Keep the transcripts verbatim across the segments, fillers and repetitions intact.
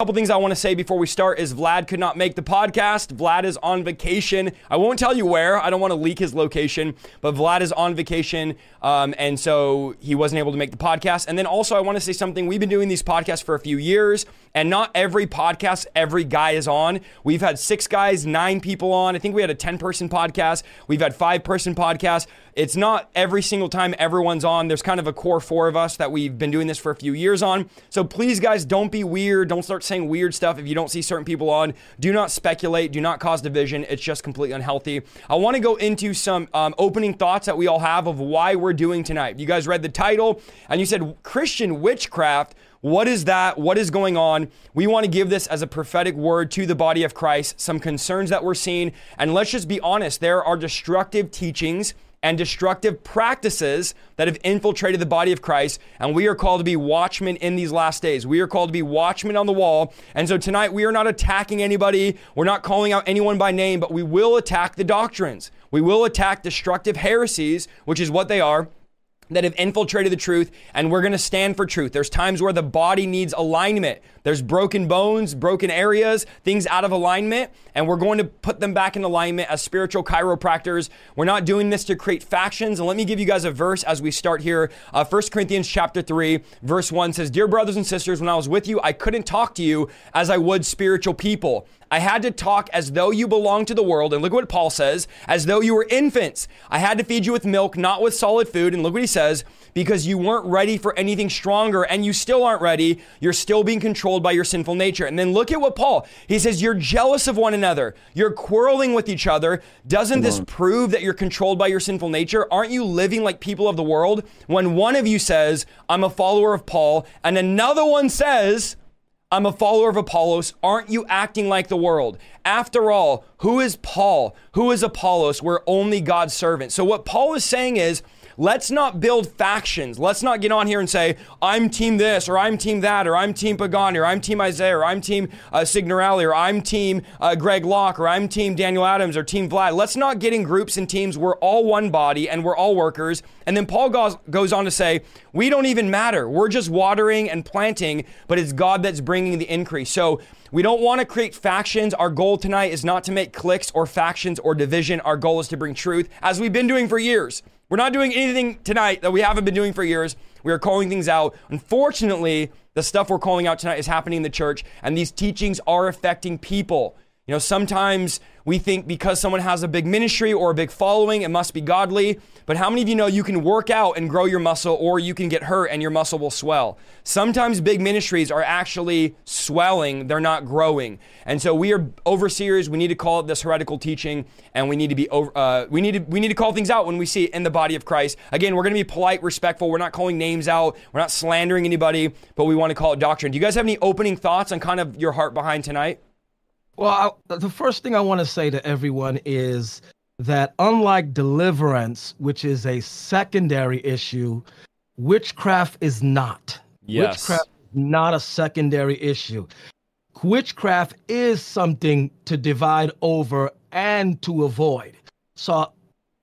A couple things I want to say before we start is Vlad could not make the podcast. Vlad is on vacation. I won't tell you where. I don't want to leak his location, but Vlad is on vacation, um, and so he wasn't able to make the podcast. And then also I want to say something. We've been doing these podcasts for a few years, and not every podcast every guy is on. We've had six guys, nine people on. I think we had a ten-person podcast. We've had five-person podcast. It's not every single time everyone's on. There's kind of a core four of us that we've been doing this for a few years on. So please, guys, don't be weird. Don't start saying weird stuff if you don't see certain people on. Do not speculate. Do not cause division. It's just completely unhealthy. I want to go into some um, opening thoughts that we all have of why we're doing tonight. You guys read the title and you said Christian witchcraft. What is that? What is going on? We want to give this as a prophetic word to the body of Christ, some concerns that we're seeing. And let's just be honest, there are destructive teachings and destructive practices that have infiltrated the body of Christ, and we are called to be watchmen in these last days. We are called to be watchmen on the wall, and so tonight we are not attacking anybody. We're not calling out anyone by name, but we will attack the doctrines. We will attack destructive heresies, which is what they are, that have infiltrated the truth, and we're going to stand for truth. There's times where the body needs alignment. There's broken bones, broken areas, things out of alignment, and we're going to put them back in alignment as spiritual chiropractors. We're not doing this to create factions, and let me give you guys a verse as we start here. Uh, First Corinthians chapter three, verse one says, "Dear brothers and sisters, when I was with you, I couldn't talk to you as I would spiritual people. I had to talk as though you belonged to the world." And look what Paul says, "as though you were infants. I had to feed you with milk, not with solid food." And look what he says, "because you weren't ready for anything stronger, and you still aren't ready. You're still being controlled by your sinful nature." And then look at what Paul, he says, "you're jealous of one another. You're quarreling with each other. Doesn't this prove that you're controlled by your sinful nature? Aren't you living like people of the world? When one of you says, 'I'm a follower of Paul,' and another one says, 'I'm a follower of Apollos,' aren't you acting like the world? After all, who is Paul? Who is Apollos? We're only God's servants." So what Paul is saying is, let's not build factions. Let's not get on here and say, "I'm team this," or "I'm team that," or "I'm team Pagani," or "I'm team Isaiah," or "I'm team uh, Signorelli," or "I'm team uh, Greg Locke," or "I'm team Daniel Adams," or "team Vlad." Let's not get in groups and teams. We're all one body and we're all workers. And then Paul goes, goes on to say, we don't even matter. We're just watering and planting, but it's God that's bringing the increase. So we don't want to create factions. Our goal tonight is not to make cliques or factions or division. Our goal is to bring truth, as we've been doing for years. We're not doing anything tonight that we haven't been doing for years. We are calling things out. Unfortunately, the stuff we're calling out tonight is happening in the church, and these teachings are affecting people. You know, sometimes we think because someone has a big ministry or a big following, it must be godly. But how many of you know you can work out and grow your muscle, or you can get hurt and your muscle will swell? Sometimes big ministries are actually swelling. They're not growing. And so we are overseers. We need to call it this heretical teaching, and we need to be over, uh, we need to, we need to call things out when we see it in the body of Christ. Again, we're going to be polite, respectful. We're not calling names out. We're not slandering anybody, but we want to call it doctrine. Do you guys have any opening thoughts on kind of your heart behind tonight? Well, I, the first thing I want to say to everyone is that unlike deliverance, which is a secondary issue, witchcraft is not. Yes. Witchcraft is not a secondary issue. Witchcraft is something to divide over and to avoid. So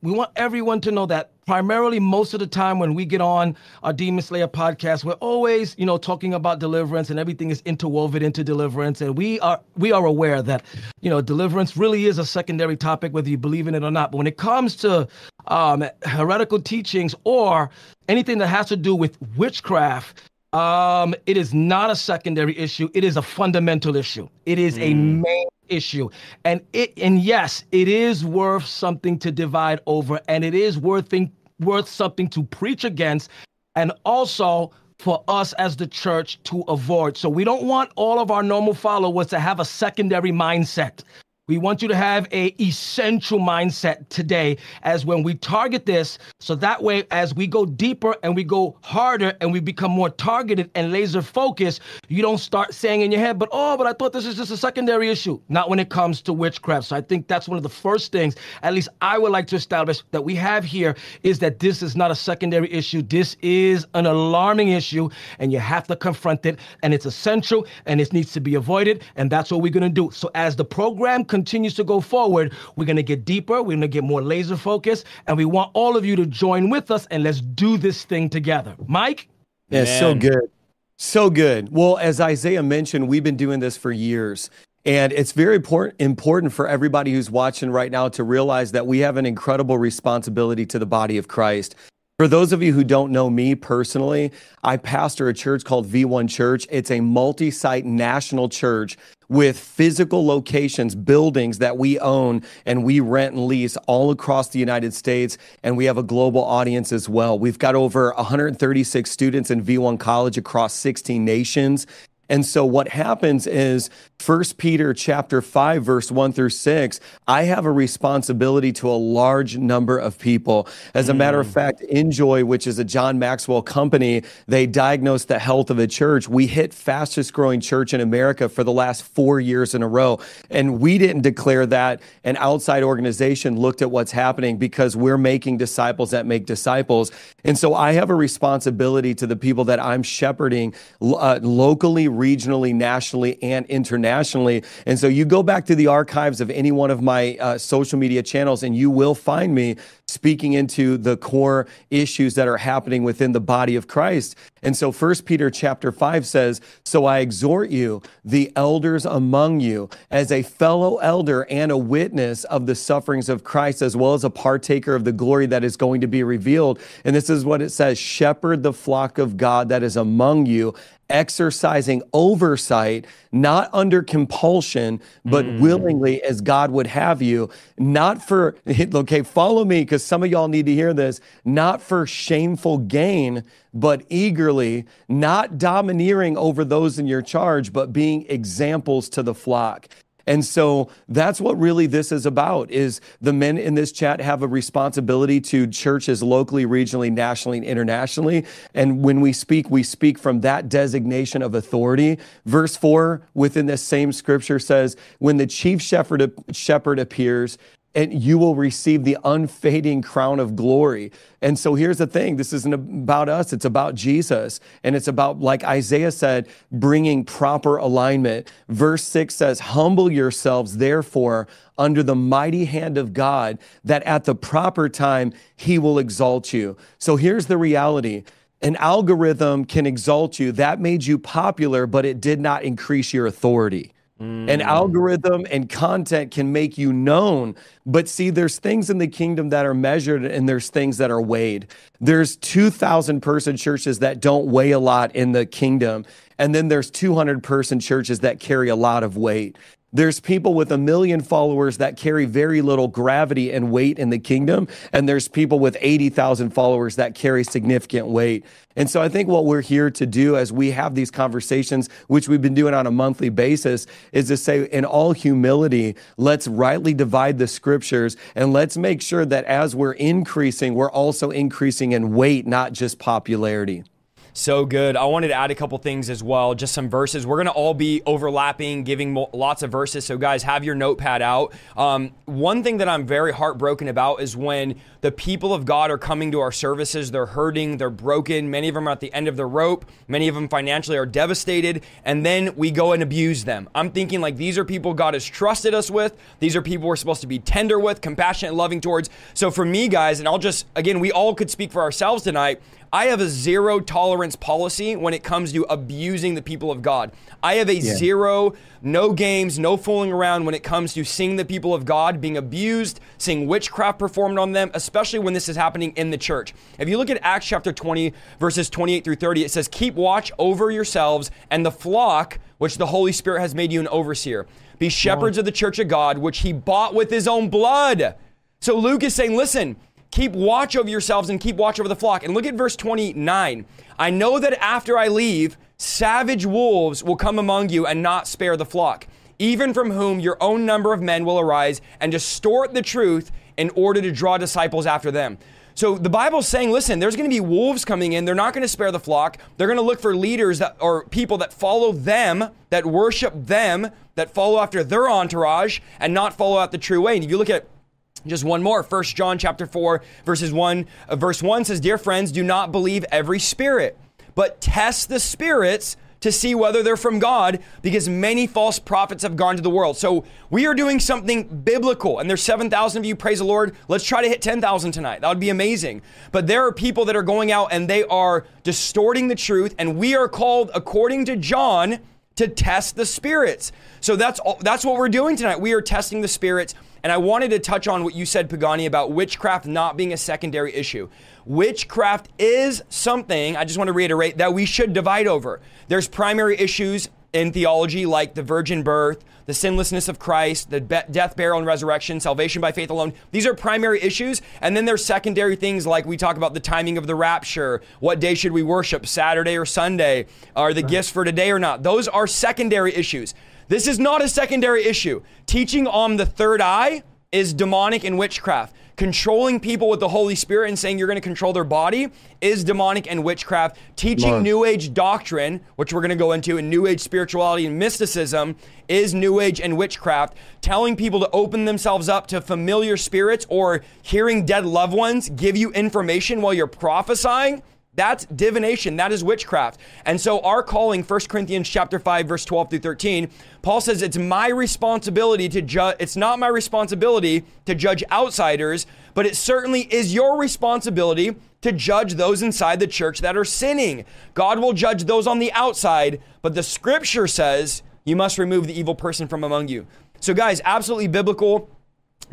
we want everyone to know that primarily most of the time when we get on our Demon Slayer podcast, we're always, you know, talking about deliverance, and everything is interwoven into deliverance. And we are we are aware that, you know, deliverance really is a secondary topic, whether you believe in it or not. But when it comes to um, heretical teachings or anything that has to do with witchcraft, um, it is not a secondary issue. It is a fundamental issue. It is mm. a main issue. And it and yes, it is worth something to divide over, and it is worth thing, worth something to preach against, and also for us as the church to avoid. So we don't want all of our normal followers to have a secondary mindset. We want you to have a essential mindset today as when we target this. So that way, as we go deeper and we go harder and we become more targeted and laser focused, you don't start saying in your head, but oh, but I thought this is just a secondary issue. Not when it comes to witchcraft. So I think that's one of the first things, at least I would like to establish that we have here, is that this is not a secondary issue. This is an alarming issue and you have to confront it, and it's essential and it needs to be avoided. And that's what we're going to do. So as the program continues, continues to go forward, we're going to get deeper, we're going to get more laser focused, and we want all of you to join with us, and let's do this thing together. Mike? Yeah, Man. so good. So good. Well, as Isaiah mentioned, we've been doing this for years, and it's very important for everybody who's watching right now to realize that we have an incredible responsibility to the body of Christ. For those of you who don't know me personally, I pastor a church called V one Church. It's a multi-site national church with physical locations, buildings that we own and we rent and lease all across the United States. And we have a global audience as well. We've got over one hundred thirty-six students in V one College across sixteen nations. And so what happens is First Peter chapter five, verse one through six, I have a responsibility to a large number of people. As a matter of fact, Enjoy, which is a John Maxwell company, they diagnosed the health of a church. We hit fastest growing church in America for the last four years in a row. And we didn't declare that. An outside organization looked at what's happening because we're making disciples that make disciples. And so I have a responsibility to the people that I'm shepherding uh, locally, regionally, nationally, and internationally. And so you go back to the archives of any one of my uh, social media channels, and you will find me speaking into the core issues that are happening within the body of Christ. And so First Peter chapter five says, so I exhort you, the elders among you, as a fellow elder and a witness of the sufferings of Christ, as well as a partaker of the glory that is going to be revealed. And this is what it says, shepherd the flock of God that is among you, exercising oversight, not under compulsion, but mm. willingly as God would have you, not for, okay, follow me, because some of y'all need to hear this, not for shameful gain, but eagerly, not domineering over those in your charge, but being examples to the flock. And so that's what really this is about, is the men in this chat have a responsibility to churches locally, regionally, nationally, and internationally. And when we speak, we speak from that designation of authority. Verse four within this same scripture says, when the chief shepherd, shepherd appears, and you will receive the unfading crown of glory. And so here's the thing. This isn't about us. It's about Jesus. And it's about, like Isaiah said, bringing proper alignment. Verse six says, humble yourselves, therefore, under the mighty hand of God, that at the proper time, he will exalt you. So here's the reality. An algorithm can exalt you. That made you popular, but it did not increase your authority. An algorithm and content can make you known, but see, there's things in the kingdom that are measured and there's things that are weighed. There's two thousand person churches that don't weigh a lot in the kingdom. And then there's two hundred person churches that carry a lot of weight. There's people with a million followers that carry very little gravity and weight in the kingdom. And there's people with eighty thousand followers that carry significant weight. And so I think what we're here to do as we have these conversations, which we've been doing on a monthly basis, is to say, in all humility, let's rightly divide the scriptures and let's make sure that as we're increasing, we're also increasing in weight, not just popularity. So good. I wanted to add a couple things as well, just some verses. We're going to all be overlapping, giving mo- lots of verses. So guys, have your notepad out. Um, one thing that I'm very heartbroken about is when the people of God are coming to our services, they're hurting, they're broken. Many of them are at the end of the rope. Many of them financially are devastated. And then we go and abuse them. I'm thinking like, these are people God has trusted us with. These are people we're supposed to be tender with, compassionate, loving towards. So for me, guys, and I'll just, again, we all could speak for ourselves tonight. I have a zero tolerance policy when it comes to abusing the people of God. I have a yeah. zero, no games, no fooling around when it comes to seeing the people of God being abused, seeing witchcraft performed on them, especially when this is happening in the church. If you look at Acts chapter twenty, verses twenty-eight through thirty, it says, keep watch over yourselves and the flock, which the Holy Spirit has made you an overseer. Be shepherds of the church of God, which he bought with his own blood. So Luke is saying, listen, keep watch over yourselves and keep watch over the flock. And look at verse twenty-nine. I know that after I leave, savage wolves will come among you and not spare the flock. even from whom your own number of men will arise and distort the truth in order to draw disciples after them. So the Bible's saying, listen, there's going to be wolves coming in. They're not going to spare the flock. They're going to look for leaders that or people that follow them, that worship them, that follow after their entourage and not follow out the true way. And if you look at just one more, First John chapter four, verses one, uh, verse one says, "Dear friends, do not believe every spirit, but test the spirits to see whether they're from God, because many false prophets have gone to the world." So we are doing something biblical, and there's seven thousand of you, praise the Lord. Let's try to hit ten thousand tonight. That would be amazing. But there are people that are going out and they are distorting the truth, and we are called, according to John, to test the spirits. So that's all, that's what we're doing tonight. We are testing the spirits. And I wanted to touch on what you said, Pagani, about witchcraft not being a secondary issue. Witchcraft is something, I just want to reiterate, that we should divide over. There's primary issues in theology like the virgin birth, the sinlessness of Christ, the be- death, burial, and resurrection, salvation by faith alone. These are primary issues. And then there's secondary things like we talk about the timing of the rapture. What day should we worship, Saturday or Sunday? Are the right. gifts for today or not? Those are secondary issues. This is not a secondary issue. Teaching on the third eye is demonic and witchcraft. Controlling people with the Holy Spirit and saying you're going to control their body is demonic and witchcraft. Teaching Lord. New Age doctrine, which we're going to go into, and New Age spirituality and mysticism is New Age and witchcraft. Telling people to open themselves up to familiar spirits or hearing dead loved ones give you information while you're prophesying, that's divination. That is witchcraft. And so our calling, First Corinthians chapter five, verse twelve through thirteen, Paul says it's my responsibility to judge. It's not my responsibility to judge outsiders, but it certainly is your responsibility to judge those inside the church that are sinning. God will judge those on the outside, but the scripture says you must remove the evil person from among you. So guys, absolutely biblical.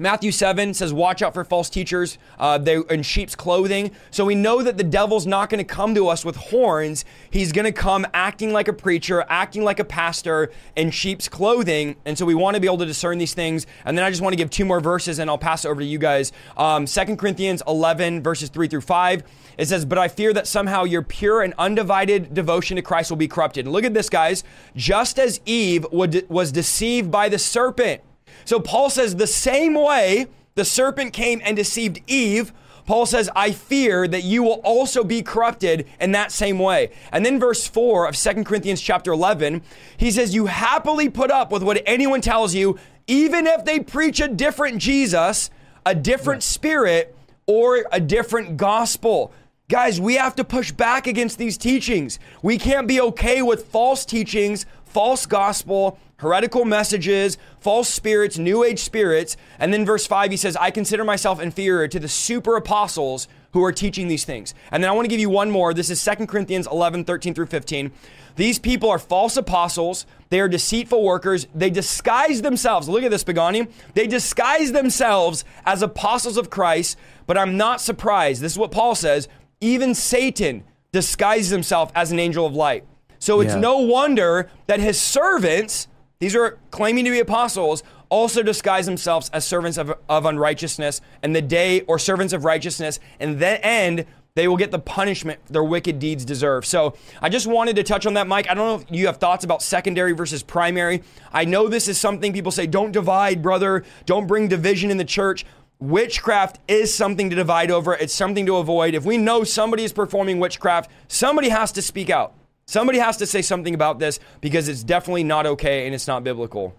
Matthew seven says, watch out for false teachers uh, they, in sheep's clothing. So we know that the devil's not going to come to us with horns. He's going to come acting like a preacher, acting like a pastor in sheep's clothing. And so we want to be able to discern these things. And then I just want to give two more verses and I'll pass it over to you guys. Um, Second Corinthians eleven, verses three through five. It says, but I fear that somehow your pure and undivided devotion to Christ will be corrupted. And look at this, guys. Just as Eve would, was deceived by the serpent. So Paul says the same way the serpent came and deceived Eve, Paul says, I fear that you will also be corrupted in that same way. And then verse four of Second Corinthians chapter eleven, he says, you happily put up with what anyone tells you, even if they preach a different Jesus, a different spirit, or a different gospel. Guys, we have to push back against these teachings. We can't be okay with false teachings, false gospel, heretical messages, false spirits, new age spirits. And then verse five, he says, I consider myself inferior to the super apostles who are teaching these things. And then I want to give you one more. This is Second Corinthians eleven, thirteen through fifteen. These people are false apostles. They are deceitful workers. They disguise themselves. Look at this, Pagani. They disguise themselves as apostles of Christ, but I'm not surprised. This is what Paul says. Even Satan disguises himself as an angel of light. So it's yeah. no wonder that his servants, these are claiming to be apostles, also disguise themselves as servants of, of unrighteousness and the day or servants of righteousness. And then end, they will get the punishment their wicked deeds deserve. So I just wanted to touch on that, Mike. I don't know if you have thoughts about secondary versus primary. I know this is something people say, don't divide, brother. Don't bring division in the church. Witchcraft is something to divide over. It's something to avoid. If we know somebody is performing witchcraft, somebody has to speak out. Somebody has to say something about this because it's definitely not okay and it's not biblical.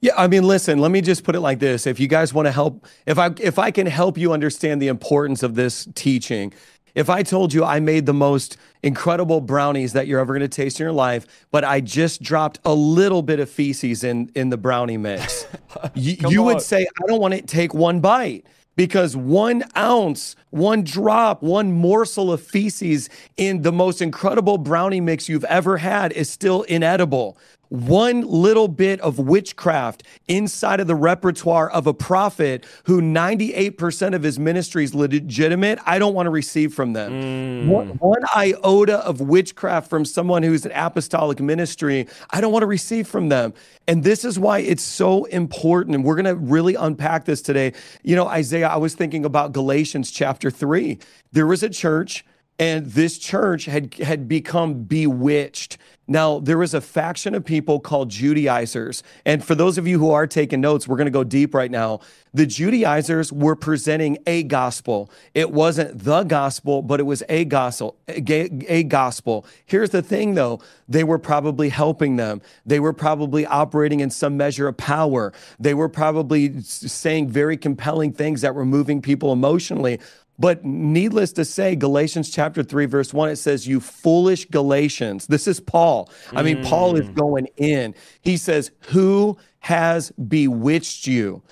Yeah, I mean, listen, let me just put it like this. If you guys want to help, if I if I can help you understand the importance of this teaching, if I told you I made the most incredible brownies that you're ever going to taste in your life, but I just dropped a little bit of feces in, in the brownie mix, you, you would say, I don't want to take one bite. Because one ounce, one drop, one morsel of feces in the most incredible brownie mix you've ever had is still inedible. One little bit of witchcraft inside of the repertoire of a prophet who ninety-eight percent of his ministry is legitimate, I don't want to receive from them. Mm. One, one iota of witchcraft from someone who's an apostolic ministry, I don't want to receive from them. And this is why it's so important. And we're going to really unpack this today. You know, Isaiah, I was thinking about Galatians chapter three. There was a church And this church had, had become bewitched. Now, there was a faction of people called Judaizers. And for those of you who are taking notes, we're going to go deep right now. The Judaizers were presenting a gospel. It wasn't the gospel, but it was a gospel. A gospel. Here's the thing, though. They were probably helping them. They were probably operating in some measure of power. They were probably saying very compelling things that were moving people emotionally. But needless to say, Galatians chapter three, verse one, it says, you foolish Galatians. This is Paul. I mean, mm. Paul is going in. He says, who has bewitched you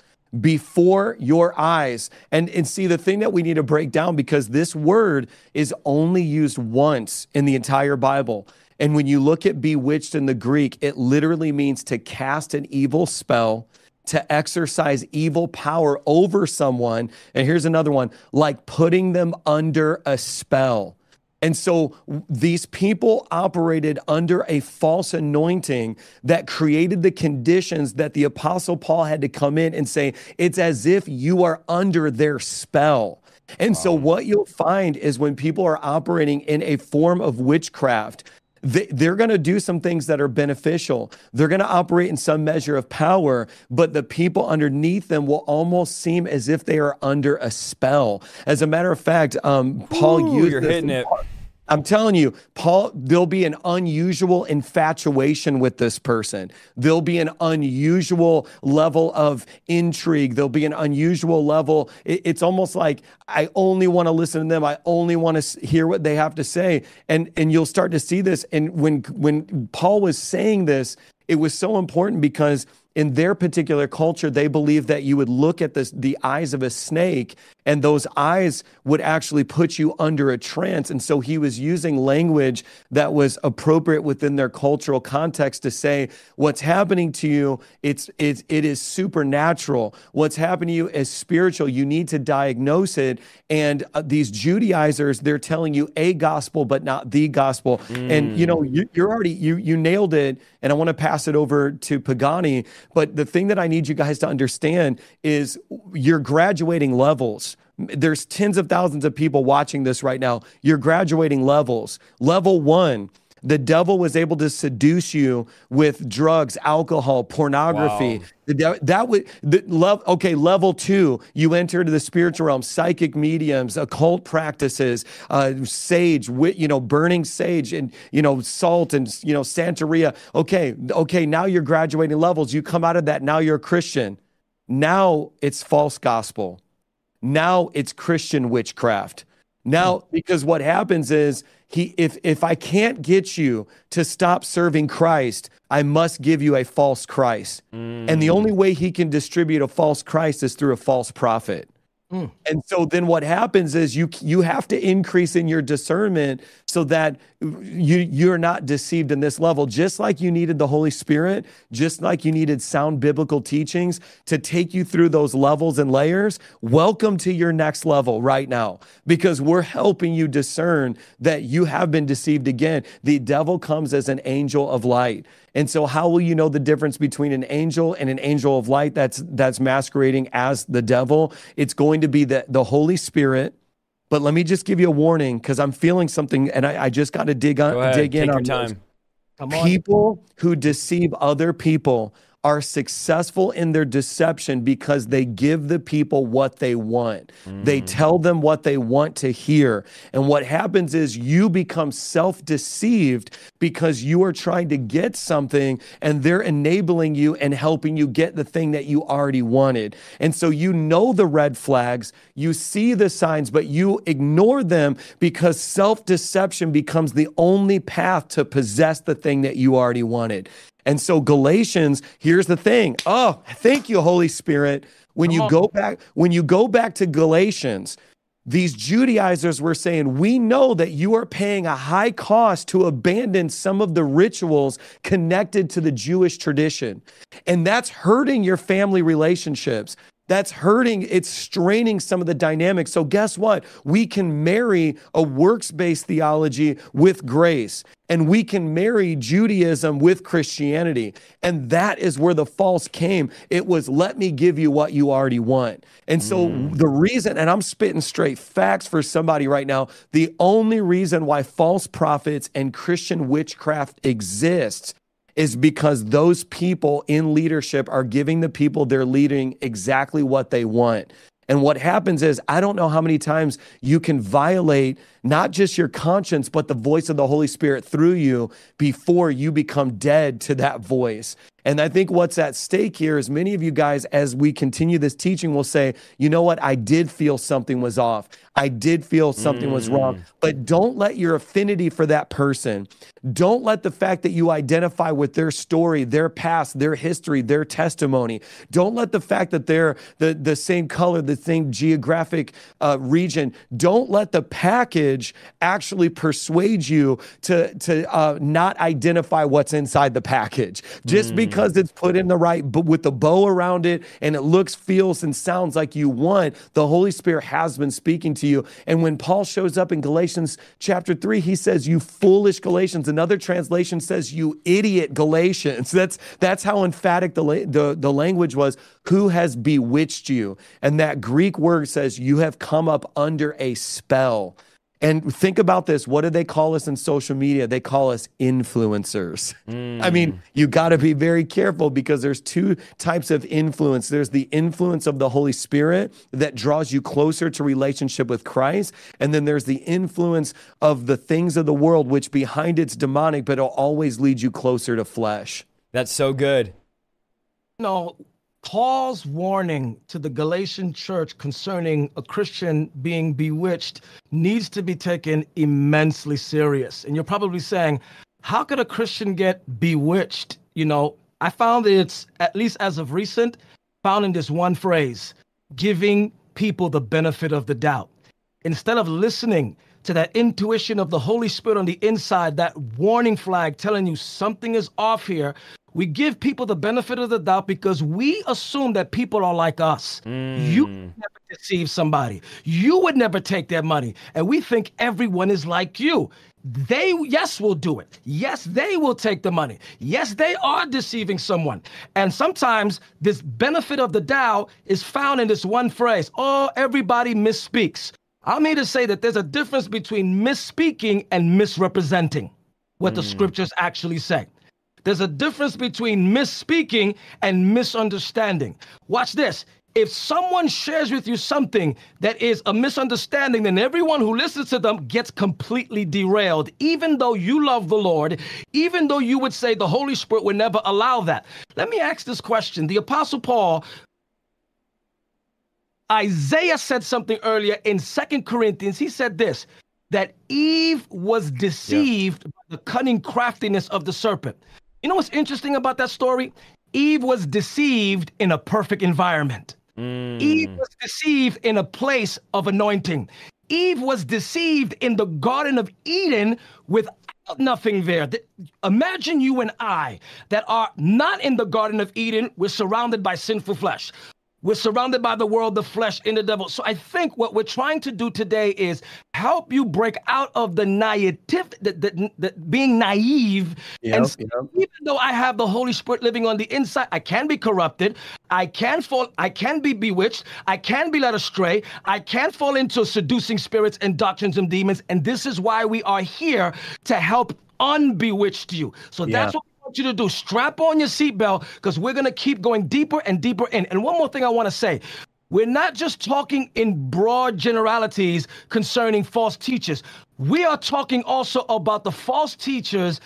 before your eyes? And, and see, the thing that we need to break down, because this word is only used once in the entire Bible. And when you look at bewitched in the Greek, it literally means to cast an evil spell, to exercise evil power over someone. And here's another one, like putting them under a spell. And so these people operated under a false anointing that created the conditions that the Apostle Paul had to come in and say, it's as if you are under their spell. And wow. So what you'll find is when people are operating in a form of witchcraft, they're going to do some things that are beneficial. They're going to operate in some measure of power, but the people underneath them will almost seem as if they are under a spell. As a matter of fact, um, Paul, Ooh, used you're hitting it. I'm telling you, Paul, there'll be an unusual infatuation with this person. There'll be an unusual level of intrigue. There'll be an unusual level. It, it's almost like I only want to listen to them. I only want to hear what they have to say. And and you'll start to see this. And when when Paul was saying this, it was so important because in their particular culture, they believed that you would look at this, the eyes of a snake, and those eyes would actually put you under a trance. And so he was using language that was appropriate within their cultural context to say, what's happening to you, it's, it's, it is supernatural. What's happening to you is spiritual. You need to diagnose it. And uh, these Judaizers, they're telling you a gospel, but not the gospel. Mm. And, you know, you, you're already, you, you nailed it. And I want to pass it over to Pagani. But the thing that I need you guys to understand is you're graduating levels. There's tens of thousands of people watching this right now. You're graduating levels. Level one, the devil was able to seduce you with drugs, alcohol, pornography. Wow. That, that would the, love. Okay, level two, you enter into the spiritual realm, psychic mediums, occult practices, uh, sage, wit, you know, burning sage, and you know, salt, and you know, Santeria. Okay, okay, now you're graduating levels. You come out of that. Now you're a Christian. Now it's false gospel. Now it's Christian witchcraft. Now, because what happens is, he, if if I can't get you to stop serving Christ, I must give you a false Christ. Mm. And the only way he can distribute a false Christ is through a false prophet. Mm. And so then what happens is you you have to increase in your discernment so that you, you're not deceived in this level. Just like you needed the Holy Spirit, just like you needed sound biblical teachings to take you through those levels and layers, welcome to your next level right now, because we're helping you discern that you have been deceived again. The devil comes as an angel of light. And so how will you know the difference between an angel and an angel of light that's that's masquerading as the devil? It's going to be the, the Holy Spirit. But let me just give you a warning, because I'm feeling something, and I, I just got to dig, on, Go ahead, dig in on time. Come on. People who deceive other people are successful in their deception because they give the people what they want. Mm. They tell them what they want to hear. And what happens is you become self-deceived because you are trying to get something and they're enabling you and helping you get the thing that you already wanted. And so you know the red flags, you see the signs, but you ignore them because self-deception becomes the only path to possess the thing that you already wanted. And so Galatians, here's the thing. Oh, thank you, Holy Spirit. When you go back, when you go back to Galatians, these Judaizers were saying, we know that you are paying a high cost to abandon some of the rituals connected to the Jewish tradition. And that's hurting your family relationships. That's hurting, it's straining some of the dynamics. So guess what? We can marry a works-based theology with grace, and we can marry Judaism with Christianity. And that is where the false came. It was, let me give you what you already want. And so mm. the reason, and I'm spitting straight facts for somebody right now, the only reason why false prophets and Christian witchcraft exists is because those people in leadership are giving the people they're leading exactly what they want. And what happens is, I don't know how many times you can violate not just your conscience, but the voice of the Holy Spirit through you before you become dead to that voice. And I think what's at stake here is many of you guys, as we continue this teaching, will say, you know what? I did feel something was off. I did feel something mm. was wrong. But don't let your affinity for that person, don't let the fact that you identify with their story, their past, their history, their testimony, don't let the fact that they're the, the same color, the same geographic uh, region, don't let the package actually persuade you to, to uh, not identify what's inside the package. Just mm. because Because it's put in the right, but with the bow around it, and it looks, feels, and sounds like you want, the Holy Spirit has been speaking to you. And when Paul shows up in Galatians chapter three, he says, you foolish Galatians. Another translation says, you idiot Galatians. That's that's how emphatic the, the, the language was. Who has bewitched you? And that Greek word says, you have come up under a spell. And think about this. What do they call us in social media? They call us influencers. Mm. I mean, you got to be very careful, because there's two types of influence. There's the influence of the Holy Spirit that draws you closer to relationship with Christ. And then there's the influence of the things of the world, which behind it's demonic, but it'll always lead you closer to flesh. That's so good. No, Paul's warning to the Galatian church concerning a Christian being bewitched needs to be taken immensely serious. And you're probably saying, how could a Christian get bewitched? You know, I found it's, at least as of recent, found in this one phrase, giving people the benefit of the doubt. Instead of listening to that intuition of the Holy Spirit on the inside, that warning flag telling you something is off here, we give people the benefit of the doubt because we assume that people are like us. Mm. You would never deceive somebody. You would never take their money. And we think everyone is like you. They, yes, will do it. Yes, they will take the money. Yes, they are deceiving someone. And sometimes this benefit of the doubt is found in this one phrase. Oh, everybody misspeaks. I'm here to say that there's a difference between misspeaking and misrepresenting what mm. the scriptures actually say. There's a difference between misspeaking and misunderstanding. Watch this. If someone shares with you something that is a misunderstanding, then everyone who listens to them gets completely derailed, even though you love the Lord, even though you would say the Holy Spirit would never allow that. Let me ask this question. The Apostle Paul, Isaiah said something earlier in Second Corinthians. He said this, that Eve was deceived yeah. by the cunning craftiness of the serpent. You know what's interesting about that story? Eve was deceived in a perfect environment. Mm. Eve was deceived in a place of anointing. Eve was deceived in the Garden of Eden without nothing there. Imagine you and I that are not in the Garden of Eden. We're surrounded by sinful flesh. We're surrounded by the world, the flesh, and the devil. So I think what we're trying to do today is help you break out of the naivete, the, the, the, being naive. Yep, and yep. Even though I have the Holy Spirit living on the inside, I can be corrupted. I can fall. I can be bewitched. I can be led astray. I can fall into seducing spirits and doctrines and demons. And this is why we are here, to help unbewitched you. So yeah. that's what you to do. Strap on your seatbelt, because we're going to keep going deeper and deeper in. And one more thing I want to say. We're not just talking in broad generalities concerning false teachers. We are talking also about the false teachers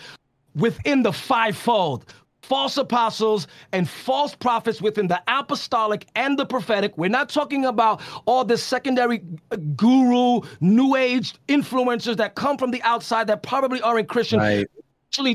within the fivefold. False apostles and false prophets within the apostolic and the prophetic. We're not talking about all the secondary guru, new age influencers that come from the outside that probably aren't Christian. Right.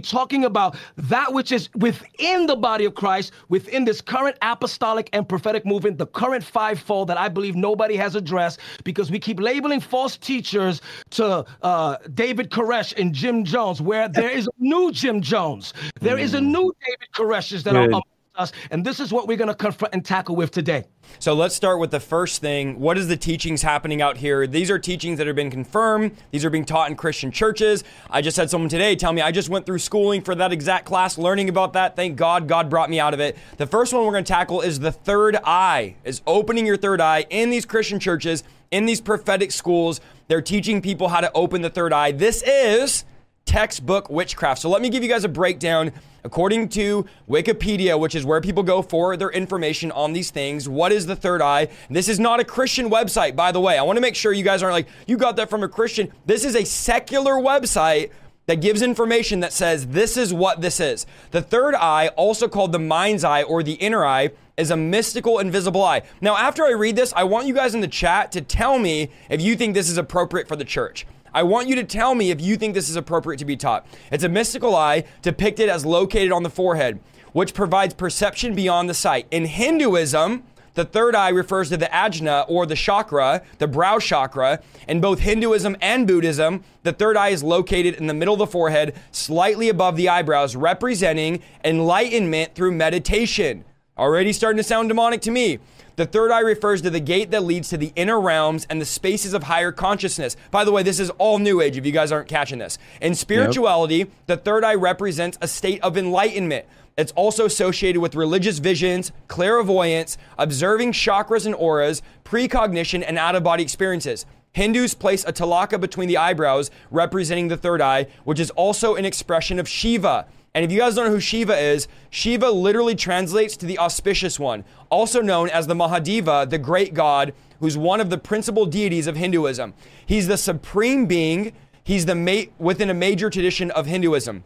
Talking about that which is within the body of Christ, within this current apostolic and prophetic movement, the current fivefold that I believe nobody has addressed, because we keep labeling false teachers to uh, David Koresh and Jim Jones, where there is a new Jim Jones. There is a new David Koreshes that Good. are us. And this is what we're going to confront and tackle with today. So let's start with the first thing. What is the teachings happening out here? These are teachings that have been confirmed. These are being taught in Christian churches. I just had someone today tell me, I just went through schooling for that exact class, learning about that. Thank God, God brought me out of it. The first one we're going to tackle is the third eye, is opening your third eye in these Christian churches, in these prophetic schools. They're teaching people how to open the third eye. This is textbook witchcraft. So let me give you guys a breakdown. According to Wikipedia, which is where people go for their information on these things, what is the third eye? This is not a Christian website, by the way. I want to make sure you guys aren't like, you got that from a Christian. This is a secular website that gives information that says this is what this is. The third eye, also called the mind's eye or the inner eye, is a mystical invisible eye. Now, after I read this, I want you guys in the chat to tell me if you think this is appropriate for the church. I want you to tell me if you think this is appropriate to be taught. It's a mystical eye depicted as located on the forehead, which provides perception beyond the sight. In Hinduism, the third eye refers to the ajna or the chakra, the brow chakra. In both Hinduism and Buddhism, the third eye is located in the middle of the forehead, slightly above the eyebrows, representing enlightenment through meditation. Already starting to sound demonic to me. The third eye refers to the gate that leads to the inner realms and the spaces of higher consciousness. By the way, this is all New Age if you guys aren't catching this. In spirituality, yep. The third eye represents a state of enlightenment. It's also associated with religious visions, clairvoyance, observing chakras and auras, precognition, and out-of-body experiences. Hindus place a tilaka between the eyebrows, representing the third eye, which is also an expression of Shiva. And if you guys don't know who Shiva is, Shiva literally translates to the auspicious one, also known as the Mahadeva, the great god, who's one of the principal deities of Hinduism. He's the supreme being. He's the mate within a major tradition of Hinduism.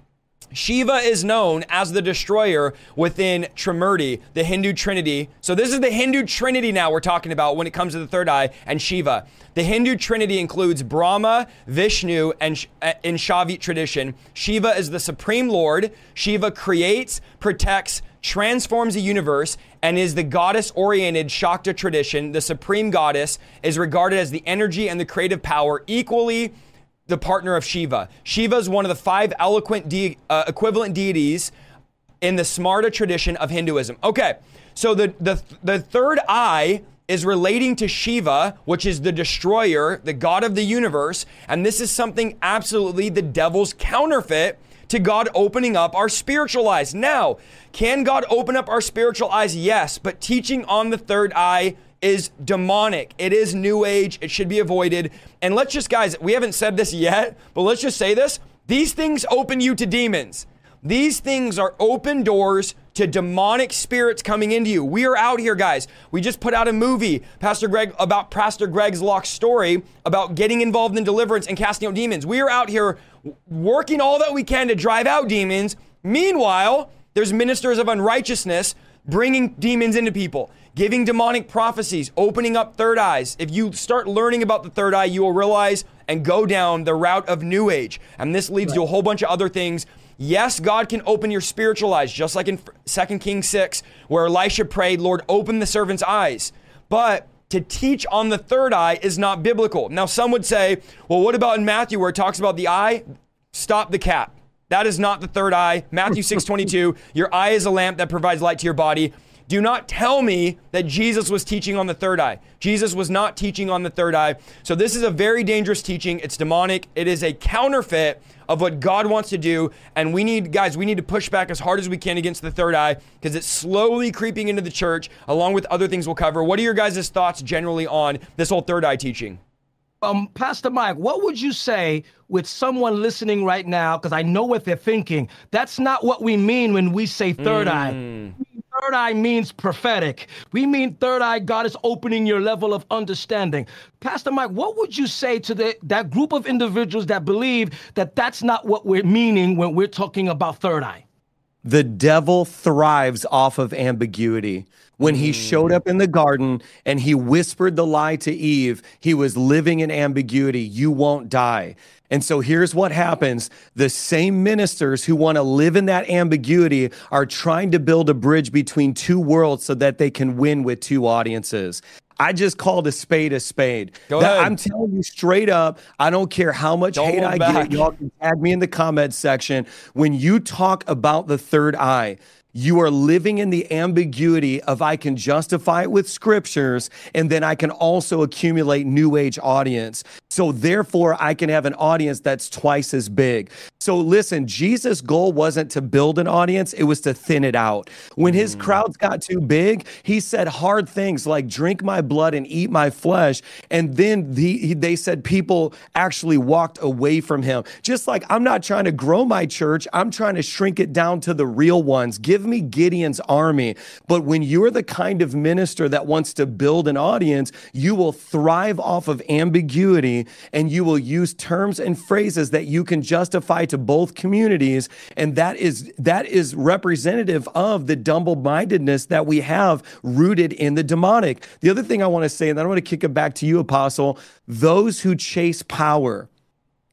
Shiva is known as the destroyer within Trimurti, the Hindu Trinity. So this is the Hindu Trinity now we're talking about when it comes to the third eye and Shiva. The Hindu Trinity includes Brahma, Vishnu, and Sh- in Shaivite tradition. Shiva is the supreme Lord. Shiva creates, protects, transforms the universe, and is the goddess-oriented Shakta tradition. The supreme goddess is regarded as the energy and the creative power equally the partner of Shiva. Shiva is one of the five eloquent de- uh, equivalent deities in the Smarta tradition of Hinduism. Okay, so the, the the third eye is relating to Shiva, which is the destroyer, the god of the universe, and this is something absolutely the devil's counterfeit to God opening up our spiritual eyes. Now, can God open up our spiritual eyes? Yes, but teaching on the third eye is demonic. It is New Age. It should be avoided. And let's just, guys, we haven't said this yet, but let's just say this. These things open you to demons. These things are open doors to demonic spirits coming into you. We are out here, guys. We just put out a movie, Pastor Greg, about Pastor Greg Locke's story about getting involved in deliverance and casting out demons. We are out here working all that we can to drive out demons. Meanwhile, there's ministers of unrighteousness bringing demons into people, giving demonic prophecies, opening up third eyes. If you start learning about the third eye, you will realize and go down the route of New Age. And this leads right. to a whole bunch of other things. Yes, God can open your spiritual eyes, just like in Second Kings six, where Elisha prayed, Lord, open the servant's eyes. But to teach on the third eye is not biblical. Now, some would say, well, what about in Matthew where it talks about the eye? Stop the cap. That is not the third eye. Matthew six twenty-two, your eye is a lamp that provides light to your body. Do not tell me that Jesus was teaching on the third eye. Jesus was not teaching on the third eye. So this is a very dangerous teaching. It's demonic. It is a counterfeit of what God wants to do. And we need, guys, we need to push back as hard as we can against the third eye because it's slowly creeping into the church along with other things we'll cover. What are your guys' thoughts generally on this whole third eye teaching? Um, Pastor Mike, what would you say with someone listening right now? Because I know what they're thinking. That's not what we mean when we say third mm. eye. Third eye means prophetic. We mean third eye, God is opening your level of understanding. Pastor Mike, what would you say to the, that group of individuals that believe that that's not what we're meaning when we're talking about third eye? The devil thrives off of ambiguity. When he showed up in the garden and he whispered the lie to Eve, he was living in ambiguity. You won't die. And so here's what happens. The same ministers who want to live in that ambiguity are trying to build a bridge between two worlds so that they can win with two audiences. I just called a spade a spade. Go ahead. I'm telling you straight up, I don't care how much don't hate I back. get. Y'all can tag me in the comments section. When you talk about the third eye, you are living in the ambiguity of I can justify it with scriptures, and then I can also accumulate new age audience. So therefore, I can have an audience that's twice as big. So listen, Jesus' goal wasn't to build an audience. It was to thin it out. When his crowds got too big, he said hard things like drink my blood and eat my flesh. And then the, they said people actually walked away from him. Just like I'm not trying to grow my church. I'm trying to shrink it down to the real ones. Give me Gideon's army. But when you're the kind of minister that wants to build an audience, you will thrive off of ambiguity, and you will use terms and phrases that you can justify to both communities. And that is that is representative of the double-mindedness that we have rooted in the demonic. The other thing I want to say, and I want to kick it back to you, Apostle, those who chase power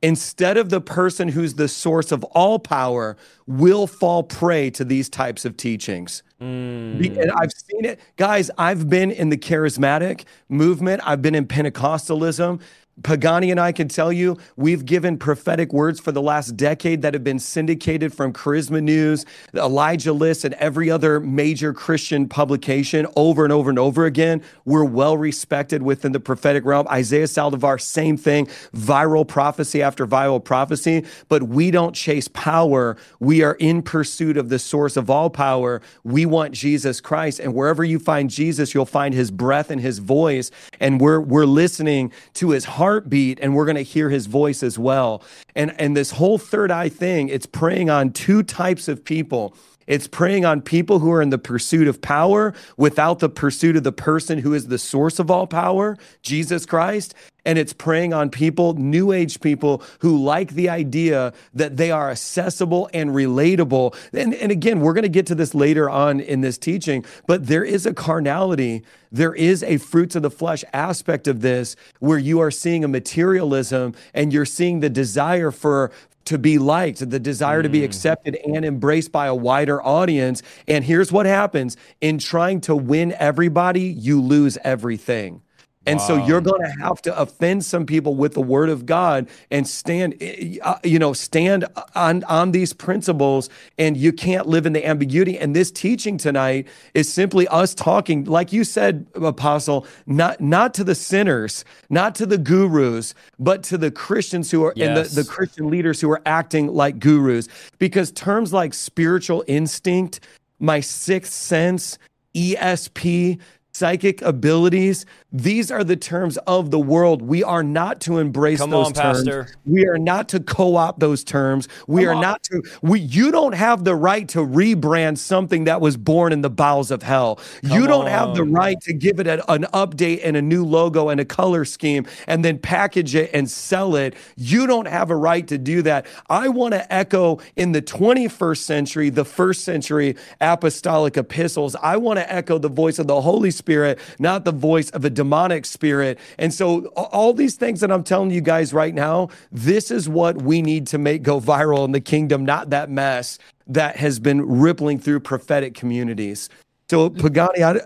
instead of the person who's the source of all power will fall prey to these types of teachings. Mm. And I've seen it. Guys, I've been in the charismatic movement. I've been in Pentecostalism. Pagani and I can tell you, we've given prophetic words for the last decade that have been syndicated from Charisma News, the Elijah List, and every other major Christian publication over and over and over again. We're well respected within the prophetic realm. Isaiah Saldivar, same thing, viral prophecy after viral prophecy, but we don't chase power. We are in pursuit of the source of all power. We want Jesus Christ, and wherever you find Jesus, you'll find his breath and his voice, and we're, we're listening to his heart. Heartbeat, and we're going to hear his voice as well. And and this whole third eye thing, it's preying on two types of people. It's preying on people who are in the pursuit of power without the pursuit of the person who is the source of all power, Jesus Christ. And it's preying on people, new age people, who like the idea that they are accessible and relatable. And, and again, we're going to get to this later on in this teaching, but there is a carnality. There is a fruits of the flesh aspect of this where you are seeing a materialism and you're seeing the desire for to be liked, the desire to be accepted and embraced by a wider audience. And here's what happens. In trying to win everybody, you lose everything. And wow. So you're going to have to offend some people with the word of God and stand, you know, stand on, on these principles, and you can't live in the ambiguity. And this teaching tonight is simply us talking, like you said, Apostle, not, not to the sinners, not to the gurus, but to the Christians who are, yes. and the, the Christian leaders who are acting like gurus, because terms like spiritual instinct, my sixth sense, E S P, psychic abilities, these are the terms of the world. We are not to embrace Come those on, terms. Pastor. We are not to co-opt those terms. We Come are on. not to, we, you don't have the right to rebrand something that was born in the bowels of hell. Come you don't on. have the right to give it a, an update and a new logo and a color scheme and then package it and sell it. You don't have a right to do that. I want to echo in the twenty-first century, the first century apostolic epistles. I want to echo the voice of the Holy Spirit. Spirit, not the voice of a demonic spirit. And so all these things that I'm telling you guys right now, this is what we need to make go viral in the kingdom, not that mess that has been rippling through prophetic communities. So Pagani, I,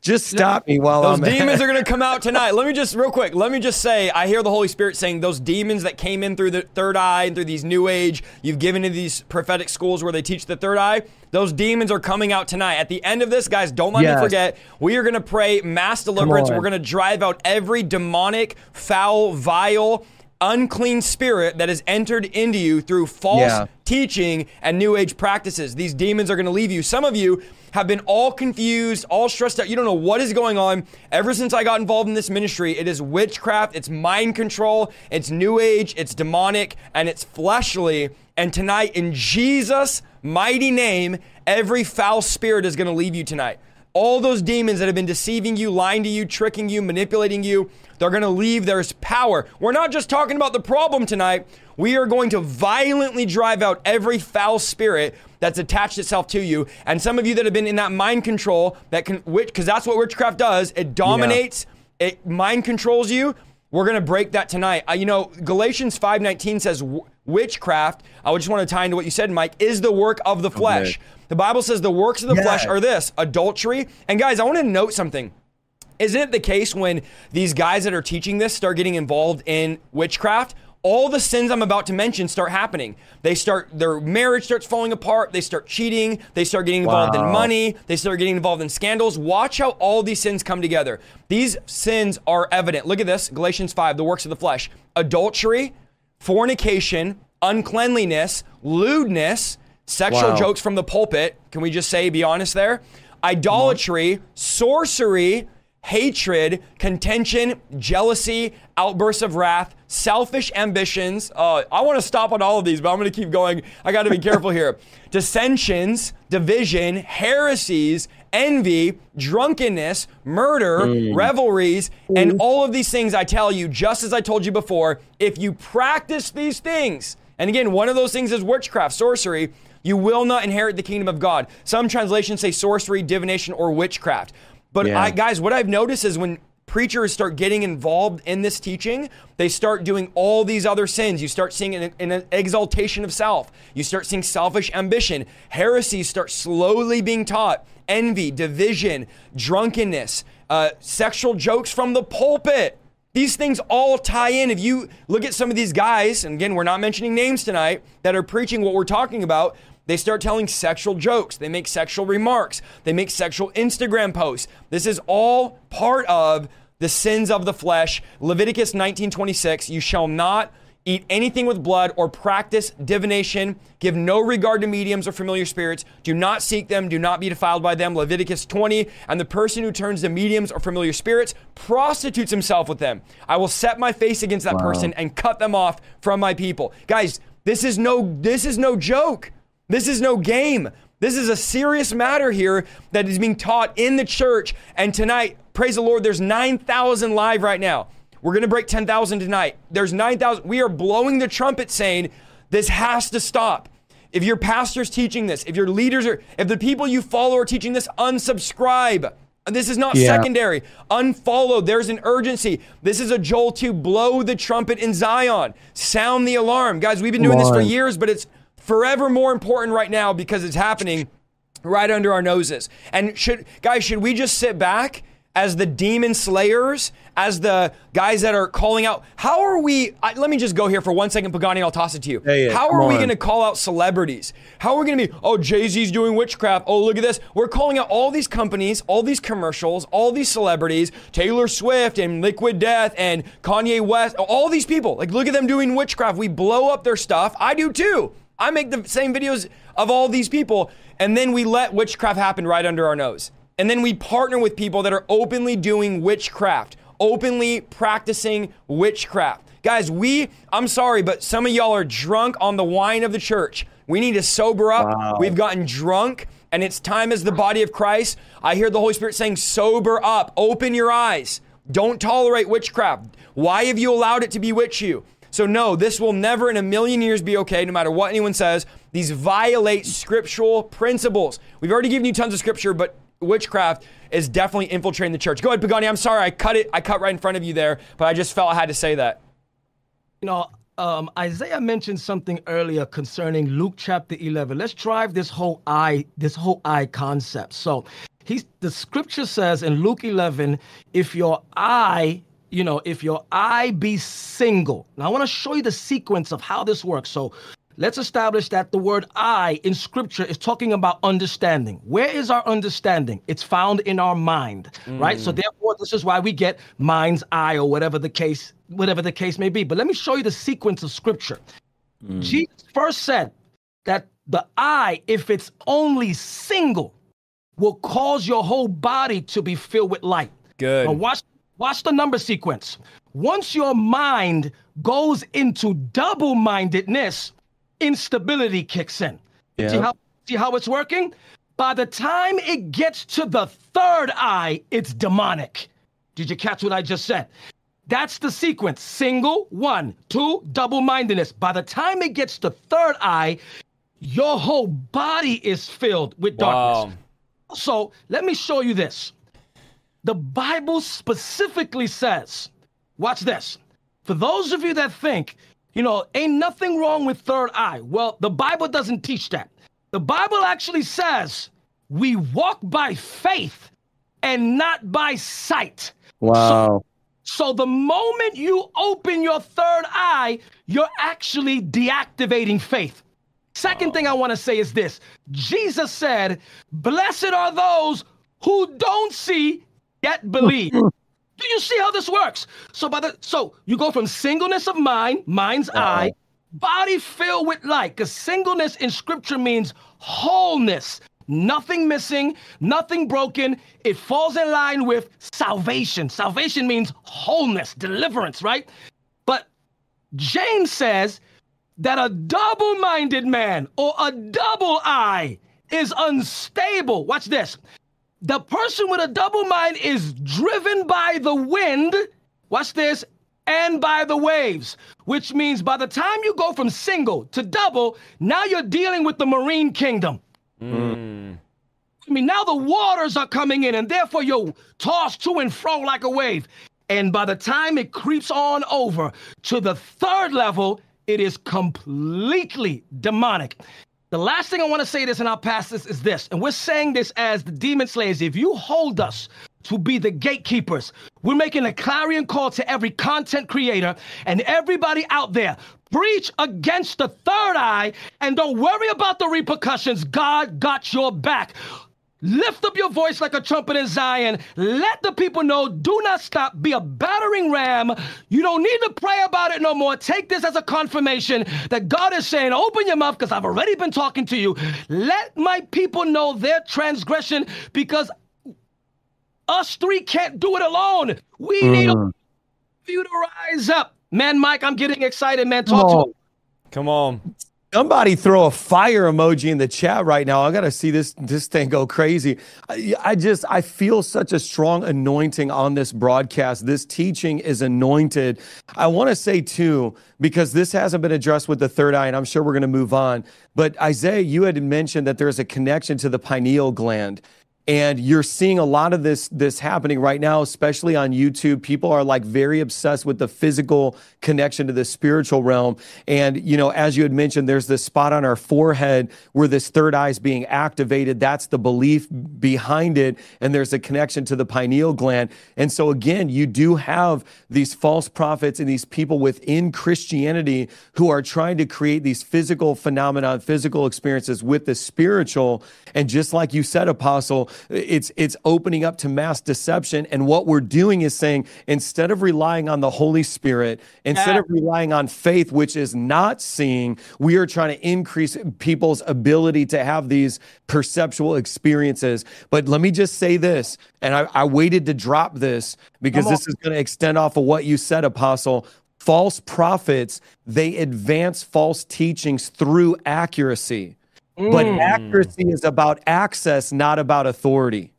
just stop me while those I'm... Those demons at. are going to come out tonight. Let me just, real quick, let me just say, I hear the Holy Spirit saying those demons that came in through the third eye and through these new age, you've given into these prophetic schools where they teach the third eye, those demons are coming out tonight. At the end of this, guys, don't let yes. me forget, we are going to pray mass deliverance. We're going to drive out every demonic, foul, vile, unclean spirit that has entered into you through false yeah. teaching and new age practices. These demons are going to leave you. Some of you have been all confused, all stressed out. You don't know what is going on. Ever since I got involved in this ministry, it is witchcraft, it's mind control, it's new age, it's demonic, and it's fleshly. And tonight, in Jesus' mighty name, every foul spirit is going to leave you tonight. All those demons that have been deceiving you, lying to you, tricking you, manipulating you, they're going to leave. There's power. We're not just talking about the problem tonight. We are going to violently drive out every foul spirit that's attached itself to you. And some of you that have been in that mind control, that can, because that's what witchcraft does. It dominates. Yeah. It mind controls you. We're going to break that tonight. Uh, you know, Galatians five nineteen says witchcraft, I just want to tie into what you said, Mike, is the work of the flesh. Okay. The Bible says the works of the yes. flesh are this, adultery. And guys, I want to note something. Isn't it the case when these guys that are teaching this start getting involved in witchcraft, all the sins I'm about to mention start happening. They start, their marriage starts falling apart. They start cheating. They start getting involved wow. in money. They start getting involved in scandals. Watch how all these sins come together. These sins are evident. Look at this, Galatians five, the works of the flesh. Adultery, fornication, uncleanliness, lewdness, sexual wow. jokes from the pulpit. Can we just say, be honest there? Idolatry, sorcery, hatred, contention, jealousy, outbursts of wrath, selfish ambitions. Uh, I want to stop on all of these, but I'm going to keep going. I got to be careful here. Dissensions, division, heresies, envy, drunkenness, murder, mm. revelries, mm. and all of these things, I tell you, just as I told you before, if you practice these things, and again, one of those things is witchcraft, sorcery, you will not inherit the kingdom of God. Some translations say sorcery, divination, or witchcraft. But yeah. I, guys, what I've noticed is when preachers start getting involved in this teaching, they start doing all these other sins. You start seeing an, an exaltation of self. You start seeing selfish ambition. Heresies start slowly being taught. Envy, division, drunkenness, uh, sexual jokes from the pulpit. These things all tie in. If you look at some of these guys, and again, we're not mentioning names tonight, that are preaching what we're talking about, they start telling sexual jokes. They make sexual remarks. They make sexual Instagram posts. This is all part of the sins of the flesh. Leviticus nineteen twenty-six, you shall not eat anything with blood or practice divination. Give no regard to mediums or familiar spirits. Do not seek them. Do not be defiled by them. Leviticus twenty, and the person who turns to mediums or familiar spirits prostitutes himself with them, I will set my face against that wow. person and cut them off from my people. Guys, this is no, this is no joke. This is no game. This is a serious matter here that is being taught in the church. And tonight, praise the Lord, there's nine thousand live right now. We're going to break ten thousand tonight. There's nine thousand. We are blowing the trumpet saying this has to stop. If your pastor's teaching this, if your leaders are, if the people you follow are teaching this, unsubscribe. This is not yeah. secondary. Unfollow. There's an urgency. This is a Joel to blow the trumpet in Zion. Sound the alarm. Guys, we've been doing this for years, but it's forever more important right now because it's happening right under our noses. And should guys, should we just sit back as the demon slayers, as the guys that are calling out? How are we, I, let me just go here for one second, Pagani, I'll toss it to you. Hey, how are we on. gonna call out celebrities? How are we gonna be, oh, Jay-Z's doing witchcraft, oh, look at this. We're calling out all these companies, all these commercials, all these celebrities, Taylor Swift and Liquid Death and Kanye West, all these people. Like, look at them doing witchcraft. We blow up their stuff. I do too. I make the same videos of all these people, and then we let witchcraft happen right under our nose. And then we partner with people that are openly doing witchcraft, openly practicing witchcraft. Guys, we, I'm sorry, but some of y'all are drunk on the wine of the church. We need to sober up. Wow. We've gotten drunk, and it's time as the body of Christ. I hear the Holy Spirit saying, sober up, open your eyes. Don't tolerate witchcraft. Why have you allowed it to bewitch you? So no, this will never in a million years be okay, no matter what anyone says. These violate scriptural principles. We've already given you tons of scripture, but witchcraft is definitely infiltrating the church. Go ahead, Pagani. I'm sorry, I cut it. I cut right in front of you there, but I just felt I had to say that. You know, um, Isaiah mentioned something earlier concerning Luke chapter eleven. Let's drive this whole eye, this whole eye concept. So he's, the scripture says in Luke eleven, if your eye, you know, if your eye be single. Now, I want to show you the sequence of how this works. So let's establish that the word eye in scripture is talking about understanding. Where is our understanding? It's found in our mind, mm. right? So therefore, this is why we get mind's eye or whatever the case, whatever the case may be. But let me show you the sequence of scripture. Mm. Jesus first said that the eye, if it's only single, will cause your whole body to be filled with light. Good. Now watch Watch the number sequence. Once your mind goes into double-mindedness, instability kicks in. Yeah. See how, see how it's working? By the time it gets to the third eye, it's demonic. Did you catch what I just said? That's the sequence. Single, one, two, double-mindedness. By the time it gets to third eye, your whole body is filled with darkness. Wow. So let me show you this. The Bible specifically says, watch this, for those of you that think, you know, ain't nothing wrong with third eye. Well, the Bible doesn't teach that. The Bible actually says we walk by faith and not by sight. Wow. So So the moment you open your third eye, you're actually deactivating faith. Second thing I want to say is this. Jesus said, blessed are those who don't see yet believe. Do you see how this works? So by the so you go from singleness of mind, mind's uh-oh. eye, body filled with light. Because singleness in scripture means wholeness. Nothing missing, nothing broken. It falls in line with salvation. Salvation means wholeness, deliverance, right? But James says that a double-minded man or a double eye is unstable. Watch this. The person with a double mind is driven by the wind. Watch this. And by the waves, which means by the time you go from single to double, now you're dealing with the marine kingdom. Mm. I mean, now the waters are coming in, and therefore you're tossed to and fro like a wave. And by the time it creeps on over to the third level, it is completely demonic. The last thing I want to say this, and I'll pass this, is this. And we're saying this as the Demon Slayers. If you hold us to be the gatekeepers, we're making a clarion call to every content creator and everybody out there. Preach against the third eye and don't worry about the repercussions. God got your back. Lift up your voice like a trumpet in Zion. Let the people know, do not stop. Be a battering ram. You don't need to pray about it no more. Take this as a confirmation that God is saying, open your mouth because I've already been talking to you. Let my people know their transgression because us three can't do it alone. We mm. need for you to rise up. Man, Mike, I'm getting excited, man. Talk Come to me. Come on. Somebody throw a fire emoji in the chat right now. I got to see this, this thing go crazy. I, I just, I feel such a strong anointing on this broadcast. This teaching is anointed. I want to say, too, because this hasn't been addressed with the third eye, and I'm sure we're going to move on. But Isaiah, you had mentioned that there's a connection to the pineal gland. And you're seeing a lot of this this happening right now, especially on YouTube. People are like very obsessed with the physical connection to the spiritual realm. And, you know, as you had mentioned, there's this spot on our forehead where this third eye is being activated. That's the belief behind it. And there's a connection to the pineal gland. And so, again, you do have these false prophets and these people within Christianity who are trying to create these physical phenomena, physical experiences with the spiritual. And just like you said, Apostle, It's it's opening up to mass deception. And what we're doing is saying, instead of relying on the Holy Spirit, instead yeah. of relying on faith, which is not seeing, we are trying to increase people's ability to have these perceptual experiences. But let me just say this, and I, I waited to drop this because this is going to extend off of what you said, Apostle. False prophets, they advance false teachings through accuracy. Mm. But accuracy is about access, not about authority.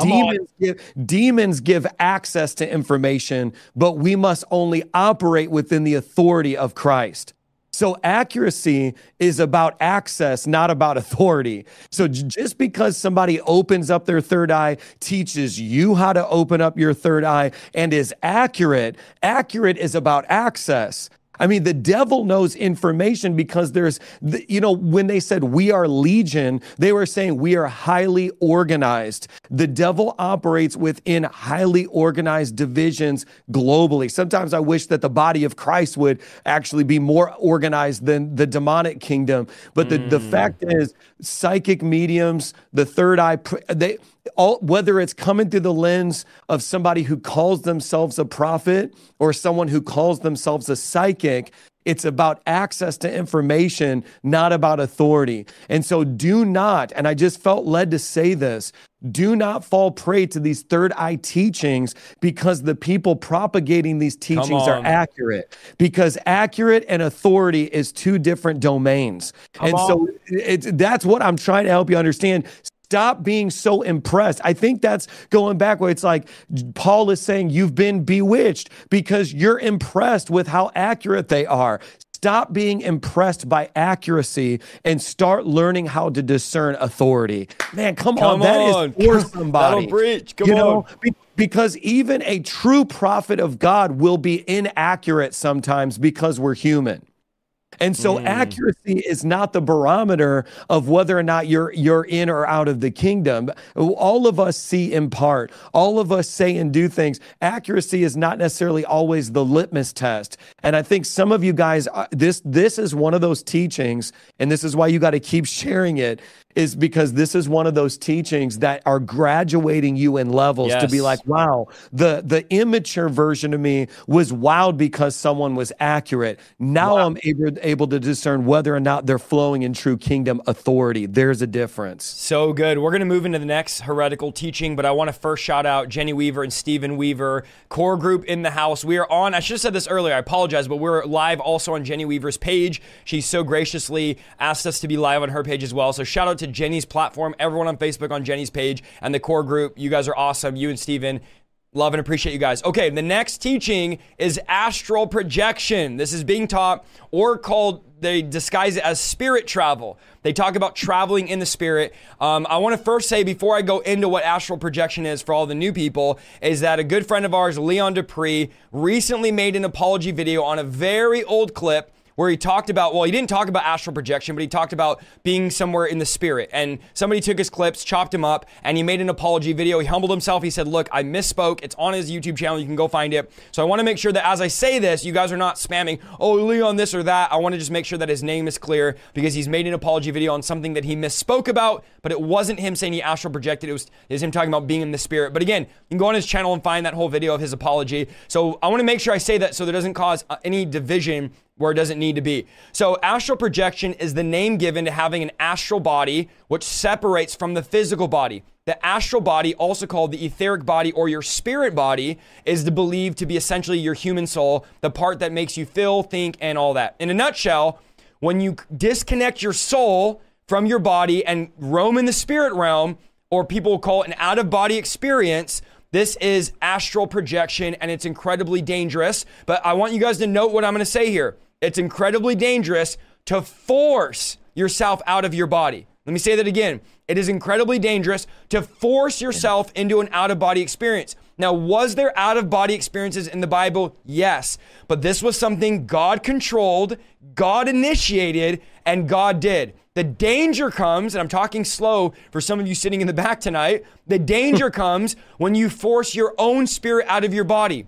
Demons give, demons give access to information, but we must only operate within the authority of Christ. So accuracy is about access, not about authority. So j- just because somebody opens up their third eye, teaches you how to open up your third eye, and is accurate, accurate is about access. I mean, the devil knows information because there's, the, you know, when they said we are legion, they were saying we are highly organized. The devil operates within highly organized divisions globally. Sometimes I wish that the body of Christ would actually be more organized than the demonic kingdom. But the, mm. the fact is, psychic mediums, the third eye, they all, whether it's coming through the lens of somebody who calls themselves a prophet or someone who calls themselves a psychic, it's about access to information, not about authority. And so do not, and I just felt led to say this, do not fall prey to these third eye teachings because the people propagating these teachings are accurate. Because accurate and authority is two different domains. Come and on. so it's, that's what I'm trying to help you understand. Stop being so impressed. I think that's going back where it's like Paul is saying you've been bewitched because you're impressed with how accurate they are. Stop being impressed by accuracy and start learning how to discern authority. Man, come, come on. on. That is for somebody. That'll preach. Come you on. Know, because even a true prophet of God will be inaccurate sometimes because we're human. And so mm. accuracy is not the barometer of whether or not you're you're in or out of the kingdom. All of us see in part. All of us say and do things. Accuracy is not necessarily always the litmus test. And I think some of you guys, this this is one of those teachings, and this is why you got to keep sharing it, is because this is one of those teachings that are graduating you in levels yes. to be like, wow, the, the immature version of me was wowed because someone was accurate. Now wow. I'm able, able to discern whether or not they're flowing in true kingdom authority. There's a difference. So good. We're going to move into the next heretical teaching, but I want to first shout out Jenny Weaver and Steven Weaver, core group in the house. We are on, I should have said this earlier, I apologize, but we're live also on Jenny Weaver's page. She so graciously asked us to be live on her page as well. So shout out to Jenny's platform, everyone on Facebook on Jenny's page, and the core group. You guys are awesome. You and Steven, love and appreciate you guys. Okay, the next teaching is astral projection. This is being taught or called, they disguise it as spirit travel. They talk about traveling in the spirit. Um, I want to first say, before I go into what astral projection is for all the new people, is that a good friend of ours, Leon Dupree, recently made an apology video on a very old clip where he talked about, well, he didn't talk about astral projection, but he talked about being somewhere in the spirit. And somebody took his clips, chopped him up, and he made an apology video. He humbled himself. He said, look, I misspoke. It's on his YouTube channel. You can go find it. So I want to make sure that as I say this, you guys are not spamming, oh, Leon, this or that. I want to just make sure that his name is clear, because he's made an apology video on something that he misspoke about, but it wasn't him saying he astral projected. It was, it was him talking about being in the spirit. But again, you can go on his channel and find that whole video of his apology. So I want to make sure I say that so that it doesn't cause any division where it doesn't need to be. So astral projection is the name given to having an astral body which separates from the physical body. The astral body, also called the etheric body or your spirit body, is believed to be essentially your human soul, the part that makes you feel, think, and all that. In a nutshell, when you disconnect your soul from your body and roam in the spirit realm, or people will call it an out-of-body experience, this is astral projection, and it's incredibly dangerous. But I want you guys to note what I'm going to say here. It's incredibly dangerous to force yourself out of your body. Let me say that again. It is incredibly dangerous to force yourself into an out-of-body experience. Now, was there out-of-body experiences in the Bible? Yes. But this was something God controlled, God initiated, and God did. The danger comes, and I'm talking slow for some of you sitting in the back tonight, the danger comes when you force your own spirit out of your body.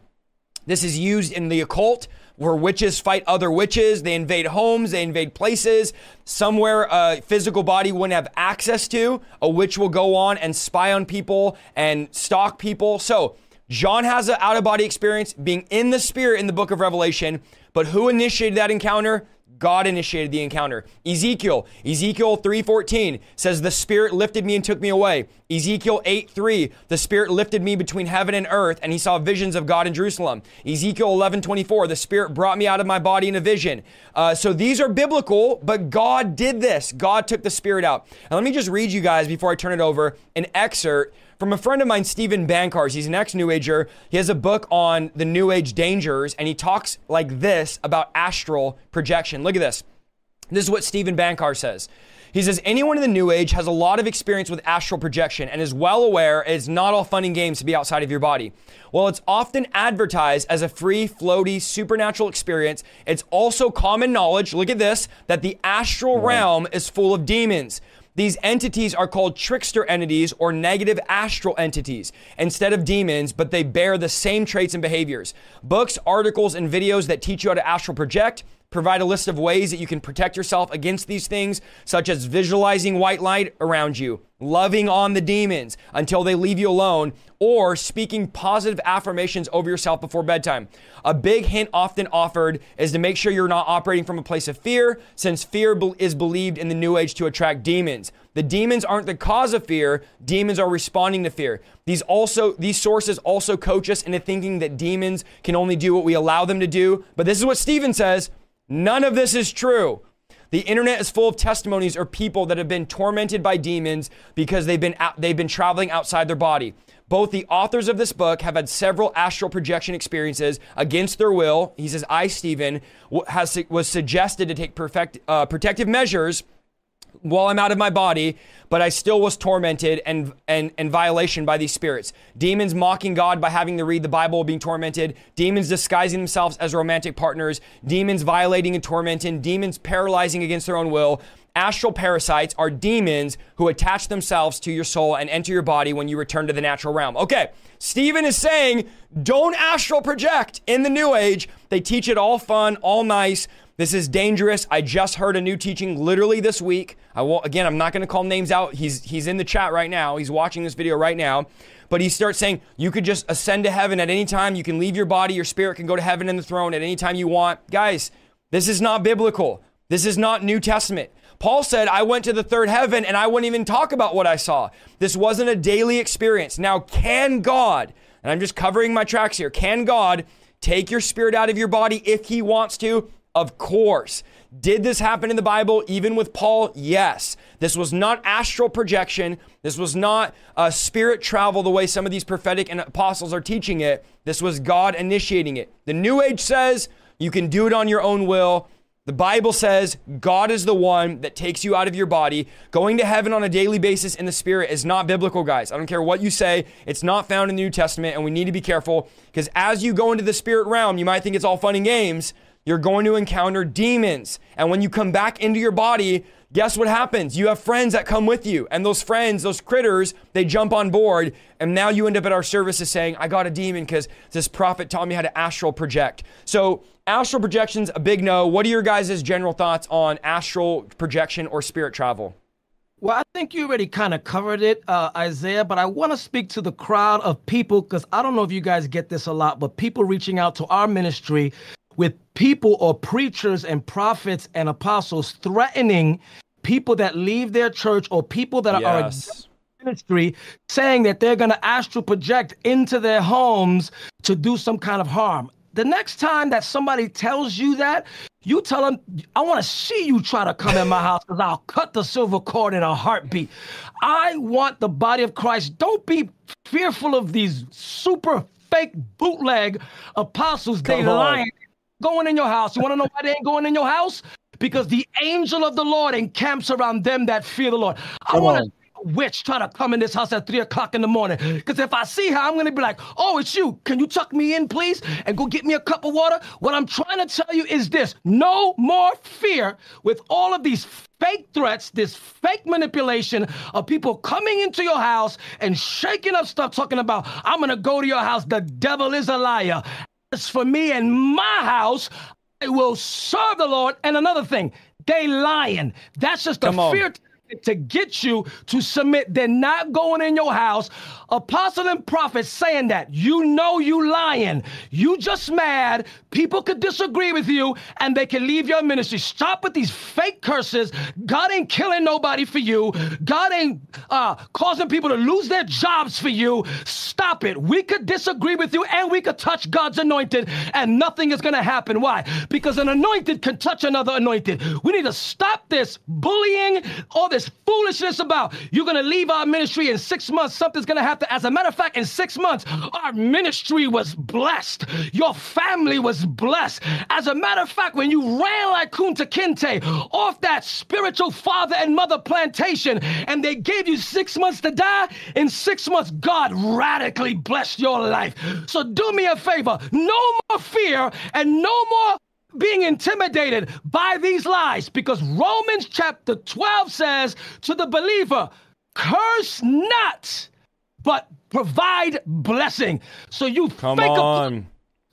This is used in the occult, where witches fight other witches, they invade homes, they invade places, somewhere a physical body wouldn't have access to. A witch will go on and spy on people and stalk people. So John has an out-of-body experience being in the spirit in the book of Revelation, but who initiated that encounter? God initiated the encounter. Ezekiel, Ezekiel three fourteen says, the spirit lifted me and took me away. Ezekiel eight three, the spirit lifted me between heaven and earth, and he saw visions of God in Jerusalem. Ezekiel eleven twenty-four, the spirit brought me out of my body in a vision. Uh, so these are biblical, but God did this. God took the spirit out. And let me just read you guys, before I turn it over, an excerpt from a friend of mine, Steven Bancars. He's an ex-New Ager. He has a book on the New Age dangers, and he talks like this about astral projection. Look at this. This is what Steven Bancars says. He says, anyone in the New Age has a lot of experience with astral projection and is well aware it's not all fun and games to be outside of your body. While it's often advertised as a free, floaty, supernatural experience, it's also common knowledge, look at this, that the astral realm is full of demons. These entities are called trickster entities or negative astral entities instead of demons, but they bear the same traits and behaviors. Books, articles, and videos that teach you how to astral project provide a list of ways that you can protect yourself against these things, such as visualizing white light around you, loving on the demons until they leave you alone, or speaking positive affirmations over yourself before bedtime. A big hint often offered is to make sure you're not operating from a place of fear, since fear is believed in the New Age to attract demons. The demons aren't the cause of fear. Demons are responding to fear. These also, these sources also coach us into thinking that demons can only do what we allow them to do. But this is what Stephen says. None of this is true. The internet is full of testimonies or people that have been tormented by demons because they've been out, they've been traveling outside their body. Both the authors of this book have had several astral projection experiences against their will. He says, I, Stephen, was suggested to take perfect, uh, protective measures while I'm out of my body, but I still was tormented and and and violation by these spirits. Demons mocking God by having to read the Bible, being tormented. Demons disguising themselves as romantic partners. Demons violating and tormenting. Demons paralyzing against their own will. Astral parasites are demons who attach themselves to your soul and enter your body when you return to the natural realm. Okay, Stephen is saying, don't astral project in the New Age. They teach it all fun, all nice. This is dangerous. I just heard a new teaching literally this week. I won't, again, I'm not going to call names out. He's he's in the chat right now. He's watching this video right now. But he starts saying, you could just ascend to heaven at any time. You can leave your body. Your spirit can go to heaven and the throne at any time you want. Guys, this is not biblical. This is not New Testament. Paul said, I went to the third heaven and I wouldn't even talk about what I saw. This wasn't a daily experience. Now, can God, and I'm just covering my tracks here, can God take your spirit out of your body if he wants to? Of course. Did this happen in the Bible, even with Paul? Yes. This was not astral projection. This was not uh, spirit travel the way some of these prophetic and apostles are teaching it. This was God initiating it. The New Age says you can do it on your own will. The Bible says God is the one that takes you out of your body. Going to heaven on a daily basis in the spirit is not biblical, guys. I don't care what you say. It's not found in the New Testament, and we need to be careful because as you go into the spirit realm, you might think it's all fun and games. You're going to encounter demons. And when you come back into your body, guess what happens? You have friends that come with you, and those friends, those critters, they jump on board, and now you end up at our services saying, I got a demon because this prophet taught me how to astral project. So astral projection's a big no. What are your guys' general thoughts on astral projection or spirit travel? Well, I think you already kind of covered it, uh, Isaiah, but I want to speak to the crowd of people because I don't know if you guys get this a lot, but people reaching out to our ministry with people or preachers and prophets and apostles threatening people that leave their church or people that yes. are in ministry saying that they're going to astral project into their homes to do some kind of harm. The next time that somebody tells you that, you tell them, I want to see you try to come in my house because I'll cut the silver cord in a heartbeat. I want the body of Christ. Don't be fearful of these super fake bootleg apostles. Come they on. lying. Going in your house. You want to know why they ain't going in your house? Because the angel of the Lord encamps around them that fear the Lord. I want to see a witch try to come in this house at three o'clock in the morning. Because if I see her, I'm going to be like, oh, it's you. Can you tuck me in, please? And go get me a cup of water. What I'm trying to tell you is this. No more fear with all of these fake threats, this fake manipulation of people coming into your house and shaking up stuff, talking about, I'm going to go to your house. The devil is a liar. As for me and my house, I will serve the Lord. And another thing, they lying. That's just a fear to get you to submit. They're not going in your house. Apostle and prophet saying that. You know you lying. You just mad. People could disagree with you, and they can leave your ministry. Stop with these fake curses. God ain't killing nobody for you. God ain't uh, causing people to lose their jobs for you. Stop it. We could disagree with you, and we could touch God's anointed, and nothing is going to happen. Why? Because an anointed can touch another anointed. We need to stop this bullying, all this This foolishness about you're going to leave our ministry in six months. Something's going to happen. As a matter of fact, in six months, our ministry was blessed. Your family was blessed. As a matter of fact, when you ran like Kunta Kinte off that spiritual father and mother plantation and they gave you six months to die, in six months, God radically blessed your life. So do me a favor. No more fear and no more being intimidated by these lies, because Romans chapter twelve says to the believer, curse not, but provide blessing. So you Come fake on. A,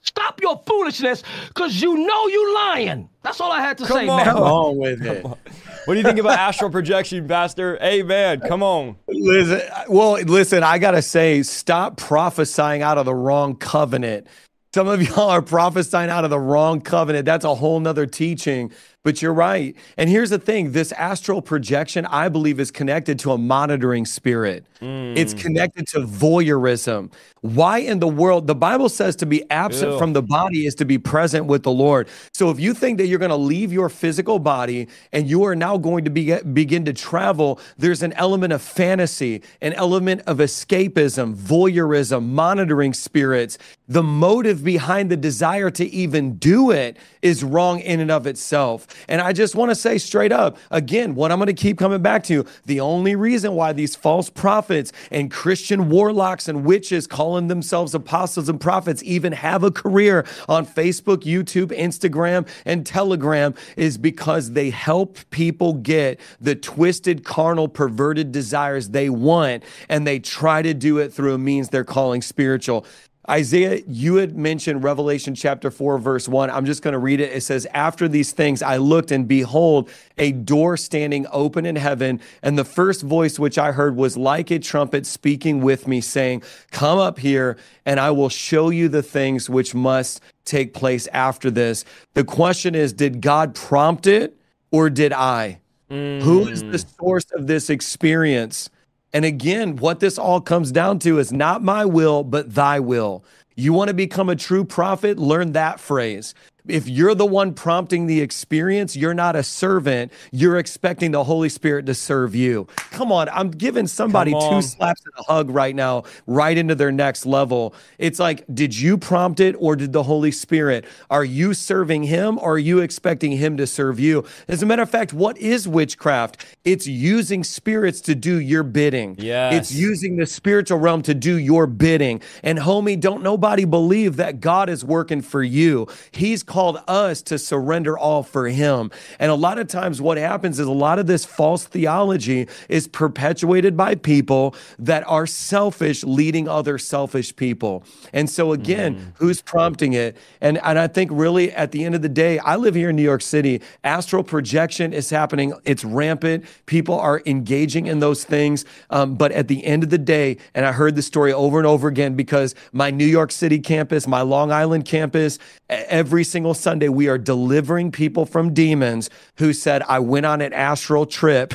stop your foolishness because you know you lying. That's all I had to Come say, on. man. Come on with Come it. On. What do you think about astral projection, Pastor? Hey, man, come on. Listen, well, listen, I got to say, stop prophesying out of the wrong covenant. Some of y'all are prophesying out of the wrong covenant. That's a whole nother teaching, but you're right. And here's the thing. This astral projection, I believe, is connected to a monitoring spirit. Mm. It's connected to voyeurism. Why in the world? The Bible says to be absent Ew. from the body is to be present with the Lord. So if you think that you're going to leave your physical body and you are now going to be, begin to travel, there's an element of fantasy, an element of escapism, voyeurism, monitoring spirits. The motive behind the desire to even do it is wrong in and of itself. And I just want to say straight up, again, what I'm going to keep coming back to, the only reason why these false prophets and Christian warlocks and witches calling themselves apostles and prophets even have a career on Facebook, YouTube, Instagram, and Telegram is because they help people get the twisted, carnal, perverted desires they want, and they try to do it through a means they're calling spiritual. Isaiah, you had mentioned Revelation chapter four, verse one. I'm just going to read it. It says, after these things, I looked and behold, a door standing open in heaven. And the first voice which I heard was like a trumpet speaking with me saying, come up here and I will show you the things which must take place after this. The question is, did God prompt it or did I? Mm. Who is the source of this experience? And again, what this all comes down to is not my will, but thy will. You want to become a true prophet? Learn that phrase. If you're the one prompting the experience, you're not a servant. You're expecting the Holy Spirit to serve you. Come on. I'm giving somebody two slaps and a hug right now, right into their next level. It's like, did you prompt it or did the Holy Spirit? Are you serving him or are you expecting him to serve you? As a matter of fact, what is witchcraft? It's using spirits to do your bidding. Yes. It's using the spiritual realm to do your bidding. And homie, don't nobody believe that God is working for you. He's called us to surrender all for him. And a lot of times what happens is a lot of this false theology is perpetuated by people that are selfish, leading other selfish people. And so again, mm. who's prompting it? And, and I think really at the end of the day, I live here in New York City. Astral projection is happening. It's rampant. People are engaging in those things. Um, but at the end of the day, and I heard the story over and over again, because my New York City campus, my Long Island campus, every single Sunday, we are delivering people from demons who said, I went on an astral trip.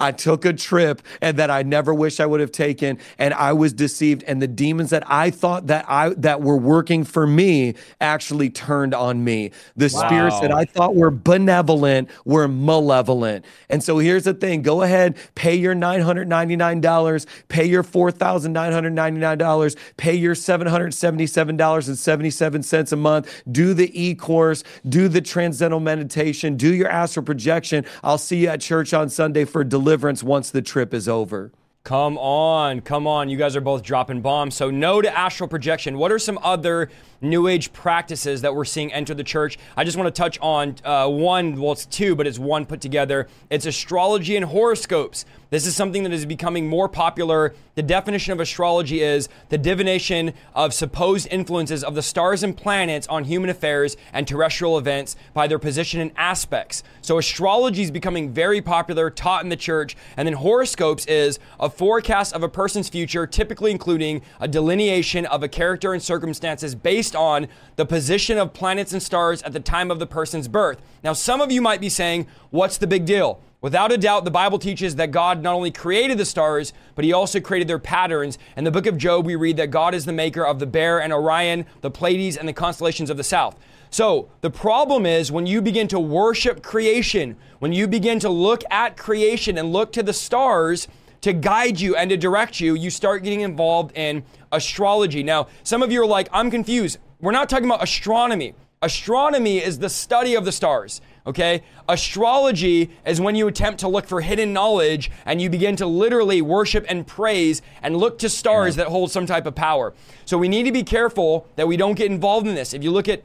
I took a trip and that I never wish I would have taken. And I was deceived. And the demons that I thought that I that were working for me actually turned on me. The wow. spirits that I thought were benevolent were malevolent. And so here's the thing. Go ahead, pay your nine hundred ninety-nine dollars, pay your four thousand nine hundred ninety-nine dollars, pay your seven hundred seventy-seven dollars and seventy-seven cents a month. Do the e-course. Course, do the transcendental meditation, do your astral projection. I'll see you at church on Sunday for deliverance once the trip is over. Come on, come on. You guys are both dropping bombs. So no to astral projection. What are some other New Age practices that we're seeing enter the church? I just want to touch on uh, one, well, it's two, but it's one put together. It's astrology and horoscopes. This is something that is becoming more popular. The definition of astrology is the divination of supposed influences of the stars and planets on human affairs and terrestrial events by their position and aspects. So astrology is becoming very popular, taught in the church. And then horoscopes is a forecast of a person's future, typically including a delineation of a character and circumstances based on the position of planets and stars at the time of the person's birth. Now, some of you might be saying, what's the big deal? Without a doubt, the Bible teaches that God not only created the stars, but he also created their patterns. In the book of Job, we read that God is the maker of the Bear and Orion, the Pleiades, and the constellations of the south. So the problem is when you begin to worship creation, when you begin to look at creation and look to the stars to guide you and to direct you, you start getting involved in astrology. Now, some of you are like, I'm confused. We're not talking about astronomy. Astronomy is the study of the stars, okay? Astrology is when you attempt to look for hidden knowledge and you begin to literally worship and praise and look to stars that hold some type of power. So we need to be careful that we don't get involved in this. If you look at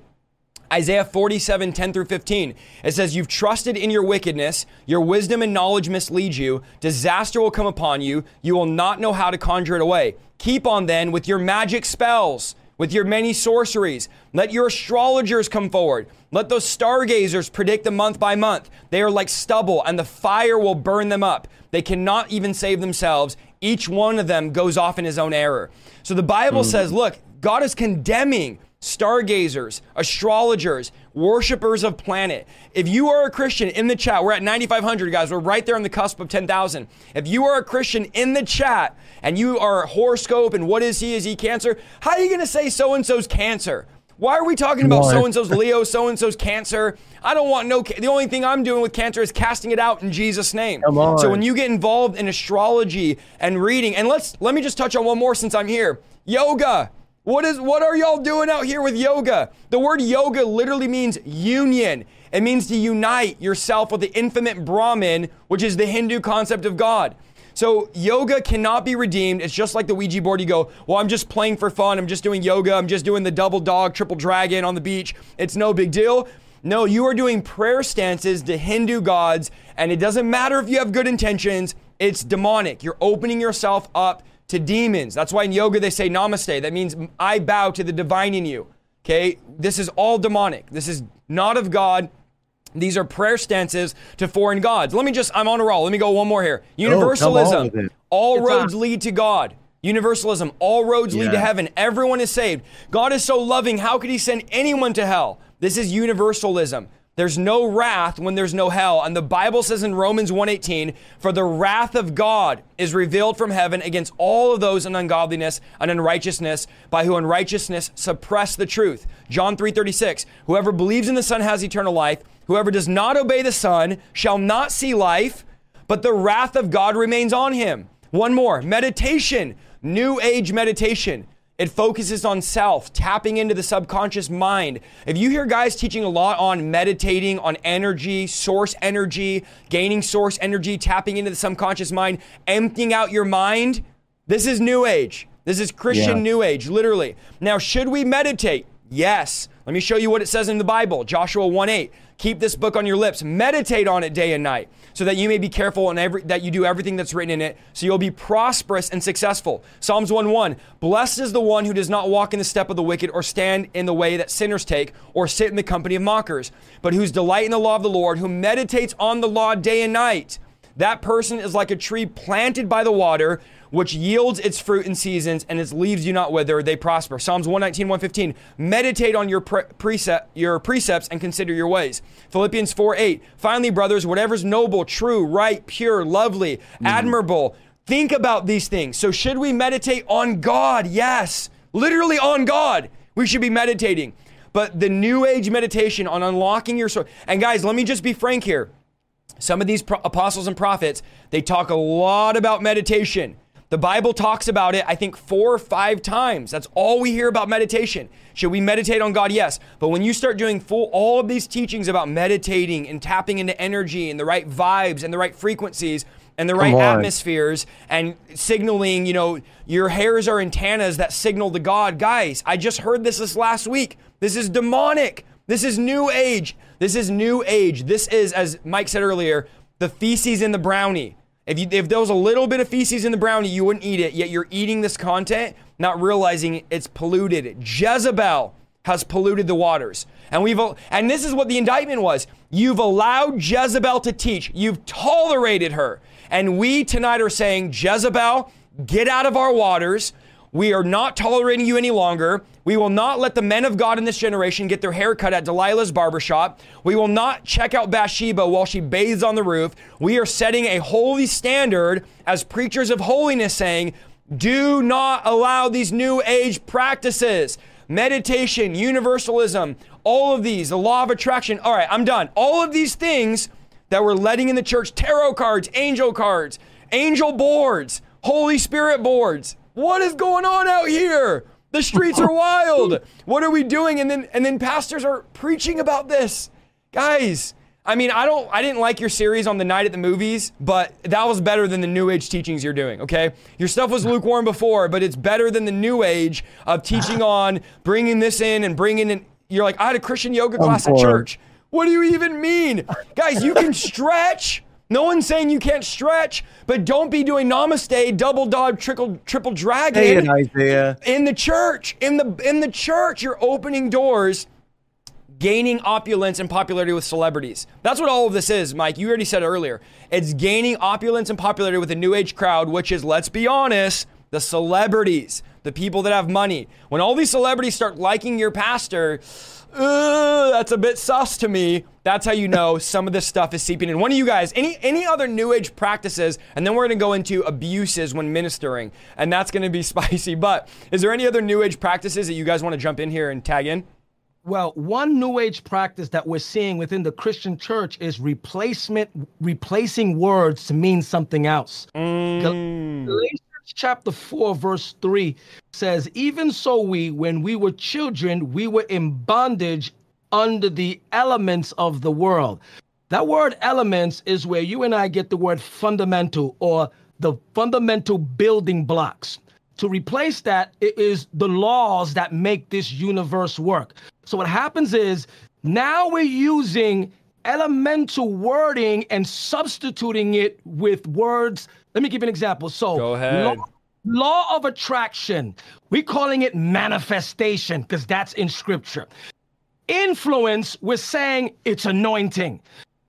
Isaiah forty-seven, ten through fifteen. It says, you've trusted in your wickedness. Your wisdom and knowledge mislead you. Disaster will come upon you. You will not know how to conjure it away. Keep on then with your magic spells, with your many sorceries. Let your astrologers come forward. Let those stargazers predict the month by month. They are like stubble and the fire will burn them up. They cannot even save themselves. Each one of them goes off in his own error. So the Bible mm. says, look, God is condemning stargazers, astrologers, worshipers of planet. If you are a Christian in the chat, we're at ninety-five hundred guys. We're right there on the cusp of ten thousand. If you are a Christian in the chat and you are a horoscope and what is he? Is he Cancer? How are you going to say so-and-so's Cancer? Why are we talking about so-and-so's Leo, so-and-so's Cancer? I don't want no, ca- the only thing I'm doing with Cancer is casting it out in Jesus' name. Come on. So when you get involved in astrology and reading, and let's, let me just touch on one more since I'm here. Yoga. What is? What are y'all doing out here with yoga? The word yoga literally means union. It means to unite yourself with the infinite Brahman, which is the Hindu concept of God. So yoga cannot be redeemed. It's just like the Ouija board. You go, well, I'm just playing for fun. I'm just doing yoga. I'm just doing the double dog, triple dragon on the beach. It's no big deal. No, you are doing prayer stances to Hindu gods, and it doesn't matter if you have good intentions. It's demonic. You're opening yourself up to demons. That's why in yoga they say namaste. That means I bow to the divine in you. Okay? This is all demonic. This is not of God. These are prayer stances to foreign gods. Let me just, I'm on a roll. Let me go one more here. Universalism. Oh, all it's roads on. lead to God. Universalism. All roads yeah. lead to heaven. Everyone is saved. God is so loving. How could he send anyone to hell? This is universalism. There's no wrath when there's no hell. And the Bible says in Romans one eighteen, for the wrath of God is revealed from heaven against all of those in ungodliness and unrighteousness, by who unrighteousness suppress the truth. John three thirty-six, whoever believes in the Son has eternal life. Whoever does not obey the Son shall not see life, but the wrath of God remains on him. One more, meditation, New Age meditation. It focuses on self, tapping into the subconscious mind. If you hear guys teaching a lot on meditating, on energy, source energy, gaining source energy, tapping into the subconscious mind, emptying out your mind, this is New Age. This is Christian yeah. New Age, literally. Now, should we meditate? Yes. Let me show you what it says in the Bible, Joshua one eight. Keep this book on your lips. Meditate on it day and night so that you may be careful and every, that you do everything that's written in it, so you'll be prosperous and successful. Psalms one one, blessed is the one who does not walk in the step of the wicked or stand in the way that sinners take or sit in the company of mockers, but whose delight in the law of the Lord, who meditates on the law day and night. That person is like a tree planted by the water, which yields its fruit in seasons, and its leaves do not wither, they prosper. Psalms one nineteen, one fifteen, meditate on your pre- precept, your precepts and consider your ways. Philippians four eight, finally, brothers, whatever's noble, true, right, pure, lovely, mm-hmm. admirable, think about these things. So should we meditate on God? Yes, literally on God. We should be meditating. But the New Age meditation on unlocking your soul. And guys, let me just be frank here. Some of these pro- apostles and prophets, they talk a lot about meditation. The Bible talks about it, I think, four or five times. That's all we hear about meditation. Should we meditate on God? Yes. But when you start doing full all of these teachings about meditating and tapping into energy and the right vibes and the right frequencies and the Come right on. atmospheres and signaling, you know, your hairs are in antennas that signal to God. Guys, I just heard this this last week. This is demonic. This is New Age. This is New Age. This is, as Mike said earlier, the feces in the brownie. If, you, if there was a little bit of feces in the brownie, you wouldn't eat it, yet you're eating this content, not realizing it's polluted. Jezebel has polluted the waters. And we've and this is what the indictment was. You've allowed Jezebel to teach. You've tolerated her. And we tonight are saying, Jezebel, get out of our waters. We are not tolerating you any longer. We will not let the men of God in this generation get their hair cut at Delilah's barbershop. We will not check out Bathsheba while she bathes on the roof. We are setting a holy standard as preachers of holiness, saying, do not allow these New Age practices. Meditation, universalism, all of these, the law of attraction. All right, I'm done. All of these things that we're letting in the church, tarot cards, angel cards, angel boards, Holy Spirit boards. What is going on out here? The streets are wild. What are we doing? And then and then pastors are preaching about this. Guys, I mean, I don't I didn't like your series on the night at the movies, but that was better than the New Age teachings you're doing, okay? Your stuff was lukewarm before, but it's better than the New Age of teaching on bringing this in and bringing in. You're like, I had a Christian yoga class at church. What do you even mean? Guys, you can stretch. No one's saying you can't stretch, but don't be doing namaste, double dog, triple, triple dragon hey, in, Isaiah. in the church, in the, in the church. You're opening doors, gaining opulence and popularity with celebrities. That's what all of this is, Mike. You already said it earlier. It's gaining opulence and popularity with a New Age crowd, which is, let's be honest, the celebrities, the people that have money. When all these celebrities start liking your pastor, Uh, that's a bit sus to me. That's how you know some of this stuff is seeping in. One of you guys, any any other New Age practices, and then we're going to go into abuses when ministering, and that's going to be spicy. But is there any other New Age practices that you guys want to jump in here and tag in? Well, one New Age practice that we're seeing within the Christian church is replacement, replacing words to mean something else. Mm. Galatians chapter four, verse three says, even so we, when we were children, we were in bondage under the elements of the world. That word elements is where you and I get the word fundamental, or the fundamental building blocks. To replace that, it is the laws that make this universe work. So what happens is now we're using elemental wording and substituting it with words. Let me give you an example. So go ahead. Law, law of attraction. We're calling it manifestation because that's in scripture. Influence, we're saying it's anointing.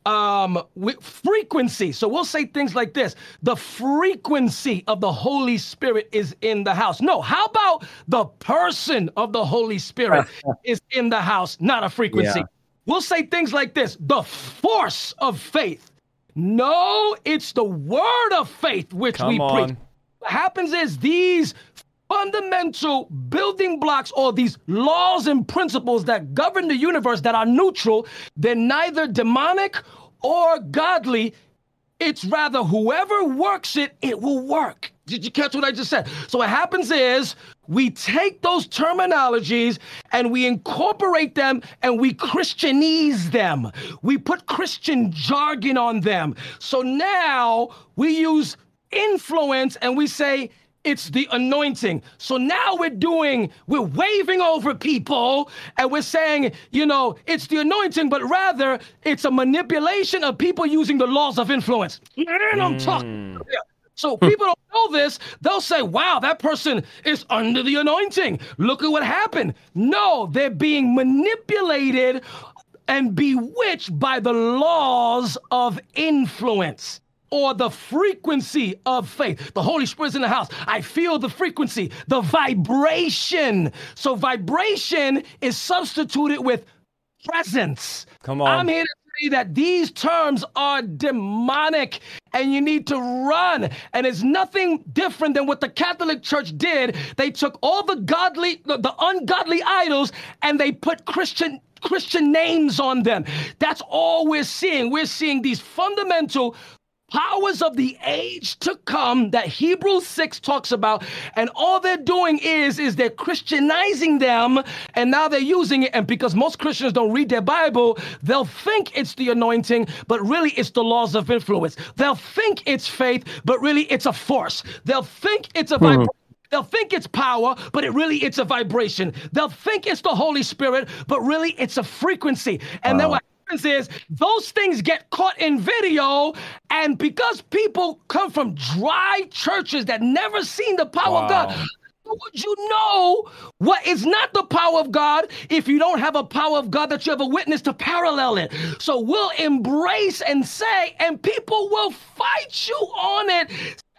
Um, with frequency. So we'll say things like this. The frequency of the Holy Spirit is in the house. No, how about the person of the Holy Spirit is in the house, not a frequency. Yeah. We'll say things like this. The force of faith. No, it's the word of faith which Come we on. preach. What happens is these fundamental building blocks, or these laws and principles that govern the universe that are neutral, they're neither demonic or godly. It's rather whoever works it, it will work. Did you catch what I just said? So what happens is we take those terminologies and we incorporate them and we Christianize them. We put Christian jargon on them. So now we use influence and we say, it's the anointing. So now we're doing, we're waving over people and we're saying, you know, it's the anointing, but rather it's a manipulation of people using the laws of influence. Mm. I'm talking. So people don't know this. They'll say, wow, that person is under the anointing. Look at what happened. No, they're being manipulated and bewitched by the laws of influence, or the frequency of faith. The Holy Spirit's in the house. I feel the frequency, the vibration. So vibration is substituted with presence. Come on. I'm here to say that these terms are demonic and you need to run. And it's nothing different than what the Catholic Church did. They took all the godly, the ungodly idols, and they put Christian Christian names on them. That's all we're seeing. We're seeing these fundamental powers of the age to come that Hebrews six talks about, and all they're doing is is they're Christianizing them, and now they're using it. And because most Christians don't read their Bible, they'll think it's the anointing, but really it's the laws of influence. They'll think it's faith, but really it's a force. They'll think it's a vibration. Mm-hmm. They'll think it's power, but it really it's a vibration. They'll think it's the Holy Spirit, but really it's a frequency. And wow. then what is those things get caught in video, and because people come from dry churches that never seen the power wow. of God, how would you know what is not the power of God if you don't have a power of God that you have a witness to parallel it? So we'll embrace and say, and people will fight you on it,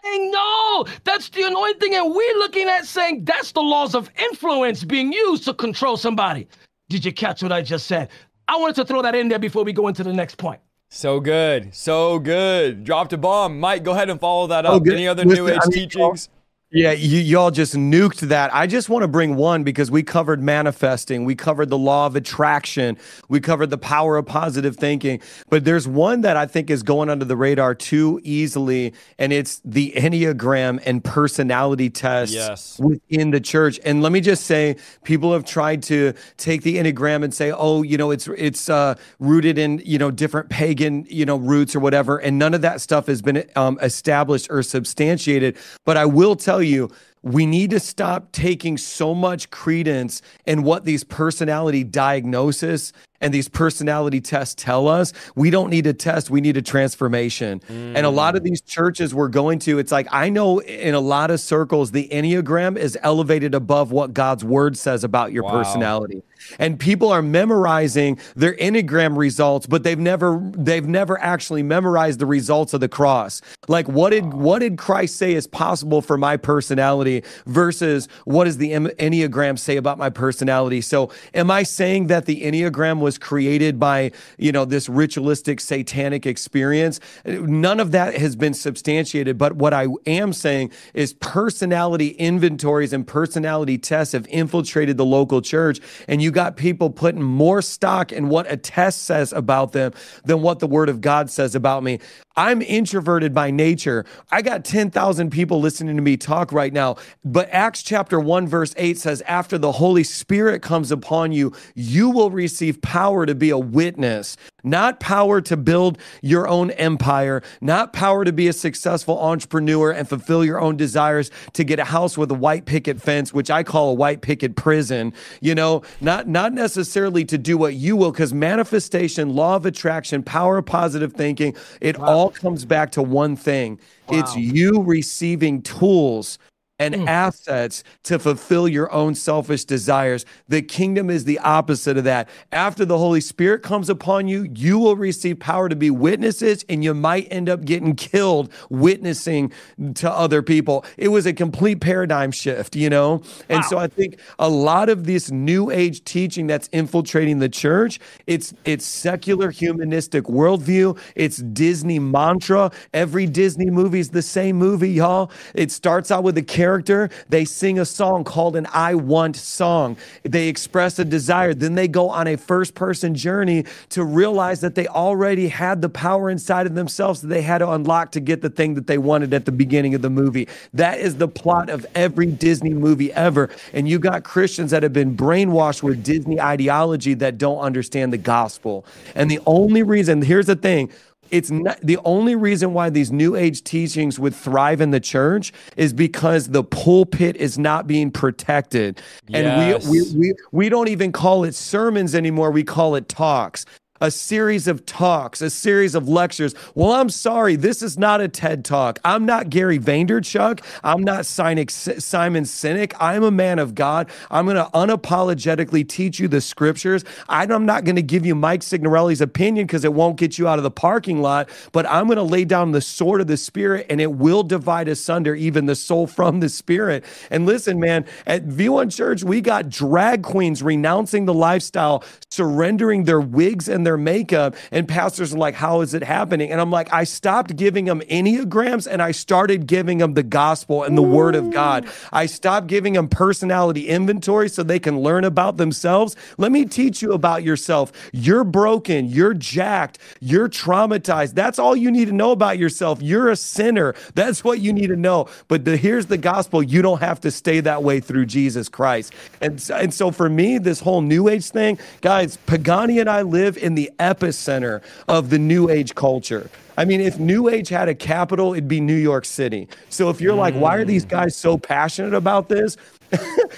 saying, no, that's the anointing, and we're looking at saying that's the laws of influence being used to control somebody. Did you catch what I just said? I wanted to throw that in there before we go into the next point. So good. So good. Dropped a bomb. Mike, go ahead and follow that up. Oh, any other Listen, New Age I mean, teachings? Yeah, you, y'all just nuked that. I just want to bring one because we covered manifesting. We covered the law of attraction. We covered the power of positive thinking. But there's one that I think is going under the radar too easily, and it's the Enneagram and personality tests yes. within the church. And let me just say, people have tried to take the Enneagram and say, oh, you know, it's it's uh, rooted in, you know, different pagan, you know, roots or whatever. And none of that stuff has been um, established or substantiated. But I will tell you, we need to stop taking so much credence in what these personality diagnoses and these personality tests tell us. We don't need a test. We need a transformation. Mm. And a lot of these churches we're going to, it's like, I know in a lot of circles, the Enneagram is elevated above what God's word says about your wow. personality. And people are memorizing their Enneagram results, but they've never they've never actually memorized the results of the cross. Like, what did, wow. what did Christ say is possible for my personality versus what does the Enneagram say about my personality? So am I saying that the Enneagram was was created by, you know, this ritualistic satanic experience? None of that has been substantiated. But what I am saying is personality inventories and personality tests have infiltrated the local church, and you got people putting more stock in what a test says about them than what the word of God says about me. I'm introverted by nature. I got ten thousand people listening to me talk right now. But Acts chapter one, verse eight says, after the Holy Spirit comes upon you, you will receive power to be a witness. Not power to build your own empire, not power to be a successful entrepreneur and fulfill your own desires to get a house with a white picket fence, which I call a white picket prison, you know, not, not necessarily to do what you will, because manifestation, law of attraction, power of positive thinking, it wow. all comes back to one thing. Wow. It's you receiving tools and mm. assets to fulfill your own selfish desires. The kingdom is the opposite of that. After the Holy Spirit comes upon you, you will receive power to be witnesses, and you might end up getting killed witnessing to other people. It was a complete paradigm shift, you know? And wow. so I think a lot of this new age teaching that's infiltrating the church, it's it's secular humanistic worldview. It's Disney mantra. Every Disney movie is the same movie, y'all. It starts out with a character. Character, they sing a song called an I want song. They express a desire. Then they go on a first person journey to realize that they already had the power inside of themselves that they had to unlock to get the thing that they wanted at the beginning of the movie. That is the plot of every Disney movie ever. And you got Christians that have been brainwashed with Disney ideology that don't understand the gospel. And the only reason, here's the thing, it's not the only reason why these new age teachings would thrive in the church is because the pulpit is not being protected. Yes. And we, we we we don't even call it sermons anymore. We call it talks. A series of talks, a series of lectures. Well, I'm sorry, this is not a TED Talk. I'm not Gary Vaynerchuk. I'm not Simon Sinek. I'm a man of God. I'm going to unapologetically teach you the scriptures. I'm not going to give you Mike Signorelli's opinion because it won't get you out of the parking lot, but I'm going to lay down the sword of the Spirit, and it will divide asunder even the soul from the spirit. And listen, man, at V one Church, we got drag queens renouncing the lifestyle, surrendering their wigs and their makeup, and pastors are like, how is it happening? And I'm like, I stopped giving them Enneagrams and I started giving them the gospel and the Ooh. Word of God. I stopped giving them personality inventory so they can learn about themselves. Let me teach you about yourself. You're broken. You're jacked. You're traumatized. That's all you need to know about yourself. You're a sinner. That's what you need to know. But the, here's the gospel. You don't have to stay that way through Jesus Christ. And, and so for me, this whole new age thing, guys, Pagani and I live in the epicenter of the new age culture. I mean, if new age had a capital, it'd be New York City. So if you're like, why are these guys so passionate about this?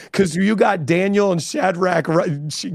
Because you got Daniel and Shadrach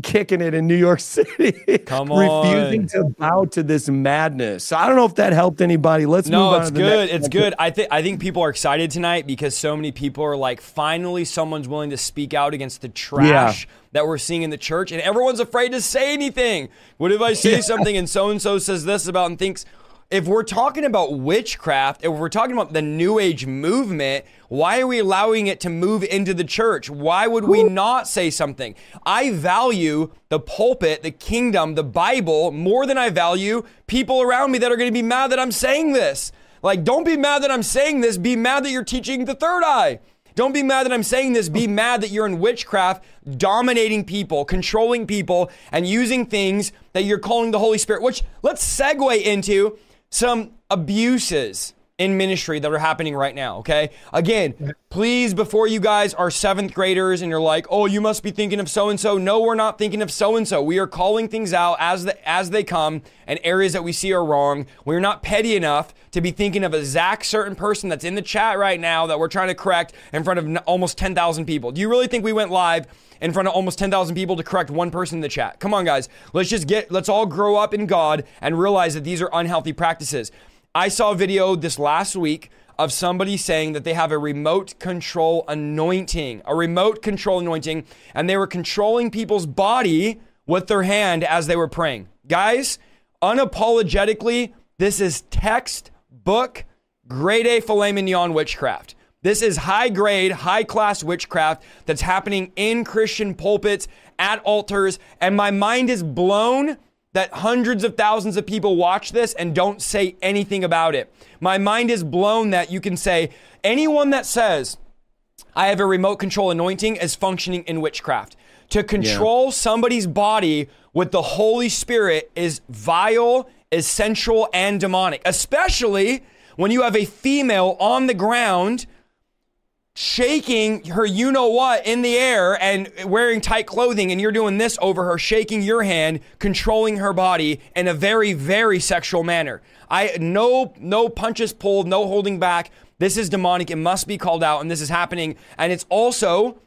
kicking it in New York City. Come on. Refusing to bow to this madness. So I don't know if that helped anybody. Let's no, move on. No, it's good. It's good. I think I think people are excited tonight because so many people are like, finally someone's willing to speak out against the trash yeah. that we're seeing in the church, and everyone's afraid to say anything. What if I say yeah. something and so-and-so says this about and thinks... If we're talking about witchcraft, if we're talking about the New Age movement, why are we allowing it to move into the church? Why would we not say something? I value the pulpit, the kingdom, the Bible more than I value people around me that are going to be mad that I'm saying this. Like, don't be mad that I'm saying this. Be mad that you're teaching the third eye. Don't be mad that I'm saying this. Be mad that you're in witchcraft, dominating people, controlling people, and using things that you're calling the Holy Spirit, which let's segue into some abuses in ministry that are happening right now, okay? Again, please, before you guys are seventh graders and you're like, oh, you must be thinking of so-and-so. No, we're not thinking of so-and-so. We are calling things out as the, as they come, and areas that we see are wrong. We're not petty enough to be thinking of a exact certain person that's in the chat right now that we're trying to correct in front of almost ten thousand people. Do you really think we went live in front of almost ten thousand people to correct one person in the chat? Come on, guys. Let's just get, let's all grow up in God and realize that these are unhealthy practices. I saw a video this last week of somebody saying that they have a remote control anointing, a remote control anointing, and they were controlling people's body with their hand as they were praying. Guys, unapologetically, this is textbook grade A filet mignon witchcraft. This is high grade, high class witchcraft that's happening in Christian pulpits, at altars, and my mind is blown that hundreds of thousands of people watch this and don't say anything about it. My mind is blown that you can say, anyone that says, I have a remote control anointing is functioning in witchcraft. To control yeah. somebody's body with the Holy Spirit is vile, is sensual and demonic, especially when you have a female on the ground shaking her you-know-what in the air and wearing tight clothing, and you're doing this over her, shaking your hand, controlling her body in a very, very sexual manner. I no no punches pulled, no holding back. This is demonic. It must be called out, and this is happening. And it's also,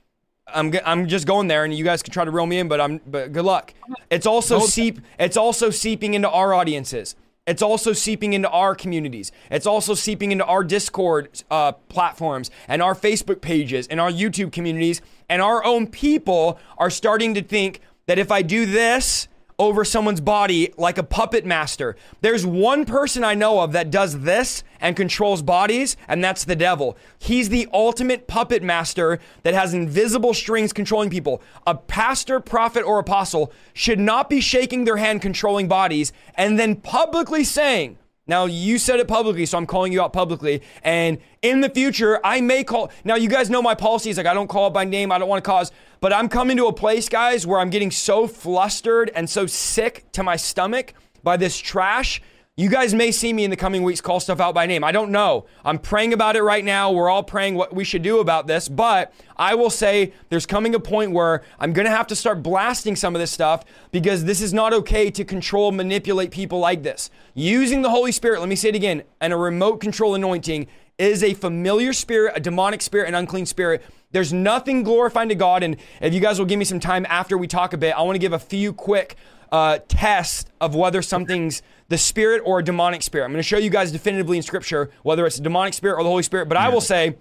I'm I'm just going there, and you guys can try to reel me in, but I'm but good luck. It's also seep. It's also seeping into our audiences. It's also seeping into our communities. It's also seeping into our Discord uh, platforms and our Facebook pages and our YouTube communities. And our own people are starting to think that if I do this over someone's body like a puppet master, there's one person I know of that does this and controls bodies, and that's the devil. He's the ultimate puppet master that has invisible strings controlling people. A pastor, prophet, or apostle should not be shaking their hand controlling bodies and then publicly saying, now you said it publicly, so I'm calling you out publicly, and in the future I may call, now you guys know my policy is like I don't call it by name, I don't want to cause, but I'm coming to a place, guys, where I'm getting so flustered and so sick to my stomach by this trash. You guys may see me in the coming weeks call stuff out by name. I don't know. I'm praying about it right now. We're all praying what we should do about this. But I will say there's coming a point where I'm going to have to start blasting some of this stuff because this is not okay to control, manipulate people like this. Using the Holy Spirit, let me say it again, and a remote control anointing is a familiar spirit, a demonic spirit, an unclean spirit. There's nothing glorifying to God. And if you guys will give me some time after we talk a bit, I want to give a few quick Uh, test of whether something's the spirit or a demonic spirit. I'm going to show you guys definitively in scripture whether it's a demonic spirit or the Holy Spirit. But I will say,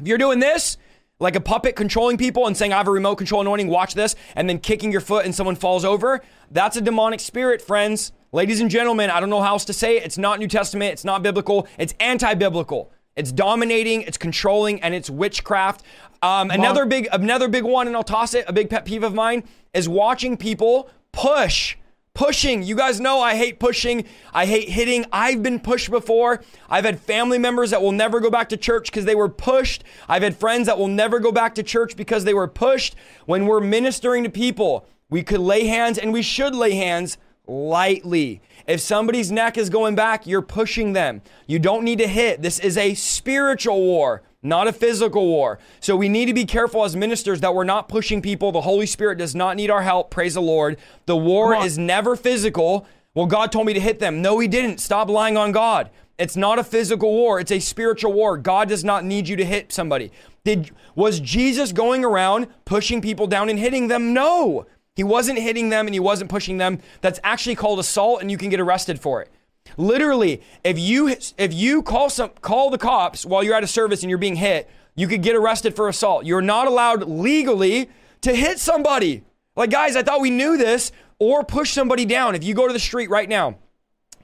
if you're doing this, like a puppet controlling people and saying, I have a remote control anointing, watch this, and then kicking your foot and someone falls over, that's a demonic spirit, friends. Ladies and gentlemen, I don't know how else to say it. It's not New Testament. It's not biblical. It's anti-biblical. It's dominating, it's controlling, and it's witchcraft. Um, another big, another big one, and I'll toss it, a big pet peeve of mine, is watching people Push, pushing. You guys know I hate pushing. I hate hitting. I've been pushed before. I've had family members that will never go back to church because they were pushed. I've had friends that will never go back to church because they were pushed. When we're ministering to people, we could lay hands, and we should lay hands lightly. If somebody's neck is going back, you're pushing them. You don't need to hit. This is a spiritual war, not a physical war. So we need to be careful as ministers that we're not pushing people. The Holy Spirit does not need our help. Praise the Lord. The war is never physical. Well, God told me to hit them. No, he didn't. Stop lying on God. It's not a physical war. It's a spiritual war. God does not need you to hit somebody. Did, was Jesus going around pushing people down and hitting them? No, he wasn't hitting them and he wasn't pushing them. That's actually called assault and you can get arrested for it. Literally, if you if you call some call the cops while you're at a service and you're being hit, you could get arrested for assault. You're not allowed legally to hit somebody. Like, guys, I thought we knew this. Or push somebody down. If you go to the street right now,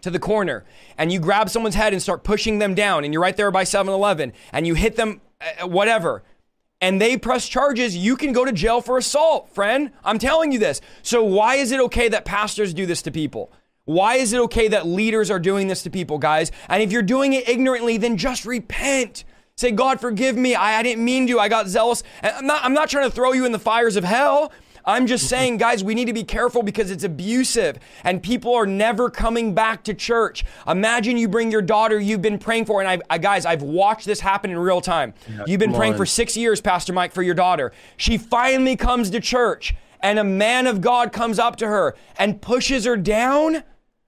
to the corner, and you grab someone's head and start pushing them down, and you're right there by seven eleven, and you hit them, whatever, and they press charges, you can go to jail for assault, friend. I'm telling you this. So why is it okay that pastors do this to people? Why is it okay that leaders are doing this to people, guys? And if you're doing it ignorantly, then just repent. Say, God, forgive me. I, I didn't mean to. I got zealous. And I'm not, I'm not trying to throw you in the fires of hell. I'm just saying, guys, we need to be careful because it's abusive and people are never coming back to church. Imagine you bring your daughter you've been praying for, and I, I guys, I've watched this happen in real time. Yeah, you've been praying for six years, Pastor Mike, for your daughter. She finally comes to church and a man of God comes up to her and pushes her down.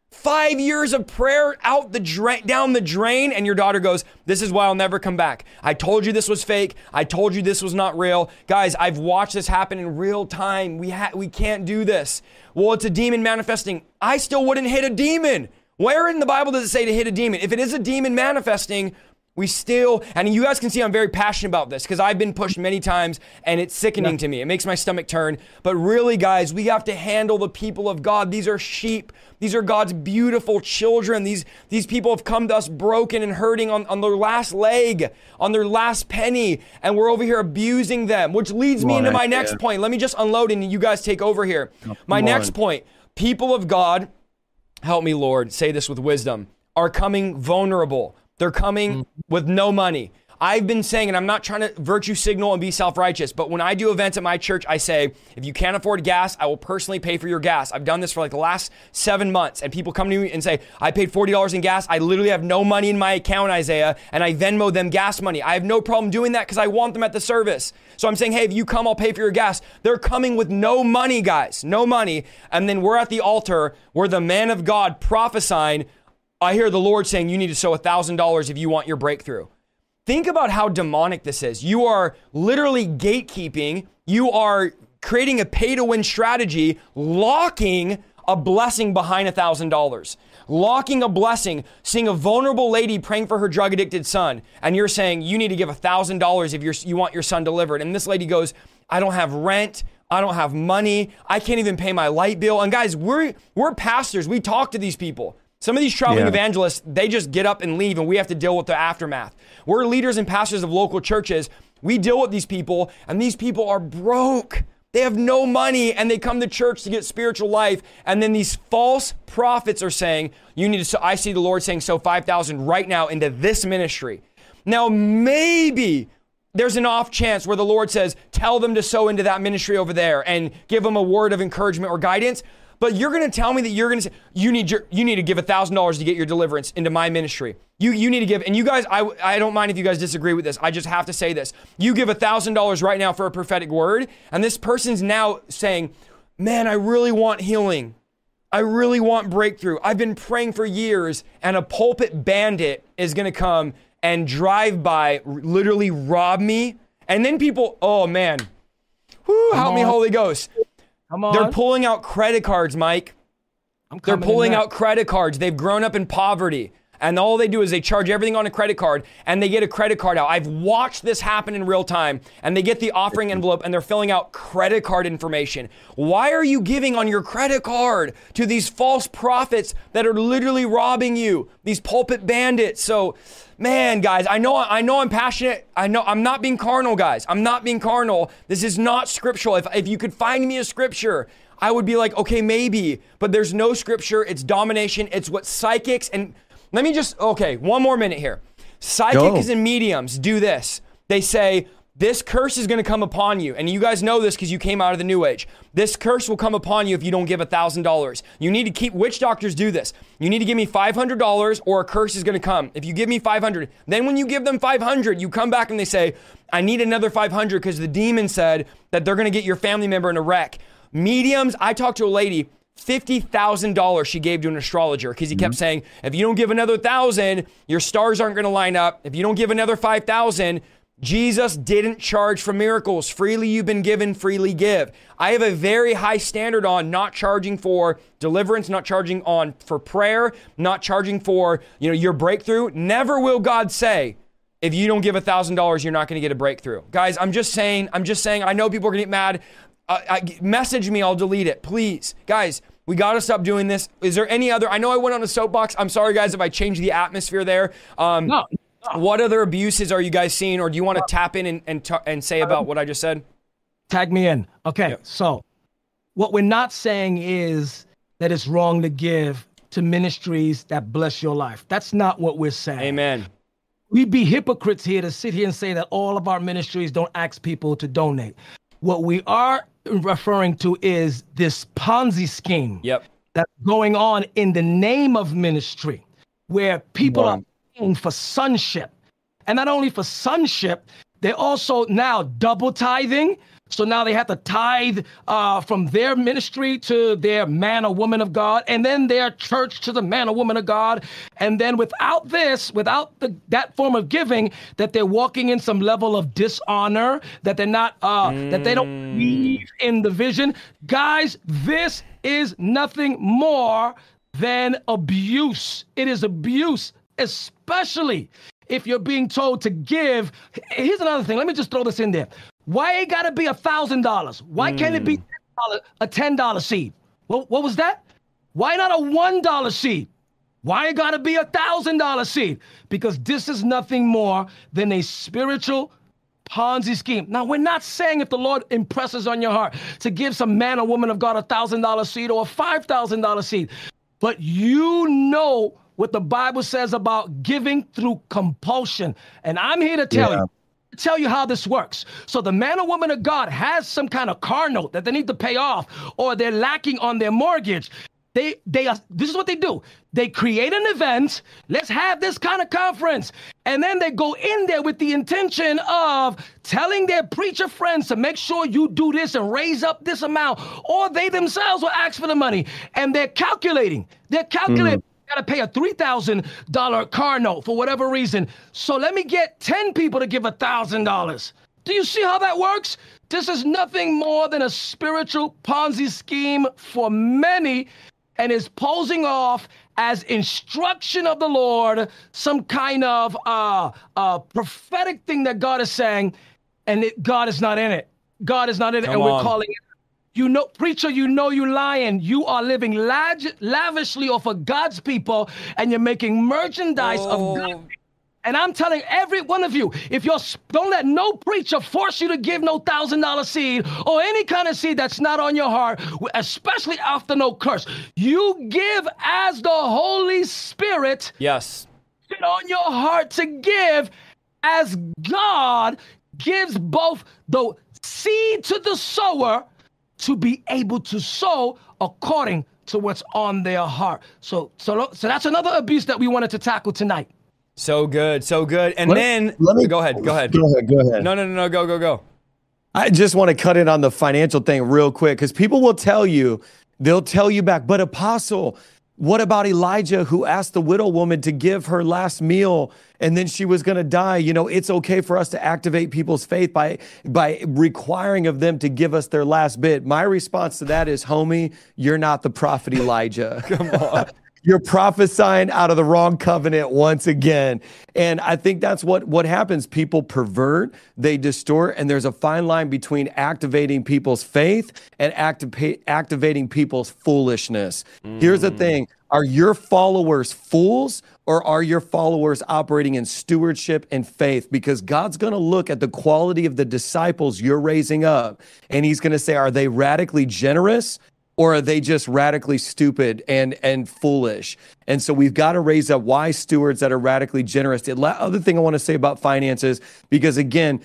Five years of prayer out the drain, down the drain, and your daughter goes, this is why I'll never come back. I told you this was fake. I told you this was not real. Guys, I've watched this happen in real time. We ha- we can't do this. Well, it's a demon manifesting. I still wouldn't hit a demon. Where in the Bible does it say to hit a demon? If it is a demon manifesting, we still, and you guys can see I'm very passionate about this because I've been pushed many times and it's sickening yeah. to me. It makes my stomach turn. But really, guys, we have to handle the people of God. These are sheep. These are God's beautiful children. These these people have come to us broken and hurting on, on their last leg, on their last penny, and we're over here abusing them, which leads Come me on, into my I next care. point. Let me just unload and you guys take over here. Come my on. next point, people of God, help me, Lord, say this with wisdom, are coming vulnerable. They're coming with no money. I've been saying, and I'm not trying to virtue signal and be self-righteous, but when I do events at my church, I say, if you can't afford gas, I will personally pay for your gas. I've done this for like the last seven months, and people come to me and say, I paid forty dollars in gas. I literally have no money in my account, Isaiah, and I Venmo them gas money. I have no problem doing that because I want them at the service. So I'm saying, hey, if you come, I'll pay for your gas. They're coming with no money, guys, no money. And then we're at the altar where the man of God prophesying, I hear the Lord saying, you need to sow one thousand dollars if you want your breakthrough. Think about how demonic this is. You are literally gatekeeping. You are creating a pay-to-win strategy, locking a blessing behind one thousand dollars. Locking a blessing, seeing a vulnerable lady praying for her drug-addicted son, and you're saying, you need to give one thousand dollars if you're, you want your son delivered. And this lady goes, I don't have rent. I don't have money. I can't even pay my light bill. And guys, we're, we're pastors. We talk to these people. Some of these traveling yeah. evangelists, they just get up and leave, and we have to deal with the aftermath. We're leaders and pastors of local churches. We deal with these people, and these people are broke. They have no money, and they come to church to get spiritual life. And then these false prophets are saying, "You need to." So I see the Lord saying, "Sow five thousand right now into this ministry." Now, maybe there's an off chance where the Lord says, "Tell them to sow into that ministry over there," and give them a word of encouragement or guidance. But you're going to tell me that you're going to say, you need your, you need to give one thousand dollars to get your deliverance into my ministry. You you need to give, and you guys, I, I don't mind if you guys disagree with this. I just have to say this. You give one thousand dollars right now for a prophetic word, and this person's now saying, man, I really want healing. I really want breakthrough. I've been praying for years, and a pulpit bandit is going to come and drive by, literally rob me. And then people, oh man, whoo, help me, Holy Ghost. Come on. They're pulling out credit cards, Mike. I'm They're pulling out credit cards. They've grown up in poverty. And all they do is they charge everything on a credit card, and they get a credit card out. I've watched this happen in real time, and they get the offering envelope, and they're filling out credit card information. Why are you giving on your credit card to these false prophets that are literally robbing you, these pulpit bandits? So, man, guys, I know, I know I'm passionate. I know I'm not being carnal, guys. I'm not being carnal. This is not scriptural. If, if you could find me a scripture, I would be like, okay, maybe. But there's no scripture. It's domination. It's what psychics and... Let me just, okay, one more minute here. Psychics Go. and mediums do this. They say, this curse is going to come upon you. And you guys know this because you came out of the New Age. This curse will come upon you if you don't give one thousand dollars. You need to keep, witch doctors do this. You need to give me five hundred dollars or a curse is going to come. If you give me five hundred dollars, then when you give them five hundred dollars, you come back and they say, I need another five hundred dollars because the demon said that they're going to get your family member in a wreck. Mediums, I talked to a lady, fifty thousand dollars she gave to an astrologer because he mm-hmm. kept saying, if you don't give another thousand, your stars aren't going to line up. If you don't give another five thousand, Jesus didn't charge for miracles. Freely you've been given, freely give. I have a very high standard on not charging for deliverance, not charging on for prayer, not charging for, you know, your breakthrough. Never will God say, if you don't give one thousand dollars, you're not going to get a breakthrough. Guys, I'm just saying, I'm just saying, I know people are going to get mad. Uh, I, message me, I'll delete it, please. Guys, we gotta stop doing this. Is there any other, I know I went on a soapbox. I'm sorry guys if I changed the atmosphere there. Um, no, no. What other abuses are you guys seeing, or do you wanna tap in and and, t- and say about what I just said? Tag me in. Okay, yeah. So what we're not saying is that it's wrong to give to ministries that bless your life. That's not what we're saying. Amen. We'd be hypocrites here to sit here and say that all of our ministries don't ask people to donate. What we are referring to is this Ponzi scheme yep. that's going on in the name of ministry, where people wow. are paying for sonship. And not only for sonship, they're also now double tithing. So now they have to tithe uh, from their ministry to their man or woman of God, and then their church to the man or woman of God. And then without this, without the, that form of giving, that they're walking in some level of dishonor, that they're not, uh, mm. that they don't believe in the vision. Guys, this is nothing more than abuse. It is abuse, especially if you're being told to give. Here's another thing. Let me just throw this in there. Why it gotta be a thousand dollars? Why mm. can't it be a ten dollar seed? What what was that? Why not a one dollar seed? Why it gotta be a thousand dollar seed? Because this is nothing more than a spiritual Ponzi scheme. Now, we're not saying if the Lord impresses on your heart to give some man or woman of God a thousand dollar seed or a five thousand dollar seed, but you know what the Bible says about giving through compulsion. And I'm here to tell yeah. you, tell you how this works. So the man or woman of God has some kind of car note that they need to pay off, or they're lacking on their mortgage. They, they are, this is what they do. They create an event. Let's have this kind of conference. And then they go in there with the intention of telling their preacher friends to make sure you do this and raise up this amount, or they themselves will ask for the money. And they're calculating, they're calculating. Mm. Got to pay a three thousand dollars car note for whatever reason. So let me get ten people to give one thousand dollars. Do you see how that works? This is nothing more than a spiritual Ponzi scheme for many, and is posing off as instruction of the Lord, some kind of uh, uh, prophetic thing that God is saying, and it, God is not in it. God is not in it, Come and we're on. calling it. You know, preacher, you know you're lying. You are living lav- lavishly off of God's people, and you're making merchandise oh. of God. And I'm telling every one of you, if you're don't let no preacher force you to give no thousand dollar seed or any kind of seed that's not on your heart, especially after no curse. You give as the Holy Spirit. Yes. Put on your heart to give, as God gives both the seed to the sower, to be able to sow according to what's on their heart. So so, so that's another abuse that we wanted to tackle tonight. So good, so good. And let, then, let me, go ahead, go ahead. Go ahead, go ahead. No, no, no, no, go, go, go. I just want to cut in on the financial thing real quick, because people will tell you, they'll tell you back, but Apostle, what about Elijah who asked the widow woman to give her last meal and then she was going to die? You know, it's okay for us to activate people's faith by by requiring of them to give us their last bit. My response to that is, homie, you're not the prophet Elijah. Come on. You're prophesying out of the wrong covenant once again. And I think that's what, what happens. People pervert, they distort, and there's a fine line between activating people's faith and activa- activating people's foolishness. Mm. Here's the thing. Are your followers fools, or are your followers operating in stewardship and faith? Because God's going to look at the quality of the disciples you're raising up, and he's going to say, are they radically generous, or are they just radically stupid and and foolish? And so we've got to raise up wise stewards that are radically generous. The other thing I want to say about finances, because again,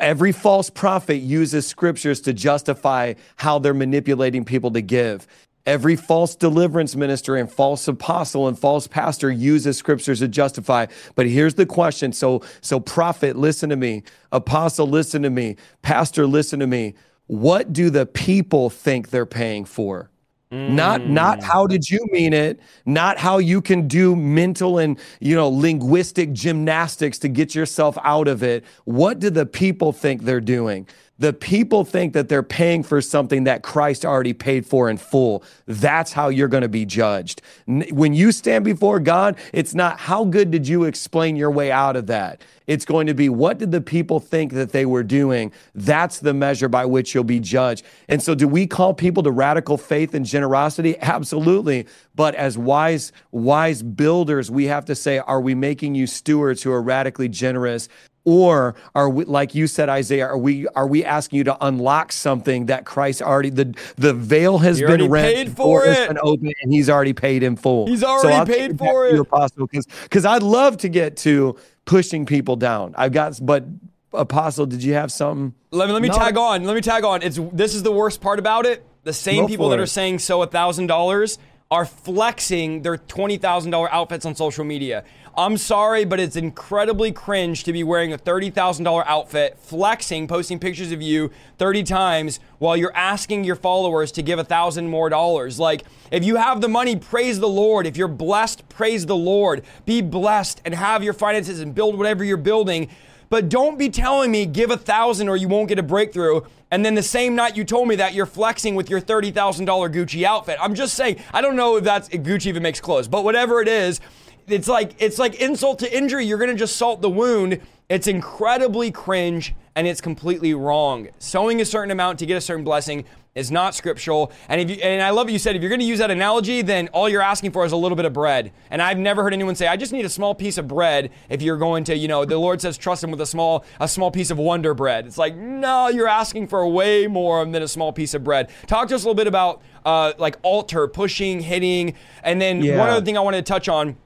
every false prophet uses scriptures to justify how they're manipulating people to give. Every false deliverance minister and false apostle and false pastor uses scriptures to justify. But here's the question. So, so prophet, listen to me. Apostle, listen to me. Pastor, listen to me. What do the people think they're paying for? Mm. Not not how did you mean it, not how you can do mental and, you know, linguistic gymnastics to get yourself out of it. What do the people think they're doing? The people think that they're paying for something that Christ already paid for in full. That's how you're going to be judged. When you stand before God, it's not how good did you explain your way out of that. It's going to be what did the people think that they were doing. That's the measure by which you'll be judged. And so do we call people to radical faith and generosity? Absolutely. But as wise, wise builders, we have to say, are we making you stewards who are radically generous? Or are we, like you said, Isaiah, are we are we asking you to unlock something that Christ already, the, the veil has he been rent for it, open, and he's already paid in full. He's already so paid for it. Because I'd love to get to pushing people down. I've got, but Apostle, did you have something? Let me let me no. tag on. Let me tag on. It's this is the worst part about it. The same Go people that it. are saying so a thousand dollars are flexing their twenty thousand dollars outfits on social media. I'm sorry, but it's incredibly cringe to be wearing a thirty thousand dollars outfit, flexing, posting pictures of you thirty times while you're asking your followers to give a thousand more dollars. Like, if you have the money, praise the Lord. If you're blessed, praise the Lord. Be blessed and have your finances and build whatever you're building. But don't be telling me give a thousand or you won't get a breakthrough. And then the same night you told me that, you're flexing with your thirty thousand dollars Gucci outfit. I'm just saying, I don't know if that's if Gucci even makes clothes, but whatever it is, it's like it's like insult to injury. You're gonna just salt the wound. It's incredibly cringe and it's completely wrong. Sowing a certain amount to get a certain blessing is not scriptural. And, if you, and I love what you said. If you're going to use that analogy, then all you're asking for is a little bit of bread. And I've never heard anyone say, I just need a small piece of bread if you're going to, you know, the Lord says trust him with a small a small piece of wonder bread. It's like, no, you're asking for way more than a small piece of bread. Talk to us a little bit about uh, like altar, pushing, hitting. And then yeah. one other thing I wanted to touch on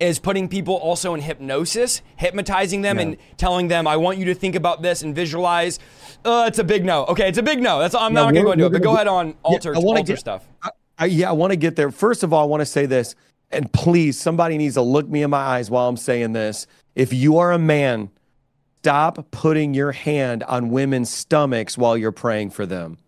is putting people also in hypnosis, hypnotizing them yeah. and telling them, I want you to think about this and visualize. Uh, it's a big no. Okay, it's a big no. That's all, I'm no, not going to go into it, but go ahead on altar, yeah, I altar get, stuff. I, I, yeah, I want to get there. First of all, I want to say this, and please, somebody needs to look me in my eyes while I'm saying this. If you are a man, stop putting your hand on women's stomachs while you're praying for them.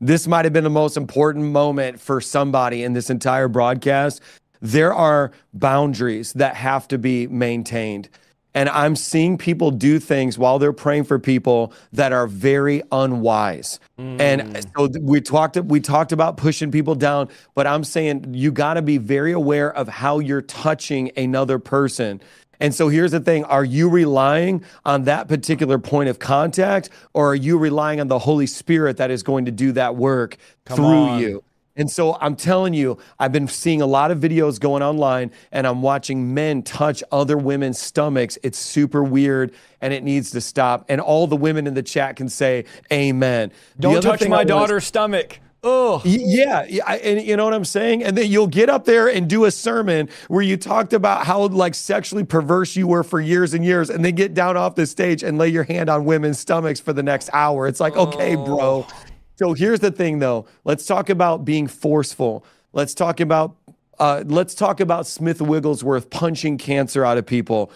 This might have been the most important moment for somebody in this entire broadcast. There are boundaries that have to be maintained. And I'm seeing people do things while they're praying for people that are very unwise. Mm. And so we talked, we talked about pushing people down, but I'm saying you got to be very aware of how you're touching another person. And so here's the thing. Are you relying on that particular point of contact, or are you relying on the Holy Spirit that is going to do that work Come through on. you? And so I'm telling you, I've been seeing a lot of videos going online, and I'm watching men touch other women's stomachs. It's super weird, and it needs to stop. And all the women in the chat can say, amen. Don't touch my daughter's stomach. Oh yeah, yeah, and you know what I'm saying? And then you'll get up there and do a sermon where you talked about how like sexually perverse you were for years and years, and then get down off the stage and lay your hand on women's stomachs for the next hour. It's like, okay, oh. bro. So here's the thing, though. Let's talk about being forceful. Let's talk about uh, let's talk about Smith Wigglesworth punching cancer out of people.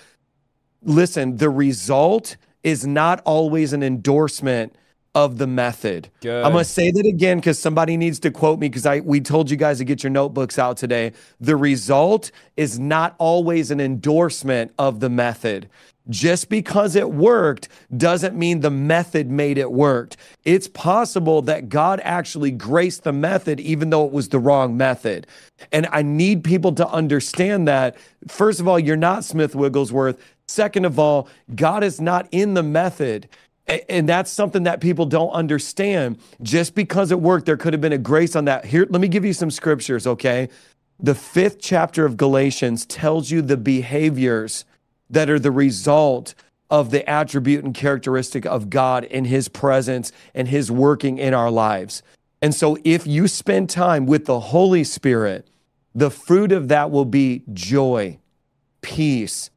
Listen, the result is not always an endorsement of the method. Good. I'm going to say that again because somebody needs to quote me, because I we told you guys to get your notebooks out today. The result is not always an endorsement of the method. Just because it worked doesn't mean the method made it worked. It's possible that God actually graced the method, even though it was the wrong method. And I need people to understand that. First of all, you're not Smith Wigglesworth. Second of all, God is not in the method. And that's something that people don't understand. Just because it worked, there could have been a grace on that. Here, let me give you some scriptures, okay? The fifth chapter of Galatians tells you the behaviors that are the result of the attribute and characteristic of God in his presence and his working in our lives. And so if you spend time with the Holy Spirit, the fruit of that will be joy, peace,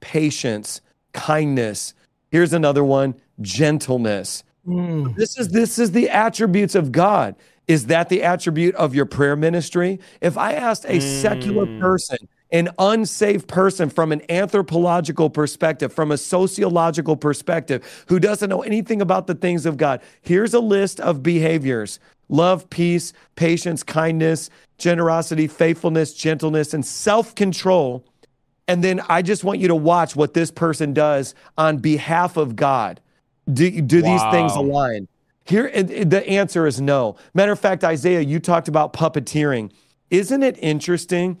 patience, kindness. Here's another one, gentleness. Mm. This is, this is the attributes of God. Is that the attribute of your prayer ministry? If I asked a mm. secular person, an unsaved person from an anthropological perspective, from a sociological perspective, who doesn't know anything about the things of God, here's a list of behaviors: love, peace, patience, kindness, generosity, faithfulness, gentleness, and self-control. And then I just want you to watch what this person does on behalf of God. Do, do wow. these things align? Here, the answer is no. Matter of fact, Isaiah, you talked about puppeteering. Isn't it interesting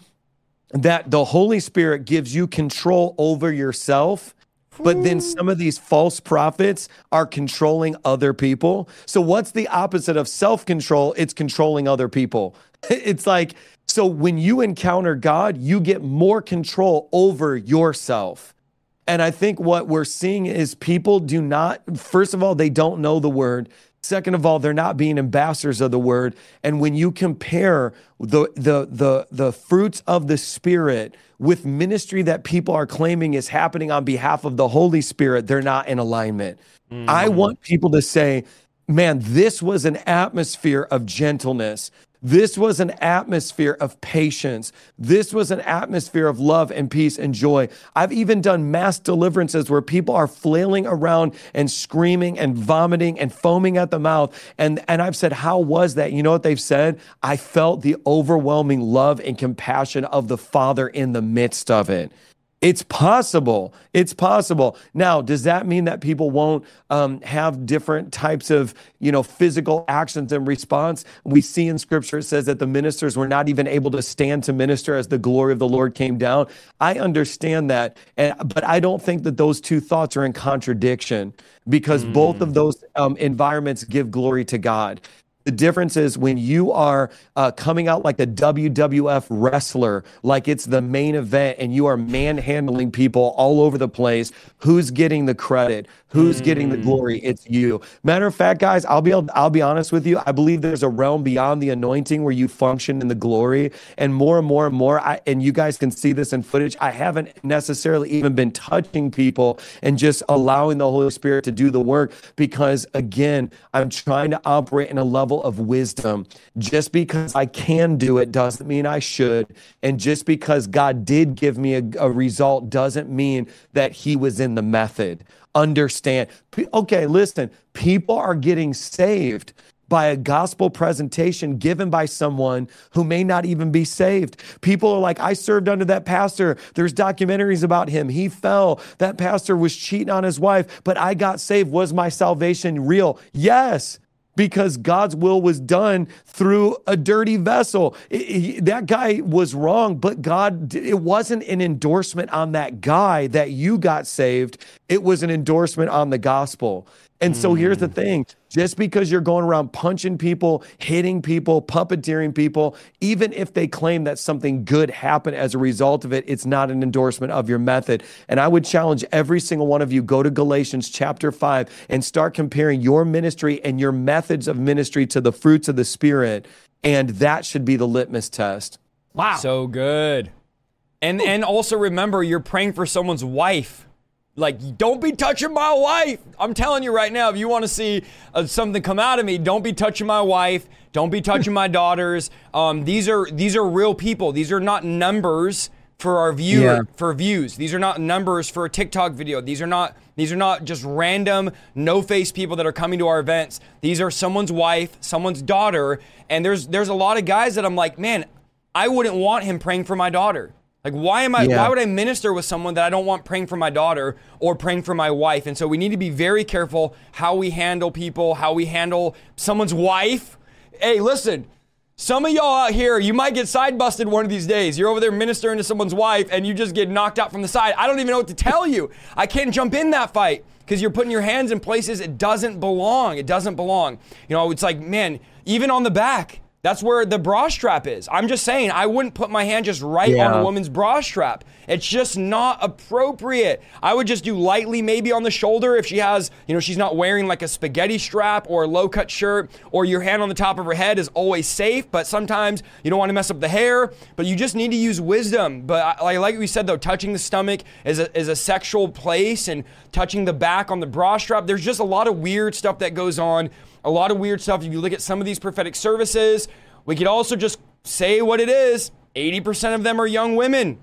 that the Holy Spirit gives you control over yourself, but then some of these false prophets are controlling other people? So what's the opposite of self-control? It's controlling other people. It's like, so when you encounter God, you get more control over yourself. And I think what we're seeing is people do not, first of all, they don't know the word. Second of all, they're not being ambassadors of the word. And when you compare the, the the the fruits of the Spirit with ministry that people are claiming is happening on behalf of the Holy Spirit, they're not in alignment. Mm. I want people to say, man, this was an atmosphere of gentleness. This was an atmosphere of patience. This was an atmosphere of love and peace and joy. I've even done mass deliverances where people are flailing around and screaming and vomiting and foaming at the mouth. And, and I've said, how was that? You know what they've said? I felt the overwhelming love and compassion of the Father in the midst of it. It's possible. It's possible. Now, does that mean that people won't um, have different types of, you know, physical actions and response? We see in Scripture, it says that the ministers were not even able to stand to minister as the glory of the Lord came down. I understand that, and, but I don't think that those two thoughts are in contradiction, because mm. both of those um, environments give glory to God. The difference is when you are uh, coming out like a W W F wrestler, like it's the main event, and you are manhandling people all over the place. Who's getting the credit? Who's mm. getting the glory? It's you. Matter of fact, guys, I'll be able, I'll be honest with you. I believe there's a realm beyond the anointing where you function in the glory, and more and more and more. I, and you guys can see this in footage. I haven't necessarily even been touching people and just allowing the Holy Spirit to do the work because, again, I'm trying to operate in a level of wisdom. Just because I can do it doesn't mean I should. And just because God did give me a, a result doesn't mean that he was in the method. Understand. P- okay, listen, people are getting saved by a gospel presentation given by someone who may not even be saved. People are like, I served under that pastor. There's documentaries about him. He fell. That pastor was cheating on his wife, but I got saved. Was my salvation real? Yes. Because God's will was done through a dirty vessel. It, it, that guy was wrong, but God, it wasn't an endorsement on that guy that you got saved. It was an endorsement on the gospel. And so here's the thing. Just because you're going around punching people, hitting people, puppeteering people, even if they claim that something good happened as a result of it, it's not an endorsement of your method. And I would challenge every single one of you, go to Galatians chapter five and start comparing your ministry and your methods of ministry to the fruits of the Spirit. And that should be the litmus test. Wow. So good. And, and also remember, you're praying for someone's wife. Like, don't be touching my wife. I'm telling you right now, if you want to see uh, something come out of me, don't be touching my wife. Don't be touching my daughters. Um, these are these are real people. These are not numbers for our viewer, yeah. for views. These are not numbers for a TikTok video. These are not these are not just random no-face people that are coming to our events. These are someone's wife, someone's daughter, and there's there's a lot of guys that I'm like, man, I wouldn't want him praying for my daughter. Like, why am I? Yeah. Why would I minister with someone that I don't want praying for my daughter or praying for my wife? And so we need to be very careful how we handle people, how we handle someone's wife. Hey, listen, some of y'all out here, you might get side busted one of these days. You're over there ministering to someone's wife and you just get knocked out from the side. I don't even know what to tell you. I can't jump in that fight because you're putting your hands in places it doesn't belong. It doesn't belong. You know, it's like, man, even on the back. That's where the bra strap is. I'm just saying, I wouldn't put my hand just right yeah. on a woman's bra strap. It's just not appropriate. I would just do lightly maybe on the shoulder if she has, you know, she's not wearing like a spaghetti strap or a low-cut shirt, or your hand on the top of her head is always safe, but sometimes you don't want to mess up the hair, but you just need to use wisdom. But I, like we said though, touching the stomach is a, is a sexual place, and touching the back on the bra strap, there's just a lot of weird stuff that goes on. A lot of weird stuff. If you look at some of these prophetic services, we could also just say what it is. eighty percent of them are young women.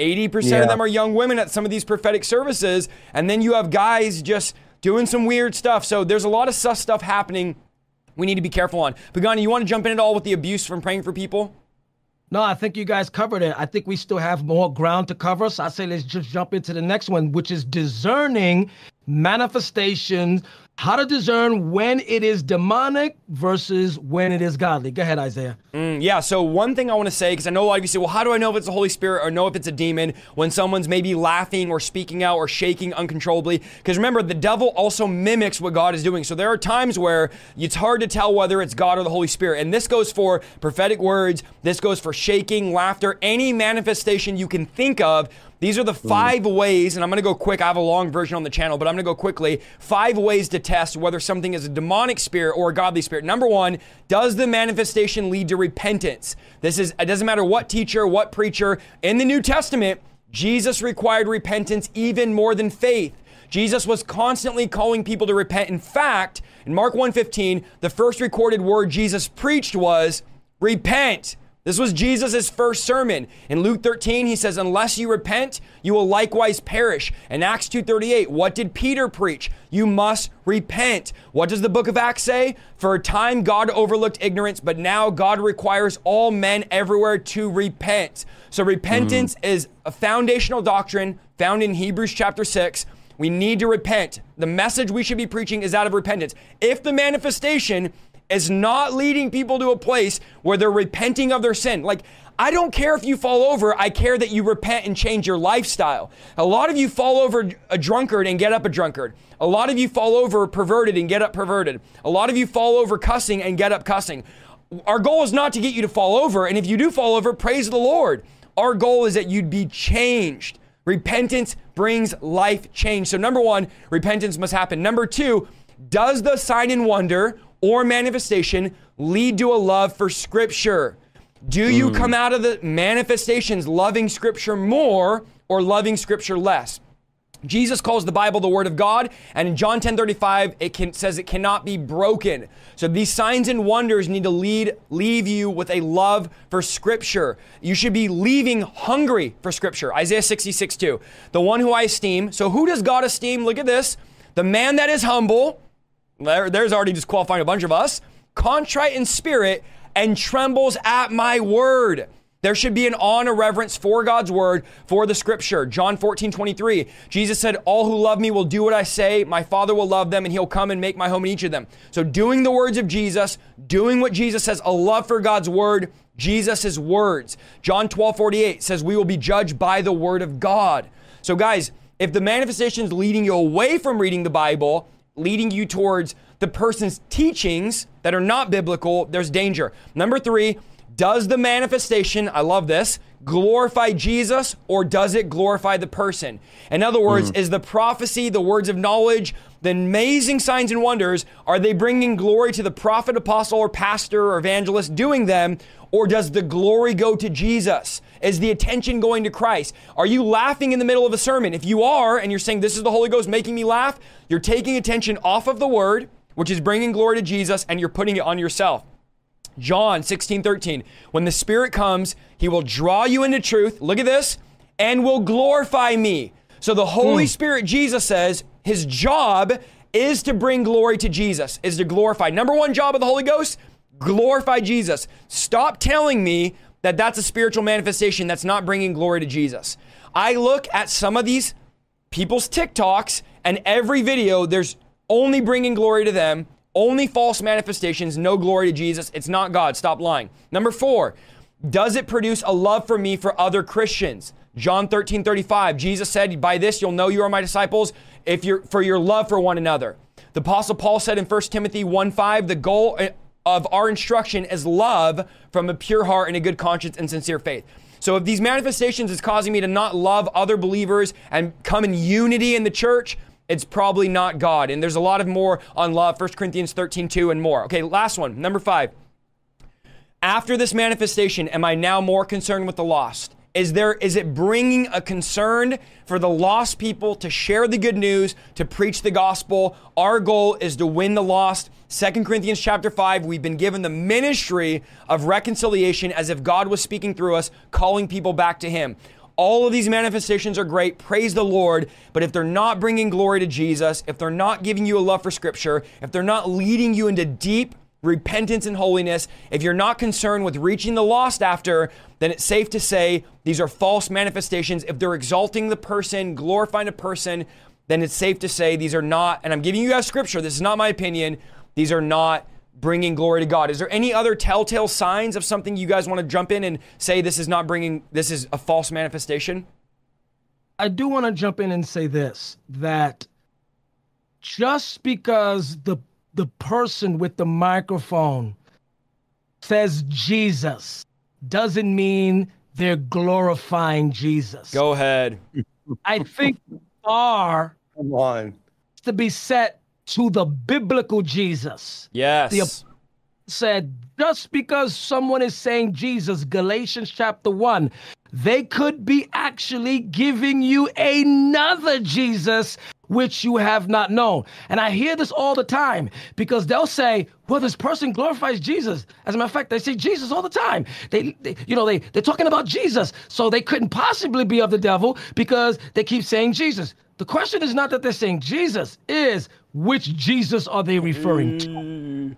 eighty percent yeah. of them are young women at some of these prophetic services. And then you have guys just doing some weird stuff. So there's a lot of sus stuff happening we need to be careful on. Pagani, you want to jump in at all with the abuse from praying for people? No, I think you guys covered it. I think we still have more ground to cover. So I say let's just jump into the next one, which is discerning manifestations. How to discern when it is demonic versus when it is godly. Go ahead, Isaiah. Mm, yeah, so one thing I want to say, because I know a lot of you say, well, how do I know if it's the Holy Spirit or know if it's a demon when someone's maybe laughing or speaking out or shaking uncontrollably? Because remember, the devil also mimics what God is doing. So there are times where it's hard to tell whether it's God or the Holy Spirit. And this goes for prophetic words. This goes for shaking, laughter, any manifestation you can think of. These are the five ways, and I'm going to go quick. I have a long version on the channel, but I'm going to go quickly. Five ways to test whether something is a demonic spirit or a godly spirit. Number one, does the manifestation lead to repentance? This is, it doesn't matter what teacher, what preacher. In the New Testament, Jesus required repentance even more than faith. Jesus was constantly calling people to repent. In fact, in Mark one fifteen, the first recorded word Jesus preached was, repent. This was Jesus' first sermon. In Luke thirteen, he says, unless you repent, you will likewise perish. In Acts two thirty-eight, what did Peter preach? You must repent. What does the book of Acts say? For a time, God overlooked ignorance, but now God requires all men everywhere to repent. So repentance mm-hmm. is a foundational doctrine found in Hebrews chapter six. We need to repent. The message we should be preaching is out of repentance. If the manifestation is not leading people to a place where they're repenting of their sin. Like, I don't care if you fall over. I care that you repent and change your lifestyle. A lot of you fall over a drunkard and get up a drunkard. A lot of you fall over perverted and get up perverted. A lot of you fall over cussing and get up cussing. Our goal is not to get you to fall over. And if you do fall over, praise the Lord. Our goal is that you'd be changed. Repentance brings life change. So number one, repentance must happen. Number two, does the sign and wonder or manifestation lead to a love for Scripture? Do you mm. come out of the manifestations loving Scripture more or loving Scripture less? Jesus calls the Bible the Word of God, and in John ten thirty-five, it can, says it cannot be broken. So these signs and wonders need to lead leave you with a love for Scripture. You should be leaving hungry for Scripture. Isaiah sixty-six two, the one who I esteem. So who does God esteem? Look at this. The man that is humble, there, there's already disqualifying a bunch of us, contrite in spirit and trembles at my word. There should be an awe and a reverence for God's word, for the Scripture. John fourteen twenty-three, Jesus said, all who love me will do what I say. My Father will love them, and he'll come and make my home in each of them. So doing the words of Jesus, doing what Jesus says, a love for God's word, Jesus' words. John twelve forty-eight says, we will be judged by the word of God. So guys, if the manifestation is leading you away from reading the Bible, leading you towards the person's teachings that are not biblical, there's danger. Number three, does the manifestation, I love this, glorify Jesus or does it glorify the person? In other words, mm. is the prophecy, the words of knowledge, the amazing signs and wonders, are they bringing glory to the prophet, apostle, or pastor or evangelist doing them? Or does the glory go to Jesus? Is the attention going to Christ? Are you laughing in the middle of a sermon? If you are, and you're saying, this is the Holy Ghost making me laugh, you're taking attention off of the word, which is bringing glory to Jesus, and you're putting it on yourself. John sixteen thirteen, when the Spirit comes, he will draw you into truth. Look at this, and will glorify me. So the Holy mm. Spirit, Jesus says, his job is to bring glory to Jesus, is to glorify. Number one job of the Holy Ghost, glorify Jesus. Stop telling me that that's a spiritual manifestation that's not bringing glory to Jesus. I look at some of these people's TikToks, and every video, there's only bringing glory to them, only false manifestations, no glory to Jesus. It's not God. Stop lying. Number four, does it produce a love for me for other Christians? John thirteen thirty-five, Jesus said, by this you'll know you are my disciples, if you're for your love for one another. The Apostle Paul said in First Timothy one five, the goal of our instruction is love from a pure heart and a good conscience and sincere faith. So if these manifestations is causing me to not love other believers and come in unity in the church, it's probably not God. And there's a lot of more on love, First Corinthians thirteen two and more. Okay, last one, number five. After this manifestation, am I now more concerned with the lost? Is there, is it bringing a concern for the lost people to share the good news, to preach the gospel? Our goal is to win the lost. Second Corinthians chapter five, we've been given the ministry of reconciliation as if God was speaking through us, calling people back to him. All of these manifestations are great, praise the Lord, but if they're not bringing glory to Jesus, if they're not giving you a love for Scripture, if they're not leading you into deep repentance and holiness, if you're not concerned with reaching the lost after, then it's safe to say these are false manifestations. If they're exalting the person, glorifying a person, then it's safe to say these are not, and I'm giving you guys Scripture, this is not my opinion, these are not bringing glory to God. Is there any other telltale signs of something you guys want to jump in and say this is not bringing, this is a false manifestation? I do want to jump in and say this, that just because the the person with the microphone says Jesus doesn't mean they're glorifying Jesus. Go ahead. I think the bar Come on. to be set to the biblical Jesus. Yes. The said, just because someone is saying Jesus, Galatians chapter one, they could be actually giving you another Jesus which you have not known. And I hear this all the time because they'll say, well, this person glorifies Jesus. As a matter of fact, they say Jesus all the time. They, they you know, they, they're talking about Jesus. So they couldn't possibly be of the devil because they keep saying Jesus. The question is not that they're saying Jesus, is which Jesus are they referring to?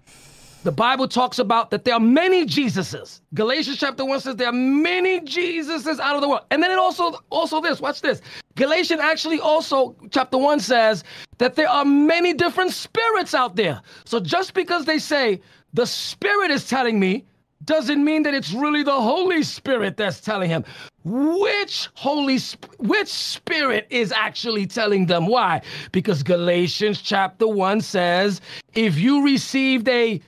The Bible talks about that there are many Jesuses. Galatians chapter one says there are many Jesuses out of the world. And then it also, also this, watch this. Galatians actually also, chapter one says that there are many different spirits out there. So just because they say the spirit is telling me doesn't mean that it's really the Holy Spirit that's telling him. Which Holy, which Spirit is actually telling them? Why? Because Galatians chapter one says, if you received a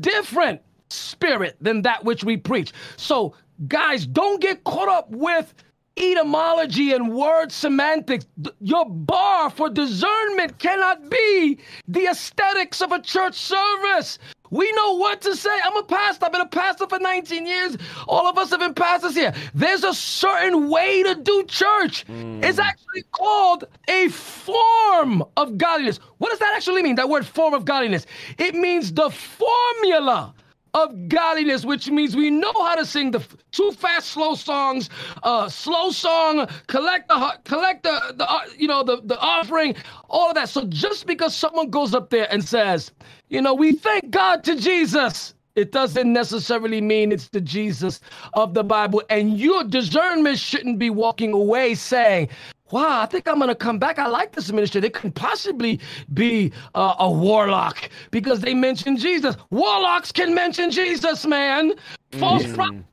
different spirit than that which we preach. So guys, don't get caught up with etymology and word semantics. Your bar for discernment cannot be the aesthetics of a church service. We know what to say. I'm a pastor. I've been a pastor for nineteen years. All of us have been pastors here. There's a certain way to do church. Mm. It's actually called a form of godliness. What does that actually mean, that word form of godliness? It means the formula of godliness, which means we know how to sing the too fast, slow songs, uh, slow song, collect the collect the, the uh, you know the the offering, all of that. So just because someone goes up there and says, you know, we thank God to Jesus, it doesn't necessarily mean it's the Jesus of the Bible. And your discernment shouldn't be walking away saying, wow, I think I'm going to come back. I like this ministry. They couldn't possibly be uh, a warlock because they mentioned Jesus. Warlocks can mention Jesus, man. False mm. prophets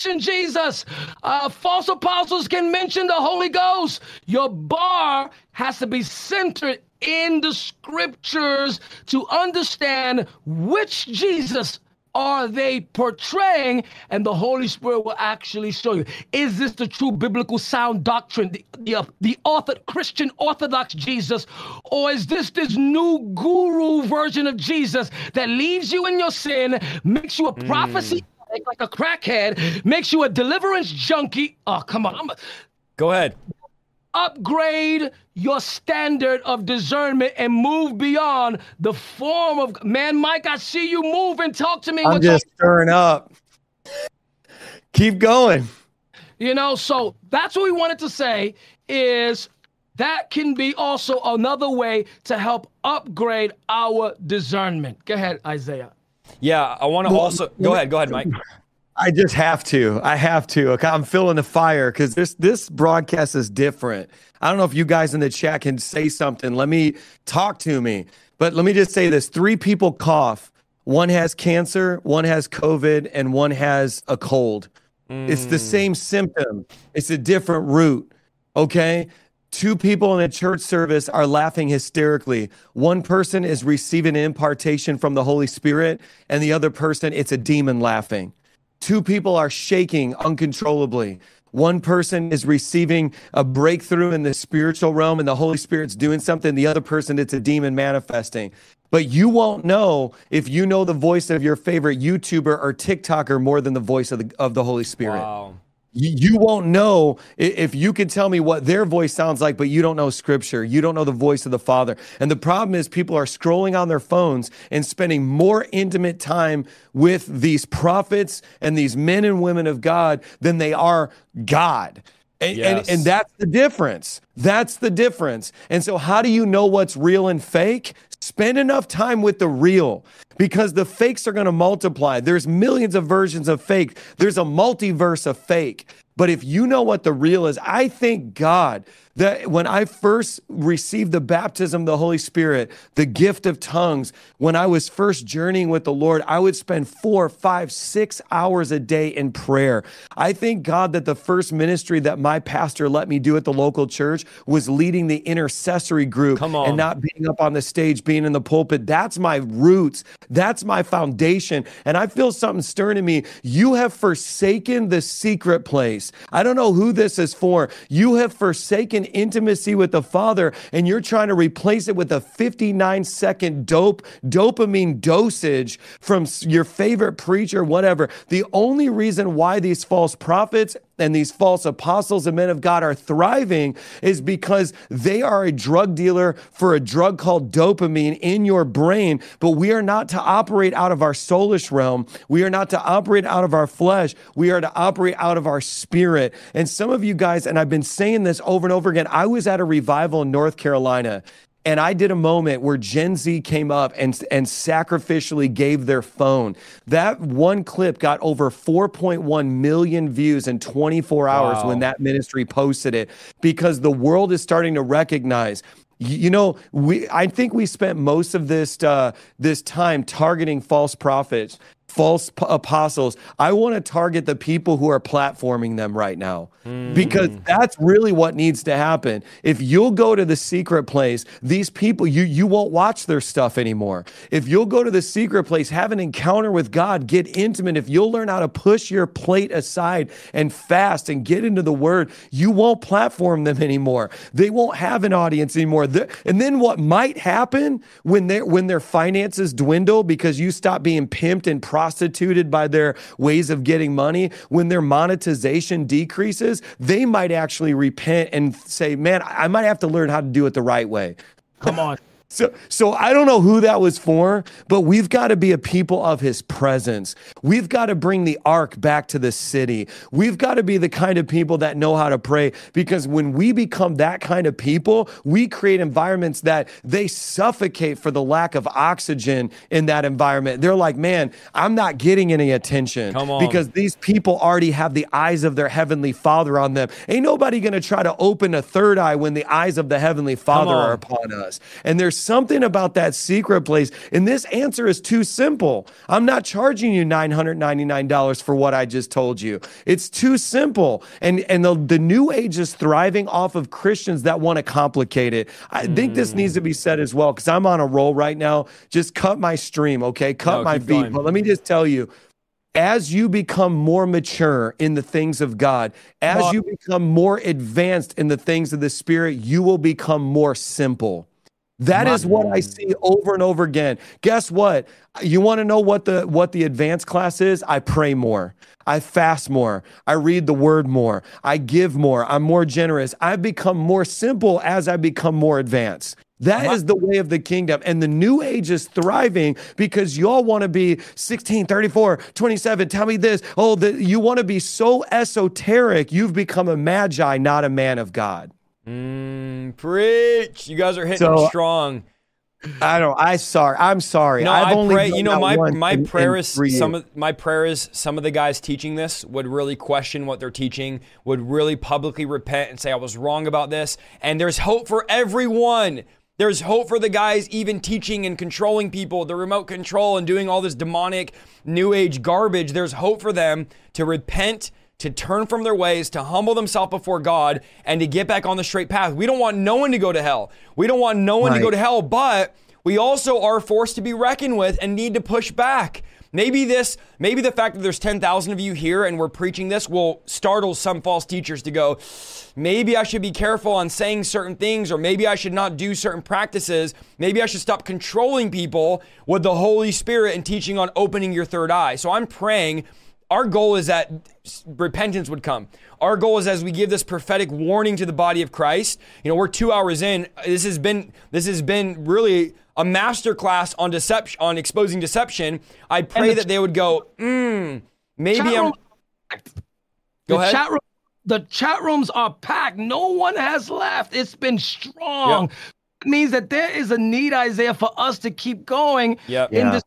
can mention Jesus. Uh, false apostles can mention the Holy Ghost. Your bar has to be centered in the scriptures to understand which Jesus are they portraying, and the Holy Spirit will actually show you. Is this the true biblical sound doctrine, the the, uh, the author, Christian Orthodox Jesus, or is this this new guru version of Jesus that leaves you in your sin, makes you a prophecy mm. like a crackhead, makes you a deliverance junkie? Oh, come on. I'm a- Go ahead. Upgrade your standard of discernment and move beyond the form of man. Mike, I see you move and talk to me. I'm just I- stirring up. Keep going. You know, so that's what we wanted to say is that can be also another way to help upgrade our discernment. Go ahead, Isaiah. Yeah, I want to also go ahead. Go ahead, Mike. I just have to. I have to. I'm feeling the fire because this this broadcast is different. I don't know if you guys in the chat can say something. Let me talk to me. But let me just say this. Three people cough. One has cancer, one has COVID, and one has a cold. Mm. It's the same symptom. It's a different root. Okay? Two people in a church service are laughing hysterically. One person is receiving an impartation from the Holy Spirit, and the other person, it's a demon laughing. Two people are shaking uncontrollably. One person is receiving a breakthrough in the spiritual realm and the Holy Spirit's doing something. The other person, it's a demon manifesting. But you won't know if you know the voice of your favorite YouTuber or TikToker more than the voice of the, of the Holy Spirit. Wow. You won't know if you can tell me what their voice sounds like, but you don't know scripture. You don't know the voice of the Father. And the problem is people are scrolling on their phones and spending more intimate time with these prophets and these men and women of God than they are God. And, yes. and, and that's the difference. That's the difference. And so how do you know what's real and fake? Spend enough time with the real, because the fakes are going to multiply. There's millions of versions of fake. There's a multiverse of fake. But if you know what the real is, I thank God that when I first received the baptism of the Holy Spirit, the gift of tongues, when I was first journeying with the Lord, I would spend four, five, six hours a day in prayer. I thank God that the first ministry that my pastor let me do at the local church was leading the intercessory group and not being up on the stage, being in the pulpit. That's my roots. That's my foundation. And I feel something stirring in me. You have forsaken the secret place. I don't know who this is for. You have forsaken intimacy with the Father, and you're trying to replace it with a fifty-nine second dope, dopamine dosage from your favorite preacher, whatever. The only reason why these false prophets and these false apostles and men of God are thriving is because they are a drug dealer for a drug called dopamine in your brain. But we are not to operate out of our soulish realm. We are not to operate out of our flesh. We are to operate out of our spirit. And some of you guys, and I've been saying this over and over again, I was at a revival in North Carolina, and I did a moment where Gen Z came up and, and sacrificially gave their phone. That one clip got over four point one million views in twenty-four hours wow. when that ministry posted it, because the world is starting to recognize. You know, we I think we spent most of this uh, this time targeting false prophets. false apostles. I want to target the people who are platforming them right now, mm. because that's really what needs to happen. If you'll go to the secret place, these people, you you won't watch their stuff anymore. If you'll go to the secret place, have an encounter with God, get intimate. If you'll learn how to push your plate aside and fast and get into the word, you won't platform them anymore. They won't have an audience anymore. They're, and then what might happen when they when their finances dwindle because you stop being pimped and prostituted by their ways of getting money, when their monetization decreases, they might actually repent and say, man, I might have to learn how to do it the right way. Come on. So, so I don't know who that was for, but we've got to be a people of his presence. We've got to bring the ark back to the city. We've got to be the kind of people that know how to pray, because when we become that kind of people, we create environments that they suffocate for the lack of oxygen in that environment. They're like, man, I'm not getting any attention because these people already have the eyes of their heavenly Father on them. Ain't nobody going to try to open a third eye when the eyes of the heavenly Father are upon us. And there's something about that secret place. And this answer is too simple. I'm not charging you nine hundred ninety-nine dollars for what I just told you. It's too simple. And and the, the new age is thriving off of Christians that want to complicate it. I mm. think this needs to be said as well, because I'm on a roll right now. Just cut my stream, okay? Cut no, my feed. Going. But let me just tell you, as you become more mature in the things of God, as well, you become more advanced in the things of the Spirit, you will become more simple. That is what I see over and over again. Guess what? You want to know what the what the advanced class is? I pray more. I fast more. I read the word more. I give more. I'm more generous. I've become more simple as I become more advanced. That is the way of the kingdom. And the new age is thriving because y'all want to be sixteen, thirty-four, twenty-seven. Tell me this. Oh, the, you want to be so esoteric. You've become a magi, not a man of God. Mm, preach. You guys are hitting so, strong. I don't I sorry. I'm sorry. No, I've I only pray, you know, my my in, prayer in is some of my prayer is some of the guys teaching this would really question what they're teaching, would really publicly repent and say I was wrong about this. And there's hope for everyone. There's hope for the guys even teaching and controlling people, the remote control and doing all this demonic new age garbage. There's hope for them to repent, to turn from their ways, to humble themselves before God, and to get back on the straight path. We don't want no one to go to hell. We don't want no one right. to go to hell, but we also are forced to be reckoned with and need to push back. Maybe this, maybe the fact that there's ten thousand of you here and we're preaching this will startle some false teachers to go, maybe I should be careful on saying certain things, or maybe I should not do certain practices. Maybe I should stop controlling people with the Holy Spirit and teaching on opening your third eye. So I'm praying our goal is that repentance would come. Our goal is, as we give this prophetic warning to the body of Christ, you know, we're two hours in. This has been this has been really a masterclass on deception, on exposing deception. I pray the that they would go, mm, maybe I'm. Room, go the ahead. Chat room, the chat rooms are packed. No one has left. It's been strong. Yep. It means that there is a need, Isaiah, for us to keep going yep. in yeah. this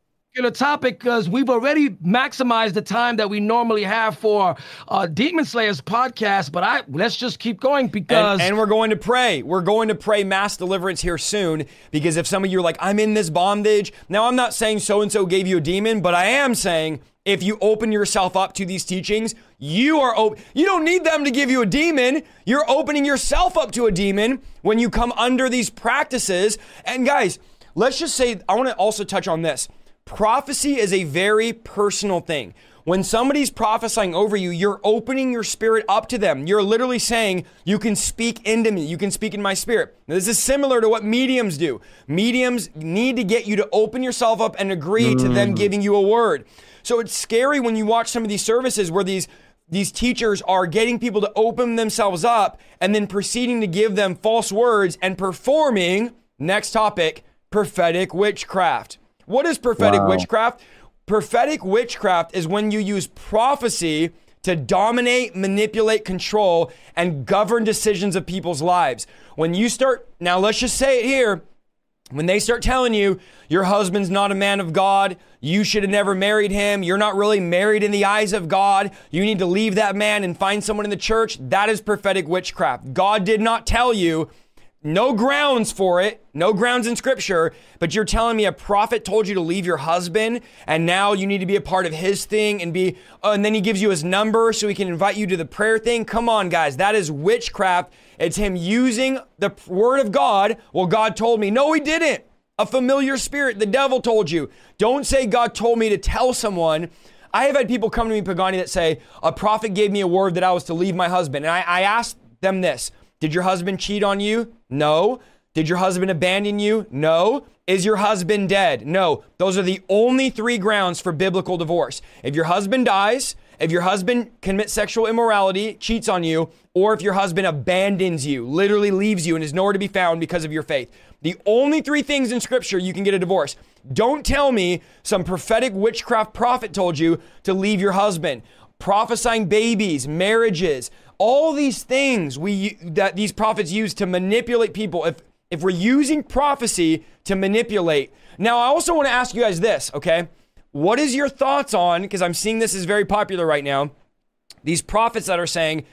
topic, because we've already maximized the time that we normally have for uh, Demon Slayer's podcast, but I let's just keep going because... And, and we're going to pray. We're going to pray mass deliverance here soon, because if some of you are like, I'm in this bondage. Now, I'm not saying so-and-so gave you a demon, but I am saying if you open yourself up to these teachings, you are op- you don't need them to give you a demon. You're opening yourself up to a demon when you come under these practices. And guys, let's just say, I want to also touch on this. Prophecy is a very personal thing. When somebody's prophesying over you, you're opening your spirit up to them. You're literally saying, you can speak into me. You can speak in my spirit. Now, this is similar to what mediums do. Mediums need to get you to open yourself up and agree mm. to them giving you a word. So it's scary when you watch some of these services where these these teachers are getting people to open themselves up and then proceeding to give them false words and performing, next topic, prophetic witchcraft. What is prophetic wow. witchcraft? Prophetic witchcraft is when you use prophecy to dominate, manipulate, control, and govern decisions of people's lives. When you start, now let's just say it here, when they start telling you, your husband's not a man of God, you should have never married him, you're not really married in the eyes of God, you need to leave that man and find someone in the church, that is prophetic witchcraft. God did not tell you No grounds for it, no grounds in scripture, but you're telling me a prophet told you to leave your husband and now you need to be a part of his thing and be, uh, and then he gives you his number so he can invite you to the prayer thing. Come on, guys, that is witchcraft. It's him using the word of God. Well, God told me. No, he didn't. A familiar spirit, the devil told you. Don't say God told me to tell someone. I have had people come to me, Pagani, that say, a prophet gave me a word that I was to leave my husband. And I, I asked them this. Did your husband cheat on you? No. Did your husband abandon you? No. Is your husband dead? No. Those are the only three grounds for biblical divorce. If your husband dies, if your husband commits sexual immorality, cheats on you, or if your husband abandons you, literally leaves you and is nowhere to be found because of your faith. The only three things in scripture you can get a divorce. Don't tell me some prophetic witchcraft prophet told you to leave your husband. Prophesying babies, marriages, all these things we that these prophets use to manipulate people. If if we're using prophecy to manipulate. Now, I also want to ask you guys this, okay? What is your thoughts on, because I'm seeing this is very popular right now, these prophets that are saying,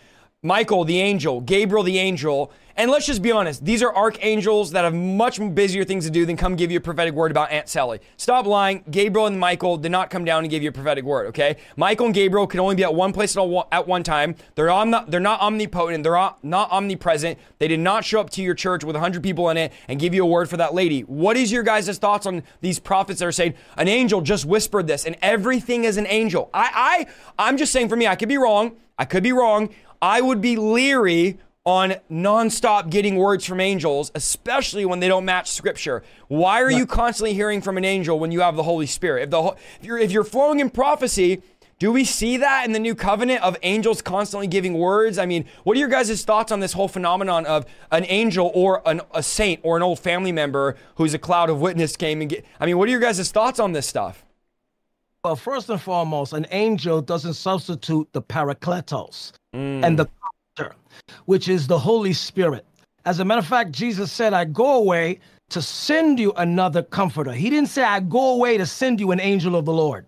Michael the angel, Gabriel the angel, and let's just be honest, these are archangels that have much busier things to do than come give you a prophetic word about Aunt Sally. Stop lying. Gabriel and Michael did not come down and give you a prophetic word, okay? Michael and Gabriel can only be at one place at one time. They're, omni- they're not omnipotent. They're not omnipresent. They did not show up to your church with one hundred people in it and give you a word for that lady. What is your guys' thoughts on these prophets that are saying, an angel just whispered this and everything is an angel? I, I, I'm just saying for me, I could be wrong. I could be wrong. I would be leery on nonstop getting words from angels, especially when they don't match scripture. Why are you constantly hearing from an angel when you have the Holy Spirit? If, the, if, you're, if you're flowing in prophecy, do we see that in the new covenant of angels constantly giving words? I mean, what are your guys' thoughts on this whole phenomenon of an angel or an, a saint or an old family member who's a cloud of witness came and get, I mean, what are your guys' thoughts on this stuff? Well, first and foremost, an angel doesn't substitute the parakletos mm. and the comforter, which is the Holy Spirit. As a matter of fact, Jesus said, I go away to send you another comforter. He didn't say, I go away to send you an angel of the Lord.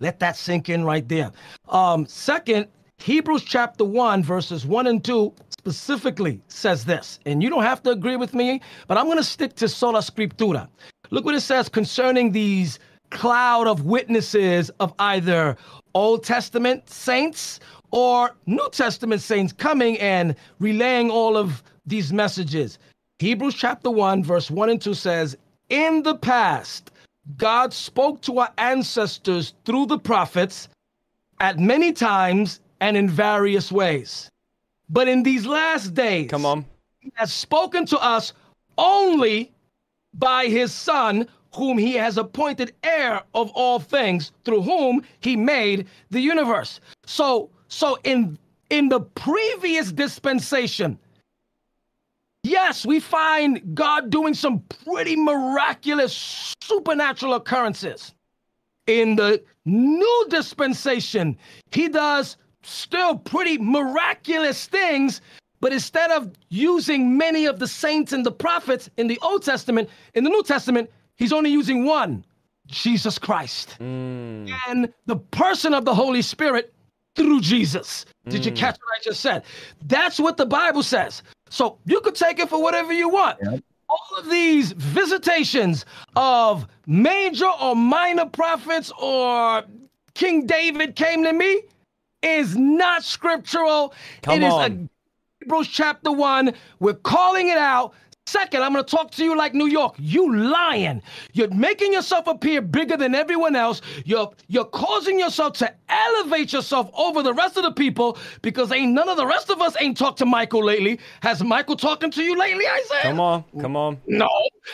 Let that sink in right there. Um, second, Hebrews chapter one, verses one and two specifically says this, and you don't have to agree with me, but I'm going to stick to sola scriptura. Look what it says concerning these cloud of witnesses of either Old Testament saints or New Testament saints coming and relaying all of these messages. Hebrews chapter one, verse one and two says, in the past, God spoke to our ancestors through the prophets at many times and in various ways. But in these last days, come on, he has spoken to us only by his Son, whom he has appointed heir of all things, through whom he made the universe. So, so in, in the previous dispensation, yes, we find God doing some pretty miraculous supernatural occurrences. In the new dispensation, he does still pretty miraculous things, but instead of using many of the saints and the prophets in the Old Testament, in the New Testament, he's only using one, Jesus Christ, mm. and the person of the Holy Spirit through Jesus. Did mm. you catch what I just said? That's what the Bible says. So you could take it for whatever you want. Yeah. All of these visitations of major or minor prophets or King David came to me is not scriptural. Come it on. Is a Hebrews chapter one. We're calling it out. Second, I'm going to talk to you like New York. You lying. You're making yourself appear bigger than everyone else. You're, you're causing yourself to elevate yourself over the rest of the people because ain't none of the rest of us ain't talked to Michael lately. Has Michael talking to you lately, Isaiah? Come on. Come on. No.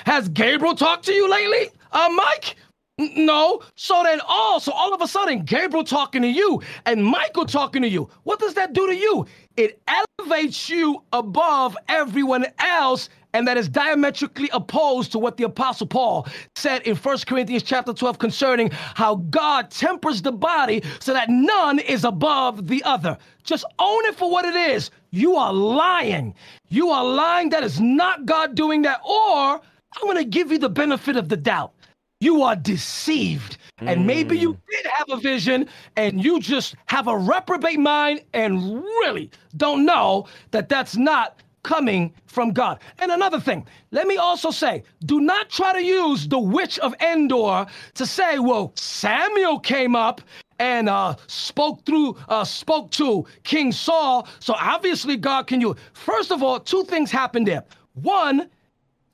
Has Gabriel talked to you lately, uh, Mike? No. So then all, so all of a sudden, Gabriel talking to you and Michael talking to you. What does that do to you? It elevates you above everyone else, and that is diametrically opposed to what the Apostle Paul said in First Corinthians chapter twelve concerning how God tempers the body so that none is above the other. Just own it for what it is. You are lying. You are lying. That is not God doing that. Or I'm going to give you the benefit of the doubt. You are deceived. And maybe you did have a vision and you just have a reprobate mind and really don't know that that's not coming from God. And another thing, let me also say, do not try to use the witch of Endor to say, well, Samuel came up and uh, spoke through, uh, spoke to King Saul, so obviously God can use. First of all, two things happened there. One,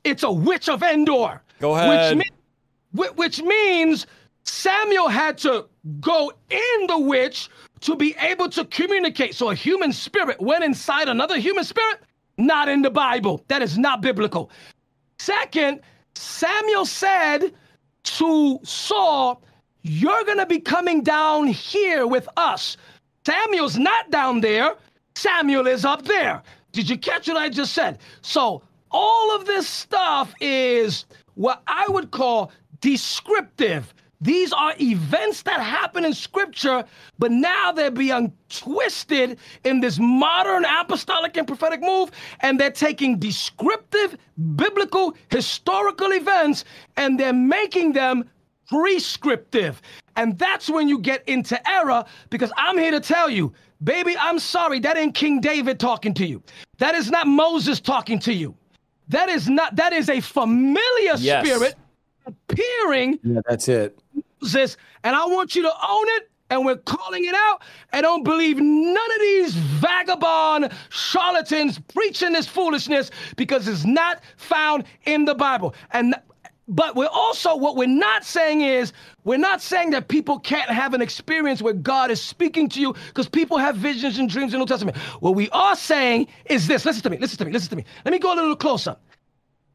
it's a witch of Endor. Go ahead. Which, mean, which means Samuel had to go in the witch to be able to communicate. So a human spirit went inside another human spirit? Not in the Bible. That is not biblical. Second, Samuel said to Saul, you're going to be coming down here with us. Samuel's not down there. Samuel is up there. Did you catch what I just said? So all of this stuff is what I would call descriptive. These are events that happen in Scripture, but now they're being twisted in this modern apostolic and prophetic move, and they're taking descriptive, biblical, historical events, and they're making them prescriptive. And that's when you get into error, because I'm here to tell you, baby, I'm sorry, that ain't King David talking to you. That is not Moses talking to you. That is not, that is a familiar yes. spirit appearing. Yeah, that's it. Moses, and I want you to own it, and we're calling it out. I don't believe none of these vagabond charlatans preaching this foolishness, because it's not found in the Bible. And but we're also, what we're not saying is, we're not saying that people can't have an experience where God is speaking to you, because people have visions and dreams in the New Testament. What we are saying is this. Listen to me, listen to me, listen to me. Let me go a little closer.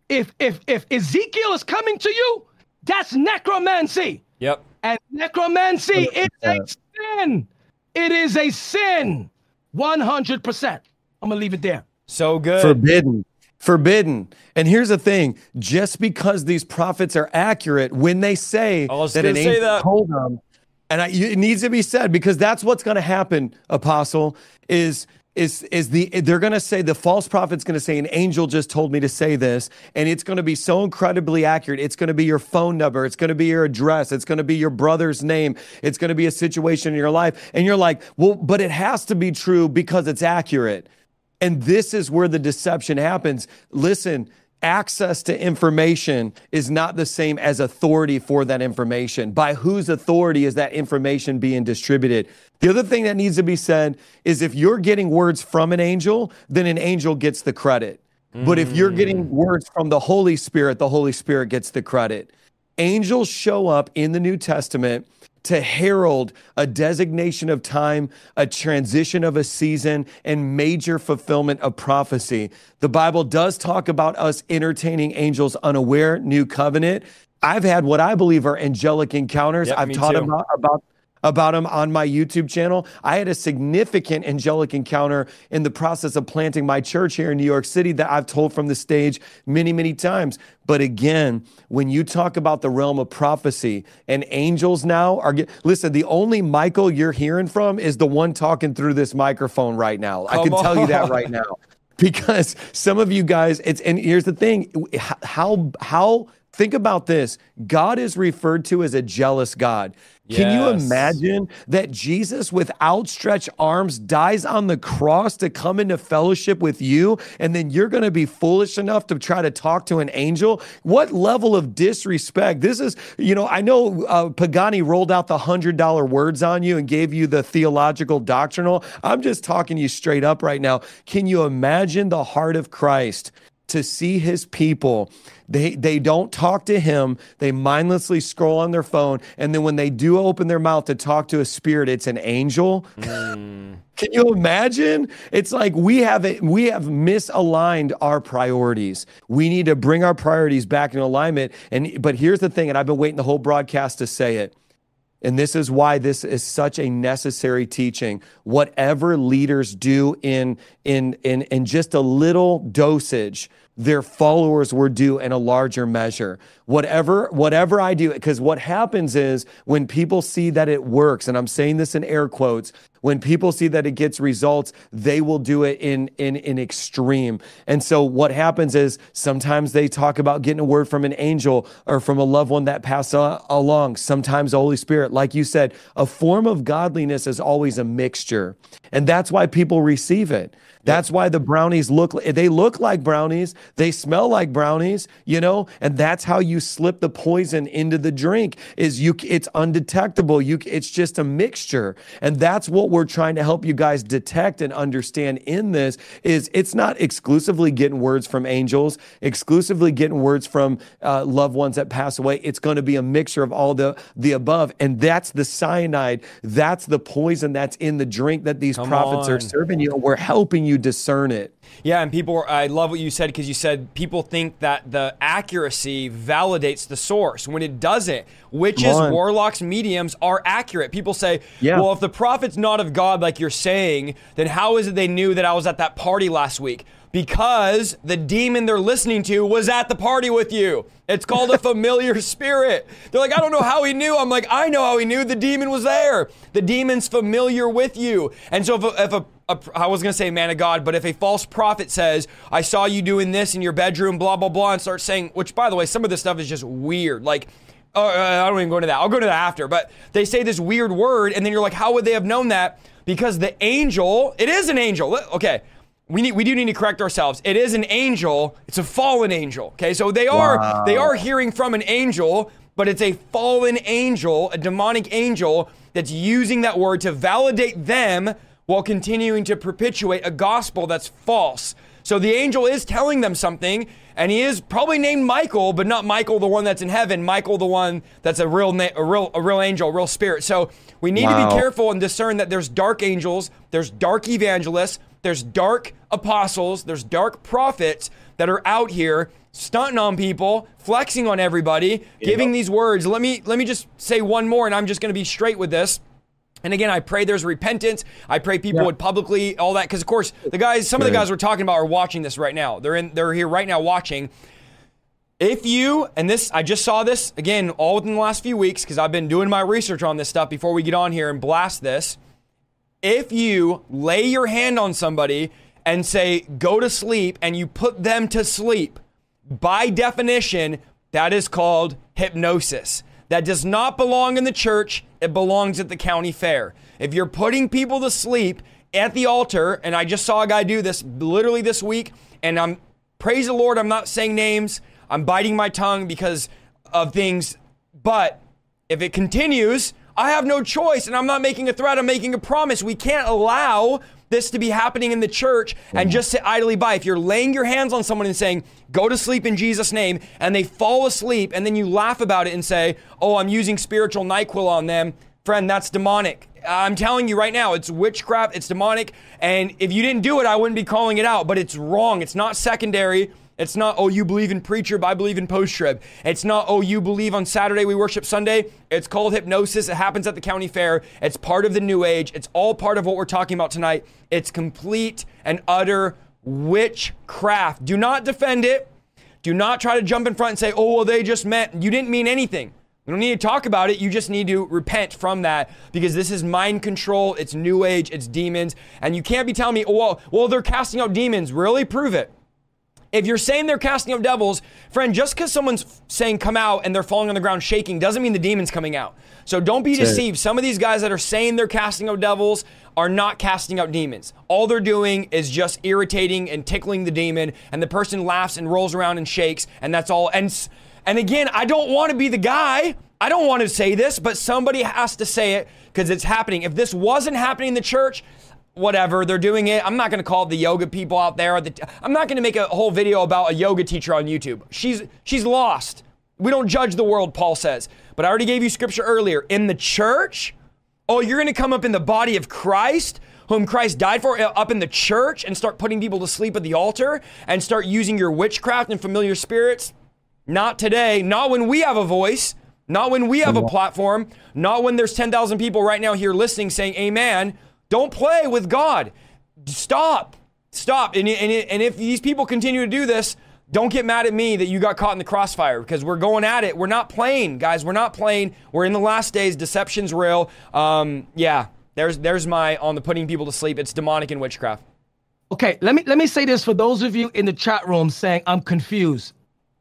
If if if Ezekiel is coming to you, that's necromancy. Yep. And necromancy is a sin. It is a sin. one hundred percent. I'm going to leave it there. So good. Forbidden. Forbidden. And here's the thing. Just because these prophets are accurate, when they say that an angel told them, and I, it needs to be said, because that's what's going to happen, Apostle, is... Is is the they're going to say, the false prophet's going to say, an angel just told me to say this, and it's going to be so incredibly accurate. It's going to be your phone number. It's going to be your address. It's going to be your brother's name. It's going to be a situation in your life. And you're like, well, but it has to be true because it's accurate. And this is where the deception happens. Listen, access to information is not the same as authority for that information. By whose authority is that information being distributed? The other thing that needs to be said is, if you're getting words from an angel, then an angel gets the credit. Mm. But if you're getting words from the Holy Spirit, the Holy Spirit gets the credit. Angels show up in the New Testament to herald a designation of time, a transition of a season, and major fulfillment of prophecy. The Bible does talk about us entertaining angels unaware, new covenant. I've had what I believe are angelic encounters. Yep, I've taught about, about about them on my YouTube channel. I had a significant angelic encounter in the process of planting my church here in New York City that I've told from the stage many, many times. But again, when you talk about the realm of prophecy and angels now are, get, listen, the only Michael you're hearing from is the one talking through this microphone right now. Come I can on. tell you that right now, because some of you guys, it's, and here's the thing, how, how, think about this. God is referred to as a jealous God. Yes. Can you imagine that Jesus with outstretched arms dies on the cross to come into fellowship with you, and then you're going to be foolish enough to try to talk to an angel? What level of disrespect? This is, you know, I know uh, Pagani rolled out the one hundred dollar words on you and gave you the theological doctrinal. I'm just talking you straight up right now. Can you imagine the heart of Christ? To see his people, they they don't talk to him. They mindlessly scroll on their phone, and then when they do open their mouth to talk to a spirit, it's an angel. Mm. Can you imagine? It's like we have it, we have misaligned our priorities. We need to bring our priorities back in alignment. And but here's the thing, and I've been waiting the whole broadcast to say it. And this is why this is such a necessary teaching. Whatever leaders do in in in in just a little dosage their followers were due in a larger measure. Whatever, whatever I do, because what happens is when people see that it works, and I'm saying this in air quotes, when people see that it gets results, they will do it in, in, in extreme. And so what happens is sometimes they talk about getting a word from an angel or from a loved one that passed along. Sometimes the Holy Spirit, like you said, a form of godliness is always a mixture. And that's why people receive it. That's why the brownies look, they look like brownies. They smell like brownies, you know, and that's how you slip the poison into the drink is you, it's undetectable. You, it's just a mixture. And that's what we're trying to help you guys detect and understand in this is it's not exclusively getting words from angels, exclusively getting words from uh, loved ones that pass away. It's going to be a mixture of all the, the above. And that's the cyanide. That's the poison that's in the drink that these Come prophets on. Are serving you. We're helping you discern it. Yeah, and people, I love what you said because you said people think that the accuracy validates the source when it doesn't. Witches, warlocks, mediums are accurate. People say, yeah. well, if the prophet's not of God like you're saying, then how is it they knew that I was at that party last week? Because the demon they're listening to was at the party with you. It's called a familiar spirit. They're like, I don't know how he knew. I'm like, I know how he knew. The demon was there. The demon's familiar with you. And so if a, if a, a I was going to say man of God, but if a false prophet says, I saw you doing this in your bedroom, blah, blah, blah, and start saying, which by the way, some of this stuff is just weird. Like, uh, I don't even go into that. I'll go to that after. But they say this weird word, and then you're like, how would they have known that? Because the angel, it is an angel. Okay. We need, we do need to correct ourselves. It is an angel. It's a fallen angel. Okay, so they are wow. they are hearing from an angel, but it's a fallen angel, a demonic angel that's using that word to validate them while continuing to perpetuate a gospel that's false. So the angel is telling them something, and he is probably named Michael, but not Michael, the one that's in heaven. Michael, the one that's a real na- a real a real angel, a real spirit. So we need wow. to be careful and discern that there's dark angels, there's dark evangelists, there's dark apostles, there's dark prophets that are out here stunting on people, flexing on everybody, giving yeah. these words. Let me let me just say one more, and I'm just gonna be straight with this. And again, I pray there's repentance. I pray people yeah. would publicly, all that, because of course, the guys, some of the guys we're talking about are watching this right now. They're in, they're here right now watching. If you, and this, I just saw this, again, all within the last few weeks, because I've been doing my research on this stuff before we get on here and blast this. If you lay your hand on somebody and say, go to sleep, and you put them to sleep, by definition, that is called hypnosis. That does not belong in the church. It belongs at the county fair. If you're putting people to sleep at the altar, and I just saw a guy do this literally this week, and I'm, praise the Lord, I'm not saying names. I'm biting my tongue because of things. But if it continues, I have no choice, and I'm not making a threat. I'm making a promise. We can't allow this to be happening in the church and just sit idly by. If you're laying your hands on someone and saying, go to sleep in Jesus' name, and they fall asleep, and then you laugh about it and say, oh, I'm using spiritual NyQuil on them. Friend, that's demonic. I'm telling you right now, it's witchcraft, it's demonic, and if you didn't do it, I wouldn't be calling it out, but it's wrong. It's not secondary. It's not, oh, you believe in pre-trib, I believe in post-trib. It's not, oh, you believe on Saturday, we worship Sunday. It's called hypnosis. It happens at the county fair. It's part of the new age. It's all part of what we're talking about tonight. It's complete and utter witchcraft. Do not defend it. Do not try to jump in front and say, oh, well, they just meant, you didn't mean anything. We don't need to talk about it. You just need to repent from that because this is mind control. It's new age. It's demons. And you can't be telling me, oh, well, well they're casting out demons. Really? Prove it. If you're saying they're casting out devils, friend, just because someone's saying come out and they're falling on the ground shaking doesn't mean the demon's coming out. So don't be That's deceived. It. Some of these guys that are saying they're casting out devils are not casting out demons. All they're doing is just irritating and tickling the demon, and the person laughs and rolls around and shakes, and that's all. And and again, I don't want to be the guy. I don't want to say this, but somebody has to say it because it's happening. If this wasn't happening in the church, whatever, they're doing it. I'm not going to call the yoga people out there. The t- I'm not going to make a whole video about a yoga teacher on YouTube. She's she's lost. We don't judge the world, Paul says. But I already gave you scripture earlier. In the church, oh, you're going to come up in the body of Christ, whom Christ died for, up in the church and start putting people to sleep at the altar and start using your witchcraft and familiar spirits? Not today. Not when we have a voice. Not when we have a platform. Not when there's ten thousand people right now here listening saying amen. Don't play with God. Stop. Stop. And, and, and if these people continue to do this, Don't get mad at me that you got caught in the crossfire, because we're going at it. We're not playing, guys. We're not playing. We're in the last days. Deception's real. Um, yeah, there's there's my on the putting people to sleep. It's demonic and witchcraft. Okay, let me let me say this for those of you in the chat room saying I'm confused.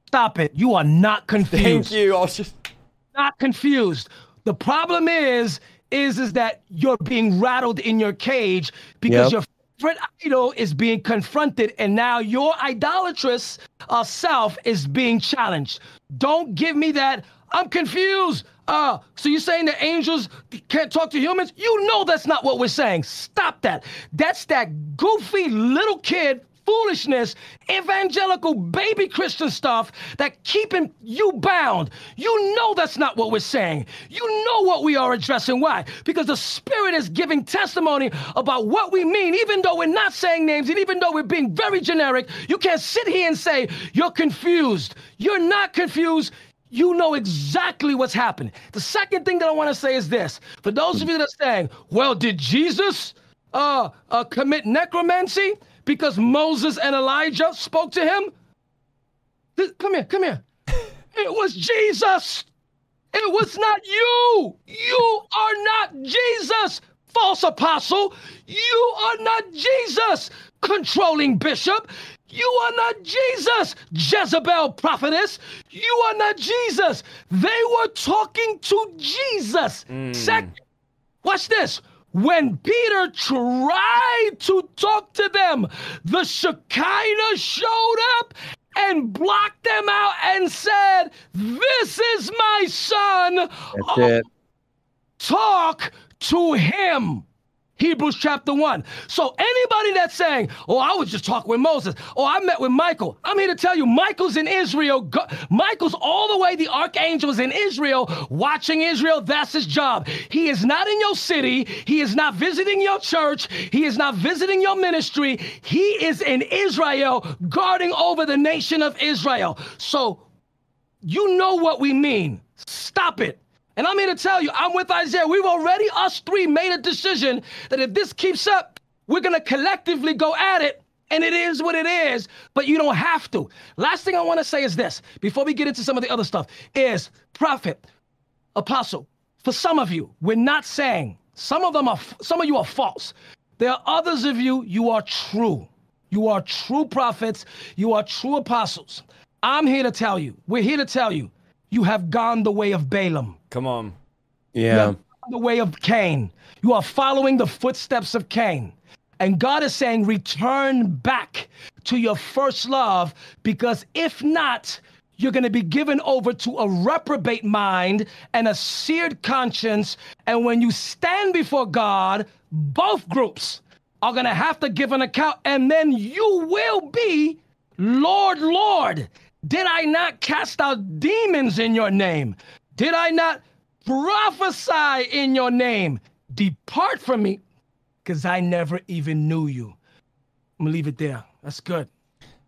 Stop it. You are not confused. Thank you. I was just not confused. The problem is, is, is that you're being rattled in your cage because yep. your favorite idol is being confronted, and now your idolatrous uh, self is being challenged. Don't give me that. I'm confused. Uh, so you're saying that angels can't talk to humans? You know that's not what we're saying. Stop that. That's that goofy little kid foolishness, evangelical baby Christian stuff that keeping you bound. You know that's not what we're saying. You know what we are addressing. Why? Because the Spirit is giving testimony about what we mean, even though we're not saying names, and even though we're being very generic. You can't sit here and say you're confused. You're not confused. You know exactly what's happening. The second thing that I want to say is this. For those of you that are saying, well, did Jesus uh, uh, commit necromancy? Because Moses and Elijah spoke to him? Come here, come here. It was Jesus. It was not you. You are not Jesus, false apostle. You are not Jesus, controlling bishop. You are not Jesus, Jezebel prophetess. You are not Jesus. They were talking to Jesus. Mm. Second, watch this. When Peter tried to talk to them, the Shekinah showed up and blocked them out and said, this is my son. That's it. Talk to him. Hebrews chapter one. So anybody that's saying, oh, I was just talking with Moses. Oh, I met with Michael. I'm here to tell you, Michael's in Israel. Go- Michael's all the way. The archangel is in Israel, watching Israel. That's his job. He is not in your city. He is not visiting your church. He is not visiting your ministry. He is in Israel, guarding over the nation of Israel. So you know what we mean. Stop it. And I'm here to tell you, I'm with Isaiah. We've already, us three, made a decision that if this keeps up, we're going to collectively go at it. And it is what it is, but you don't have to. Last thing I want to say is this, before we get into some of the other stuff, is prophet, apostle, for some of you, we're not saying, some of them are, some of you are false. There are others of you, you are true. You are true prophets. You are true apostles. I'm here to tell you, we're here to tell you, you have gone the way of Balaam. Come on. Yeah. You have the way of Cain. You are following the footsteps of Cain. And God is saying, return back to your first love, because if not, you're going to be given over to a reprobate mind and a seared conscience. And when you stand before God, both groups are going to have to give an account. And then you will be, Lord, Lord, did I not cast out demons in your name? Did I not prophesy in your name? Depart from me, because I never even knew you. I'm going to leave it there. That's good.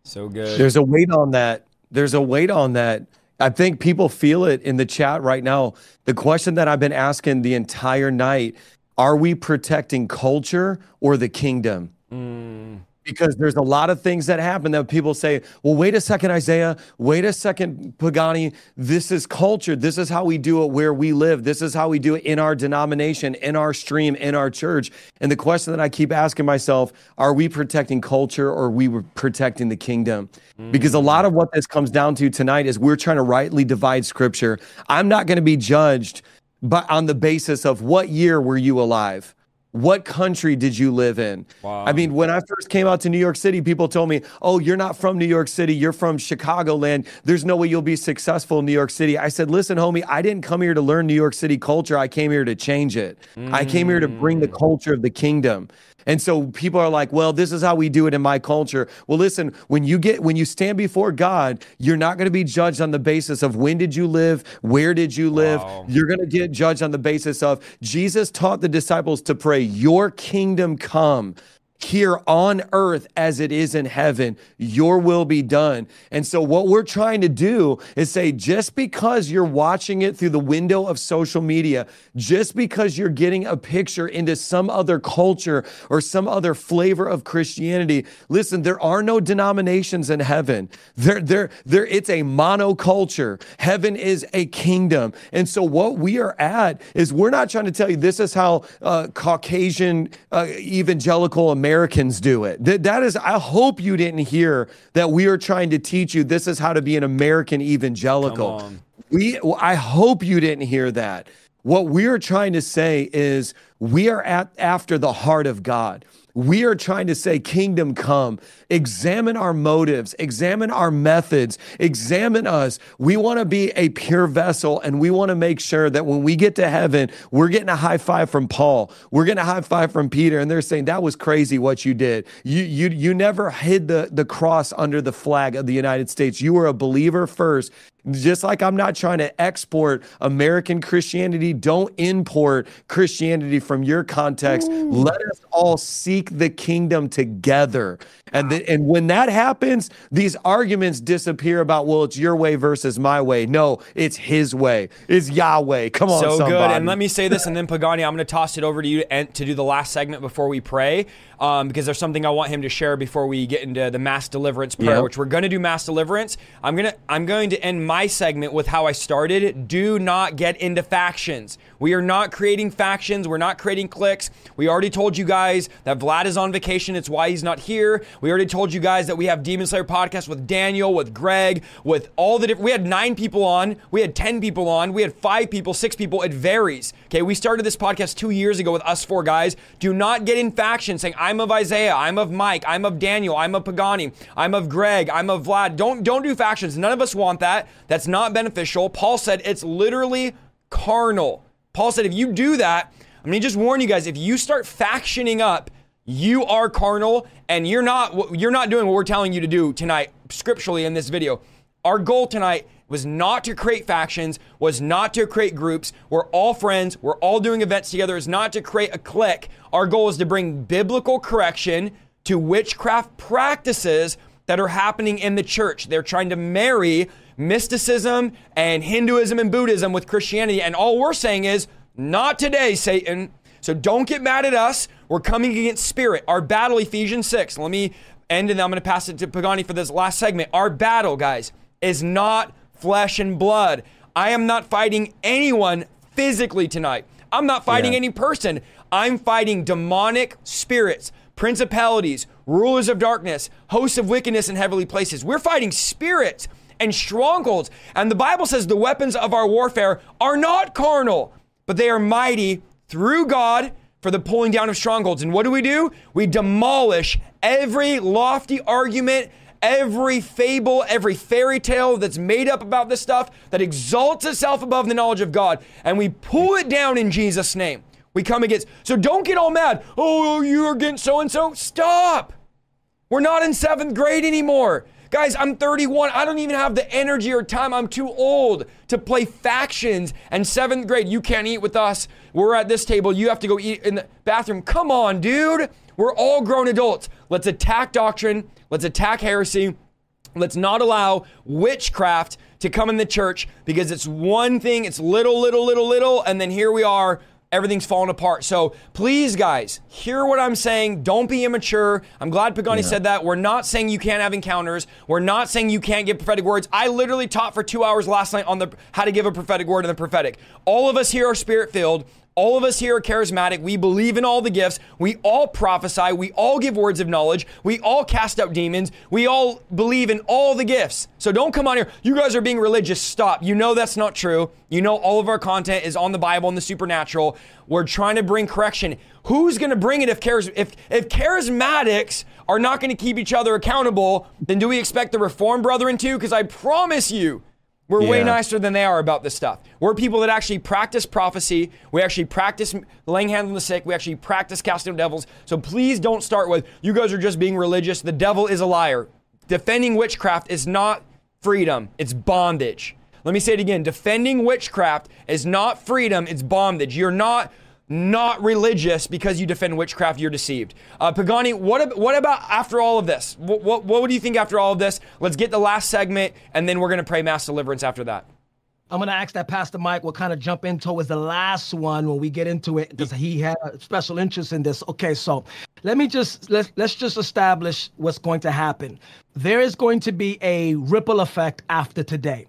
So good. There's a weight on that. There's a weight on that. I think people feel it in the chat right now. The question that I've been asking the entire night, are we protecting culture or the kingdom? Mm. Because there's a lot of things that happen that people say, well, wait a second, Isaiah, wait a second, Pagani, this is culture. This is how we do it where we live. This is how we do it in our denomination, in our stream, in our church. And the question that I keep asking myself, are we protecting culture or are we protecting the kingdom? Mm-hmm. Because a lot of what this comes down to tonight is we're trying to rightly divide scripture. I'm not going to be judged but on the basis of what year were you alive? What country did you live in? Wow. I mean, when I first came out to New York City, people told me, oh, you're not from New York City. You're from Chicagoland. There's no way you'll be successful in New York City. I said, listen, homie, I didn't come here to learn New York City culture. I came here to change it. Mm. I came here to bring the culture of the kingdom. And so people are like, well, this is how we do it in my culture. Well, listen, when you get, when you stand before God, you're not going to be judged on the basis of when did you live? Where did you live? Wow. You're going to get judged on the basis of Jesus taught the disciples to pray, your kingdom come. here on earth as it is in heaven. Your will be done. And so what we're trying to do is say, just because you're watching it through the window of social media, just because you're getting a picture into some other culture or some other flavor of Christianity, listen, there are no denominations in heaven. There, there, there, it's a monoculture. Heaven is a kingdom. And so what we are at is we're not trying to tell you this is how uh, Caucasian uh, evangelical Americans Americans do it. That is, I hope you didn't hear that we are trying to teach you this is how to be an American evangelical. We, I hope you didn't hear that. What we are trying to say is we are at, after the heart of God. We are trying to say, kingdom come, examine our motives, examine our methods, examine us. We want to be a pure vessel, and we want to make sure that when we get to heaven, we're getting a high five from Paul. We're getting a high five from Peter, and they're saying, that was crazy what you did. You you you never hid the, the cross under the flag of the United States. You were a believer first. Just like I'm not trying to export American Christianity, don't import Christianity from your context. Ooh. Let us all seek the kingdom together. And, the, and when that happens, these arguments disappear about, well, it's your way versus my way. No, it's his way. It's Yahweh. Come on, so somebody. Good. And let me say this, and then Pagani, I'm going to toss it over to you to, end, to do the last segment before we pray, um, because there's something I want him to share before we get into the mass deliverance prayer, yep. which we're going to do mass deliverance. I'm going to I'm going to end my My segment with how I started. Do not get into factions. We are not creating factions. We're not creating cliques. We already told you guys that Vlad is on vacation. It's why he's not here. We already told you guys that we have Demon Slayer podcast with Daniel, with Greg, with all the different. We had nine people on. We had ten people on. We had five people, six people. It varies. Okay, we started this podcast two years ago with us four guys. Do not get in factions saying I'm of Isaiah, I'm of Mike, I'm of Daniel, I'm of Pagani, I'm of Greg, I'm of Vlad. Don't don't do factions. None of us want that. That's not beneficial. Paul said it's literally carnal. Paul said, if you do that, I'm going to just warn you guys, if you start factioning up, you are carnal and you're not, you're not doing what we're telling you to do tonight, scripturally in this video. Our goal tonight was not to create factions, was not to create groups. We're all friends. We're all doing events together. It's not to create a clique. Our goal is to bring biblical correction to witchcraft practices that are happening in the church. They're trying to marry mysticism and Hinduism and Buddhism with Christianity. And all we're saying is, not today, Satan. So don't get mad at us. We're coming against spirit. Our battle, Ephesians six. Let me end, and I'm going to pass it to Pagani for this last segment. Our battle, guys, is not flesh and blood. I am not fighting anyone physically tonight. I'm not fighting yeah. any person. I'm fighting demonic spirits, principalities, rulers of darkness, hosts of wickedness in heavenly places. We're fighting spirits and strongholds. And the Bible says the weapons of our warfare are not carnal, but they are mighty through God for the pulling down of strongholds. And what do we do? We demolish every lofty argument, every fable, every fairy tale that's made up about this stuff that exalts itself above the knowledge of God. And we pull it down in Jesus' name. We come against, so don't get all mad. Oh, you're against so-and-so. Stop. We're not in seventh grade anymore. Guys, I'm thirty-one. I don't even have the energy or time. I'm too old to play factions and seventh grade. You can't eat with us. We're at this table. You have to go eat in the bathroom. Come on, dude. We're all grown adults. Let's attack doctrine. Let's attack heresy. Let's not allow witchcraft to come in the church, because it's one thing. It's little, little, little, little. And then here we are. Everything's falling apart. So please, guys, hear what I'm saying. Don't be immature. I'm glad Pagani yeah. said that. We're not saying you can't have encounters. We're not saying you can't give prophetic words. I literally taught for two hours last night on the how to give a prophetic word in the prophetic. All of us here are spirit-filled. All of us here are charismatic. We believe in all the gifts. We all prophesy. We all give words of knowledge. We all cast out demons. We all believe in all the gifts. So don't come on here. You guys are being religious. Stop. You know that's not true. You know all of our content is on the Bible and the supernatural. We're trying to bring correction. Who's going to bring it if, charis- if, if charismatics are not going to keep each other accountable? Then do we expect the Reformed brethren to? Because I promise you, We're yeah. way nicer than they are about this stuff. We're people that actually practice prophecy. We actually practice laying hands on the sick. We actually practice casting out devils. So please don't start with, you guys are just being religious. The devil is a liar. Defending witchcraft is not freedom. It's bondage. Let me say it again. Defending witchcraft is not freedom. It's bondage. You're not not religious because you defend witchcraft, you're deceived. Uh, Pagani, what, ab- what about after all of this? What, what, what do you think after all of this? Let's get the last segment, and then we're going to pray mass deliverance after that. I'm going to ask that Pastor Mike will kind of jump in towards the last one when we get into it, because he had a special interest in this. Okay, so let me just, let's, let's just establish what's going to happen. There is going to be a ripple effect after today.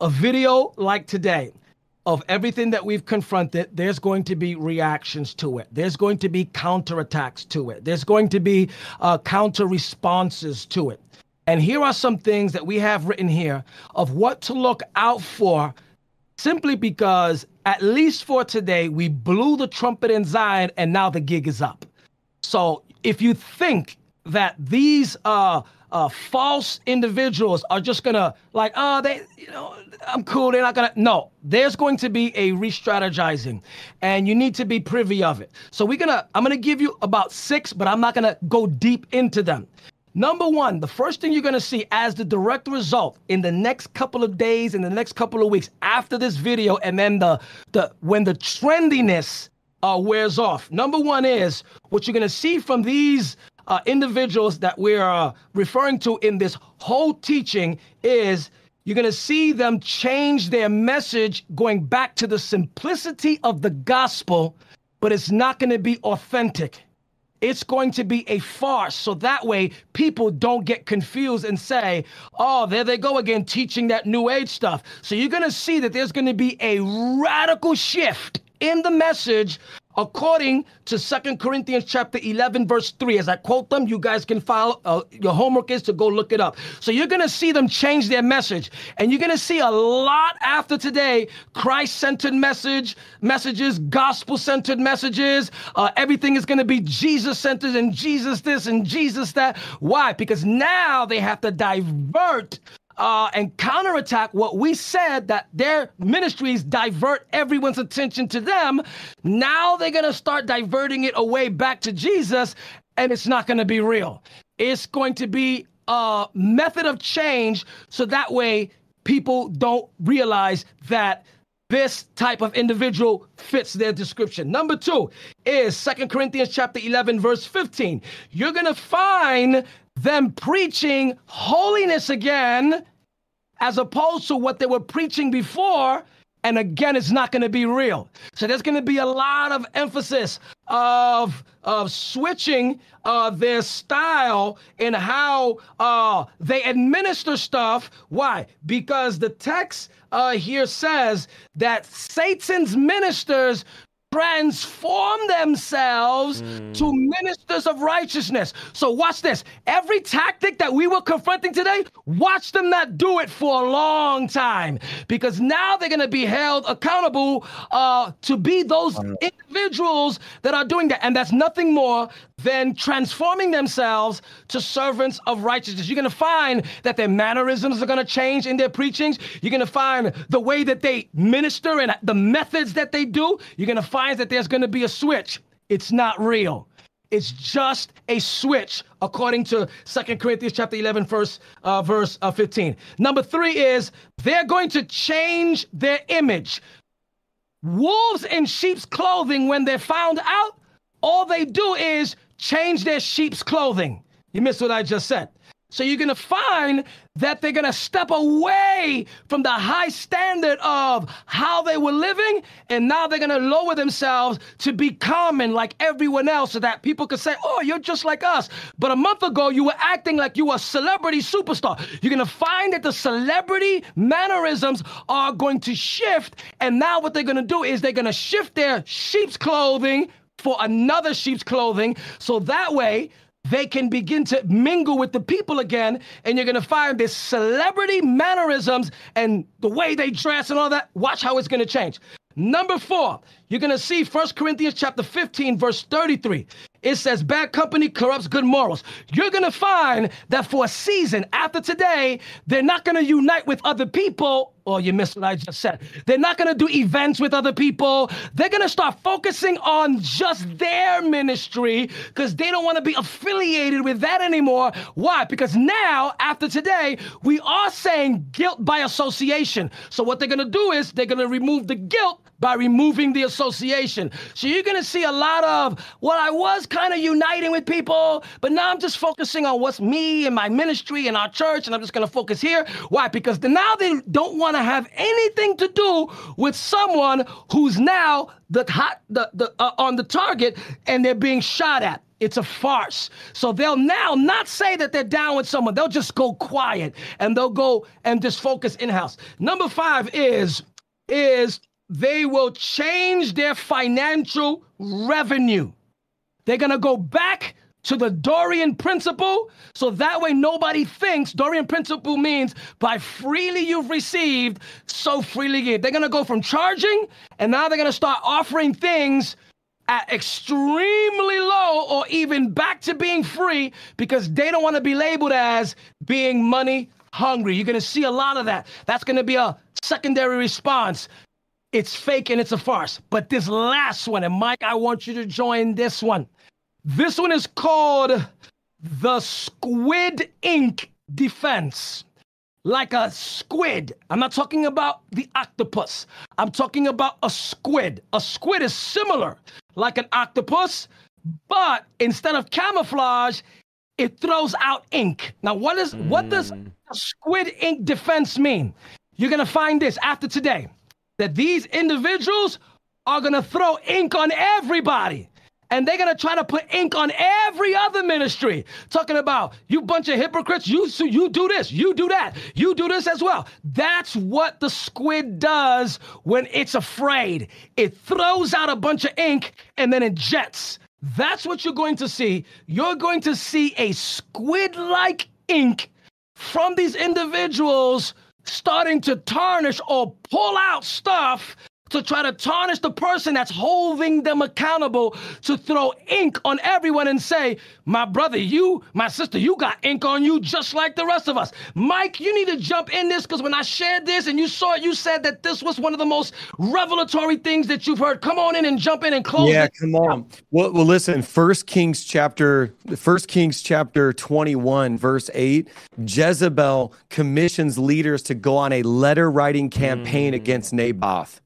A video like today of everything that we've confronted, there's going to be reactions to it. There's going to be counterattacks to it. There's going to be uh, counter responses to it. And here are some things that we have written here of what to look out for, simply because, at least for today, we blew the trumpet in Zion and now the gig is up. So if you think that these uh, uh, false individuals are just going to like, oh, they, you know, I'm cool, they're not going to. No, there's going to be a re-strategizing and you need to be privy of it. So we're going to, I'm going to give you about six, but I'm not going to go deep into them. Number one, the first thing you're going to see as the direct result in the next couple of days, in the next couple of weeks after this video, and then the the when the trendiness uh, wears off. Number one is what you're going to see from these uh, individuals that we're uh, referring to in this whole teaching is you're going to see them change their message, going back to the simplicity of the gospel, but it's not going to be authentic. It's going to be a farce, so that way people don't get confused and say, oh, there they go again, teaching that new age stuff. So you're going to see that there's going to be a radical shift in the message according to Second Corinthians chapter eleven, verse three. As I quote them, you guys can follow. Uh, your homework is to go look it up. So you're going to see them change their message. And you're going to see a lot after today, Christ-centered message, messages, gospel-centered messages. Uh, everything is going to be Jesus-centered and Jesus this and Jesus that. Why? Because now they have to divert Uh, and counterattack what we said, that their ministries divert everyone's attention to them. Now they're going to start diverting it away back to Jesus, and it's not going to be real. It's going to be a method of change, so that way people don't realize that this type of individual fits their description. Number two is Second Corinthians chapter eleven, verse fifteen. You're going to find them preaching holiness again, as opposed to what they were preaching before. And again, it's not going to be real. So there's going to be a lot of emphasis of, of switching uh, their style in how uh, they administer stuff. Why? Because the text uh, here says that Satan's ministers transform themselves mm. to ministers of righteousness. So watch this. Every tactic that we were confronting today, watch them not do it for a long time, because now they're going to be held accountable uh, to be those individuals that are doing that. And that's nothing more than transforming themselves to servants of righteousness. You're going to find that their mannerisms are going to change in their preachings. You're going to find the way that they minister and the methods that they do. You're going to find that there's going to be a switch. It's not real. It's just a switch, according to Second Corinthians chapter eleven, verse, uh, verse uh, fifteen. Number three is they're going to change their image. Wolves in sheep's clothing, when they're found out, all they do is change their sheep's clothing. You missed what I just said. So you're going to find that they're going to step away from the high standard of how they were living, and now they're going to lower themselves to be common like everyone else, so that people could say, oh, you're just like us. But a month ago, you were acting like you were a celebrity superstar. You're going to find that the celebrity mannerisms are going to shift, and now what they're going to do is they're going to shift their sheep's clothing for another sheep's clothing, so that way they can begin to mingle with the people again, and you're going to find this celebrity mannerisms and the way they dress and all that. Watch how it's going to change. Number four, you're going to see First Corinthians chapter fifteen, verse thirty-three. It says bad company corrupts good morals. You're going to find that for a season after today, they're not going to unite with other people. Oh, you missed what I just said. They're not going to do events with other people. They're going to start focusing on just their ministry because they don't want to be affiliated with that anymore. Why? Because now, after today, we are saying guilt by association. So what they're going to do is they're going to remove the guilt by removing the association. So you're going to see a lot of, well, I was kind of uniting with people, but now I'm just focusing on what's me and my ministry and our church, and I'm just going to focus here. Why? Because now they don't want to have anything to do with someone who's now the hot, the, the, uh, on the target and they're being shot at. It's a farce. So they'll now not say that they're down with someone. They'll just go quiet and they'll go and just focus in-house. Number five is, is, they will change their financial revenue. They're going to go back to the Dorian principle. So that way nobody thinks. Dorian principle means by freely you've received, so freely give. They're going to go from charging, and now they're going to start offering things at extremely low or even back to being free because they don't want to be labeled as being money hungry. You're going to see a lot of that. That's going to be a secondary response. It's fake and it's a farce. But this last one, and Mike, I want you to join this one. This one is called the squid ink defense. Like a squid. I'm not talking about the octopus. I'm talking about a squid. A squid is similar like an octopus, but instead of camouflage, it throws out ink. Now, what is mm. what does a squid ink defense mean? You're going to find this after today, that these individuals are going to throw ink on everybody. And they're going to try to put ink on every other ministry. Talking about, you bunch of hypocrites, you, you do this, you do that, you do this as well. That's what the squid does when it's afraid. It throws out a bunch of ink and then it jets. That's what you're going to see. You're going to see a squid-like ink from these individuals starting to tarnish or pull out stuff to try to tarnish the person that's holding them accountable, to throw ink on everyone and say, my brother, you, my sister, you got ink on you just like the rest of us. Mike, you need to jump in this because when I shared this and you saw it, you said that this was one of the most revelatory things that you've heard. Come on in and jump in and close yeah, it. Yeah, come on. Well, well, listen, First Kings chapter, First Kings chapter twenty-one, verse eight, Jezebel commissions leaders to go on a letter writing campaign mm. against Naboth.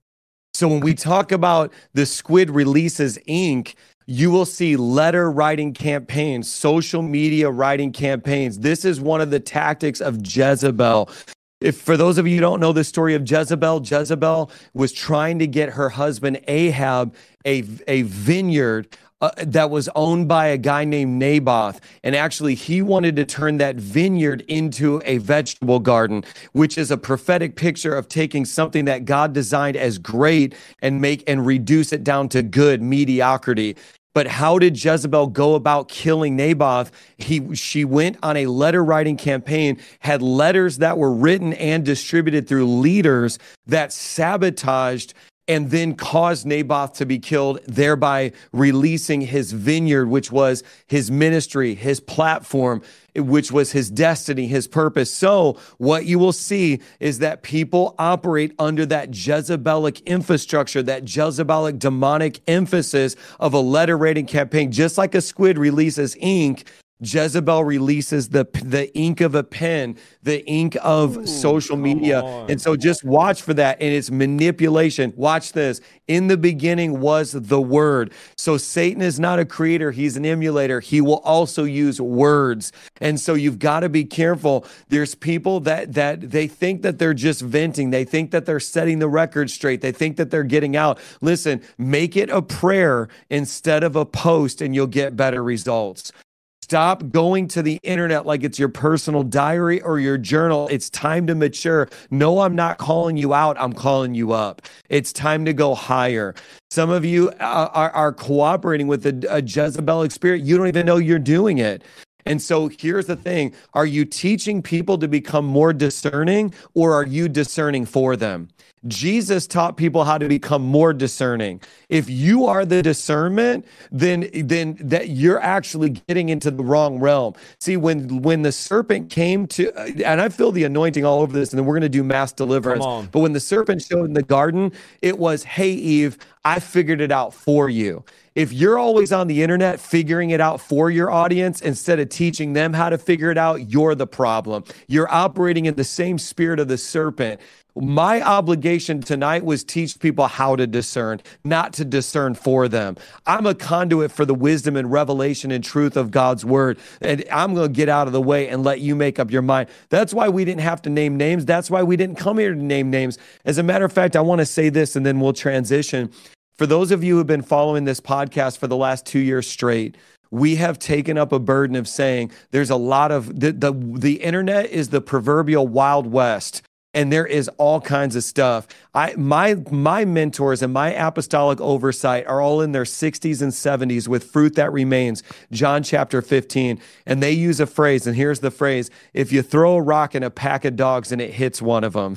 So when we talk about the squid releases ink, you will see letter writing campaigns, social media writing campaigns. This is one of the tactics of Jezebel. If for those of you who don't know the story of Jezebel, Jezebel was trying to get her husband Ahab a, a vineyard uh, that was owned by a guy named Naboth. And actually, he wanted to turn that vineyard into a vegetable garden, which is a prophetic picture of taking something that God designed as great and make and reduce it down to good, mediocrity. But how did Jezebel go about killing Naboth? He, she went on a letter writing campaign, had letters that were written and distributed through leaders that sabotaged and then caused Naboth to be killed, thereby releasing his vineyard, which was his ministry, his platform, which was his destiny, his purpose. So what you will see is that people operate under that Jezebelic infrastructure, that Jezebelic demonic emphasis of a letter writing campaign. Just like a squid releases ink, Jezebel releases the the ink of a pen, the ink of Ooh, social media. On. And so just watch for that. And it's manipulation. Watch this. In the beginning was the word. So Satan is not a creator. He's an emulator. He will also use words. And so you've got to be careful. There's people that, that they think that they're just venting. They think that they're setting the record straight. They think that they're getting out. Listen, make it a prayer instead of a post and you'll get better results. Stop going to the internet like it's your personal diary or your journal. It's time to mature. No, I'm not calling you out. I'm calling you up. It's time to go higher. Some of you are, are cooperating with a, a Jezebelic spirit. You don't even know you're doing it. And so here's the thing. Are you teaching people to become more discerning or are you discerning for them? Jesus taught people how to become more discerning. If you are the discernment, then then that you're actually getting into the wrong realm. See, when when the serpent came to, and I feel the anointing all over this, and then we're going to do mass deliverance. But when the serpent showed in the garden, it was, hey, Eve, I figured it out for you. If you're always on the internet figuring it out for your audience instead of teaching them how to figure it out, you're the problem. You're operating in the same spirit of the serpent. My obligation tonight was teach people how to discern, not to discern for them. I'm a conduit for the wisdom and revelation and truth of God's word, and I'm going to get out of the way and let you make up your mind. That's why we didn't have to name names. That's why we didn't come here to name names. As a matter of fact, I want to say this, and then we'll transition. For those of you who have been following this podcast for the last two years straight, we have taken up a burden of saying there's a lot of, the the, the internet is the proverbial Wild West. And there is all kinds of stuff. I my my mentors and my apostolic oversight are all in their sixties and seventies with Fruit That Remains, John chapter fifteen. And they use a phrase, and here's the phrase: if you throw a rock in a pack of dogs and it hits one of them.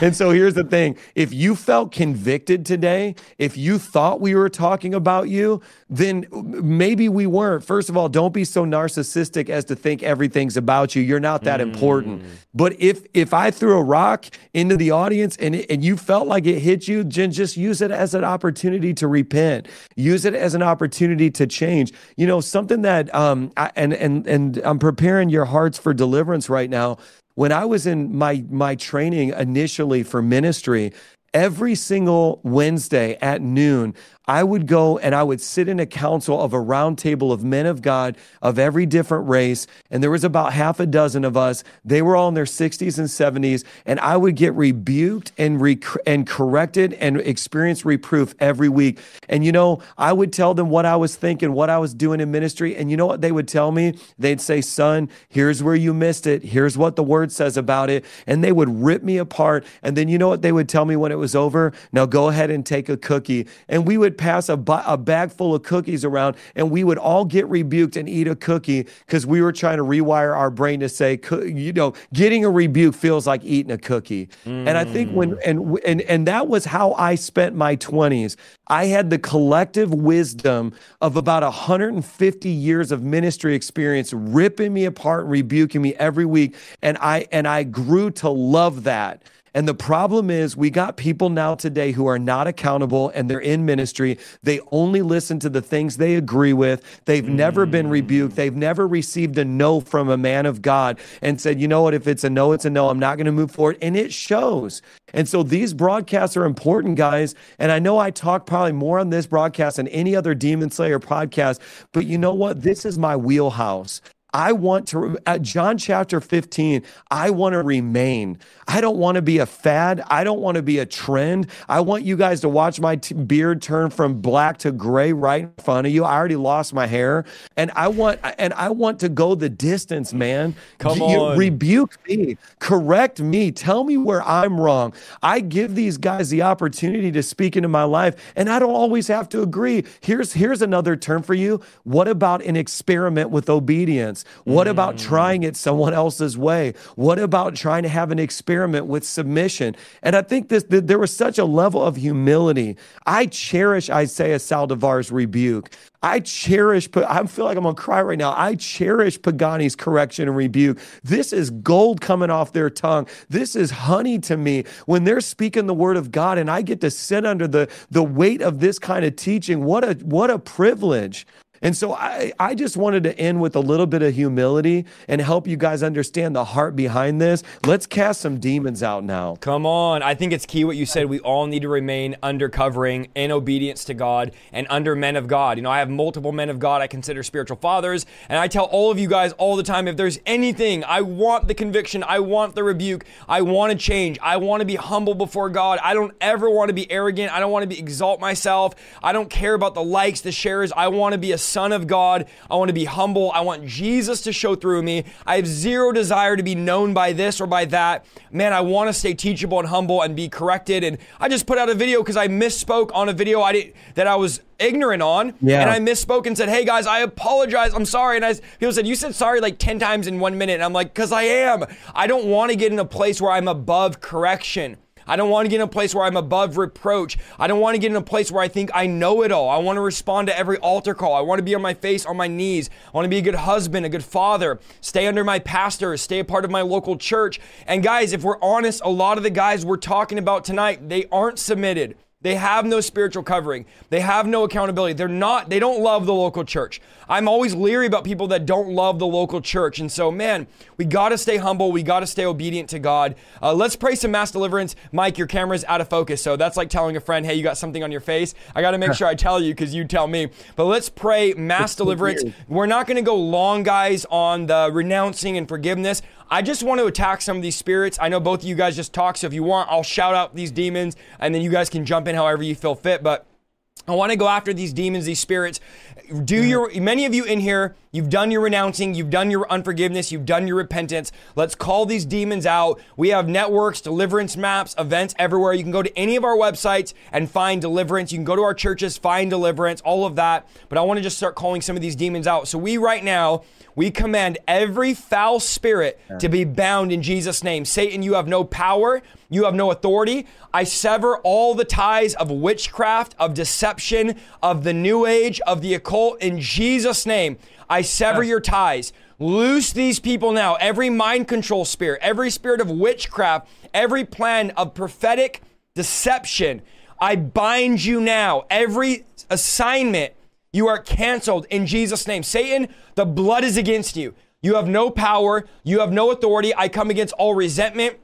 And so here's the thing. If you felt convicted today, if you thought we were talking about you, then maybe we weren't. First of all, don't be so narcissistic as to think everything's about you. You're not that mm. important. But if if I threw a rock into the audience and, it, and you felt like it hit you, Jen, just use it as an opportunity to repent. Use it as an opportunity to change. You know, something that, um, I, and, and, and I'm preparing your hearts for deliverance right now. When I was in my my training initially for ministry, every single Wednesday at noon, I would go and I would sit in a council of a round table of men of God of every different race. And there was about half a dozen of us. They were all in their sixties and seventies. And I would get rebuked and rec- and corrected and experience reproof every week. And, you know, I would tell them what I was thinking, what I was doing in ministry. And you know what they would tell me? They'd say, son, here's where you missed it. Here's what the word says about it. And they would rip me apart. And then you know what they would tell me when it was over? Now go ahead and take a cookie. And we would pass a, bu- a bag full of cookies around, and we would all get rebuked and eat a cookie because we were trying to rewire our brain to say, co- you know, getting a rebuke feels like eating a cookie. Mm. And I think when, and, and, and that was how I spent my twenties. I had the collective wisdom of about one hundred fifty years of ministry experience ripping me apart and rebuking me every week. And I, and I grew to love that. And the problem is we got people now today who are not accountable and they're in ministry. They only listen to the things they agree with. They've mm. never been rebuked. They've never received a no from a man of God and said, you know what, if it's a no, it's a no. I'm not going to move forward. And it shows. And so these broadcasts are important, guys. And I know I talk probably more on this broadcast than any other Demon Slayer podcast, but you know what? This is my wheelhouse. I want to, at John chapter fifteen, I want to remain. I don't want to be a fad. I don't want to be a trend. I want you guys to watch my t- beard turn from black to gray right in front of you. I already lost my hair. And I want and I want to go the distance, man. Come you, on. Rebuke me. Correct me. Tell me where I'm wrong. I give these guys the opportunity to speak into my life, and I don't always have to agree. Here's, here's another term for you. What about an experiment with obedience? What about trying it someone else's way? What about trying to have an experiment with submission? And I think this th- there was such a level of humility. I cherish Isaiah Saldivar's rebuke. I cherish, I feel like I'm going to cry right now. I cherish Pagani's correction and rebuke. This is gold coming off their tongue. This is honey to me. When they're speaking the word of God and I get to sit under the, the weight of this kind of teaching, what a what a privilege. And so I, I just wanted to end with a little bit of humility and help you guys understand the heart behind this. Let's cast some demons out now. Come on. I think it's key what you said. We all need to remain under covering in obedience to God and under men of God. You know, I have multiple men of God I consider spiritual fathers. And I tell all of you guys all the time, if there's anything, I want the conviction. I want the rebuke. I want to change. I want to be humble before God. I don't ever want to be arrogant. I don't want to be exalt myself. I don't care about the likes, the shares. I want to be a Son of God. I want to be humble. I want Jesus to show through me. I have zero desire to be known by this or by that. Man, I want to stay teachable and humble and be corrected. And I just put out a video because I misspoke on a video I did, that I was ignorant on. Yeah. And I misspoke and said, hey guys, I apologize. I'm sorry. And I, people said, you said sorry like ten times in one minute. And I'm like, because I am. I don't want to get in a place where I'm above correction. I don't want to get in a place where I'm above reproach. I don't want to get in a place where I think I know it all. I want to respond to every altar call. I want to be on my face, on my knees. I want to be a good husband, a good father, stay under my pastor, stay a part of my local church. And guys, if we're honest, a lot of the guys we're talking about tonight, they aren't submitted. They have no spiritual covering. They have no accountability. They're not, they don't love the local church. I'm always leery about people that don't love the local church. And so, man, we gotta stay humble. We gotta stay obedient to God. Uh, let's pray some mass deliverance. Mike, your camera's out of focus. So that's like telling a friend, hey, you got something on your face. I gotta make sure I tell you, because you tell me. But let's pray mass deliverance. We're not gonna go long, guys, on the renouncing and forgiveness. I just want to attack some of these spirits. I know both of you guys just talked, so if you want, I'll shout out these demons, and then you guys can jump in however you feel fit, but I want to go after these demons, these spirits. Do your, many of you in here, you've done your renouncing, you've done your unforgiveness, you've done your repentance. Let's call these demons out. We have networks, deliverance maps, events everywhere. You can go to any of our websites and find deliverance. You can go to our churches, find deliverance, all of that. But I want to just start calling some of these demons out. So we right now, we command every foul spirit to be bound in Jesus' name. Satan, you have no power. You have no authority. I sever all the ties of witchcraft, of deception, of the new age, of the occult. In Jesus' name, I sever your ties. Loose these people now. Every mind control spirit, every spirit of witchcraft, every plan of prophetic deception, I bind you now. Every assignment, you are canceled in Jesus' name. Satan, the blood is against you. You have no power. You have no authority. I come against all resentment,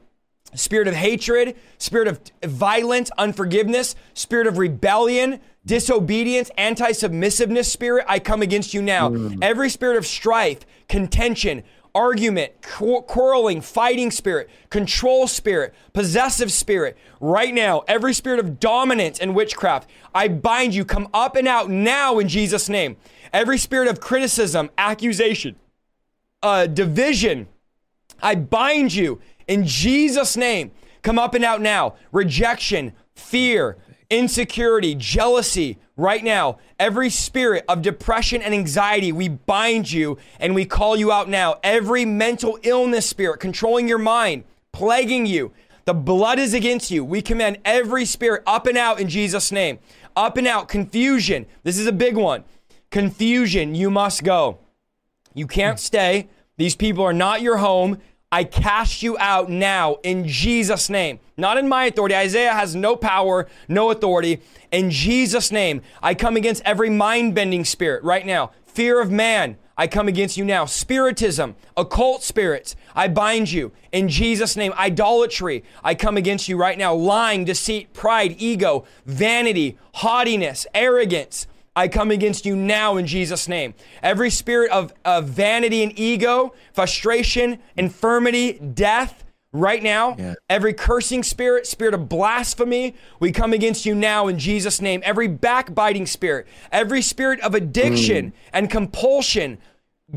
spirit of hatred, spirit of violence, unforgiveness, spirit of rebellion, disobedience, anti-submissiveness spirit. I come against you now. Mm. Every spirit of strife, contention, argument, qu- quarreling, fighting spirit, control spirit, possessive spirit. Right now, every spirit of dominance and witchcraft, I bind you. Come up and out now in Jesus' name. Every spirit of criticism, accusation, uh, division, I bind you in Jesus' name. Come up and out now. Rejection, fear, insecurity, jealousy. Right now, every spirit of depression and anxiety, we bind you and we call you out now. Every mental illness spirit controlling your mind, plaguing you, the blood is against you. We command every spirit up and out in Jesus' name. Up and out. Confusion. This is a big one. Confusion. You must go. You can't stay. These people are not your home. I cast you out now in Jesus' name. Not in my authority. Isaiah has no power, no authority. In Jesus' name, I come against every mind-bending spirit right now. Fear of man, I come against you now. Spiritism, occult spirits, I bind you in Jesus' name. Idolatry, I come against you right now. Lying, deceit, pride, ego, vanity, haughtiness, arrogance, I come against you now in Jesus' name. Every spirit of, of vanity and ego, frustration, infirmity, death, right now. Yeah. Every cursing spirit, spirit of blasphemy, we come against you now in Jesus' name. Every backbiting spirit, every spirit of addiction mm. and compulsion,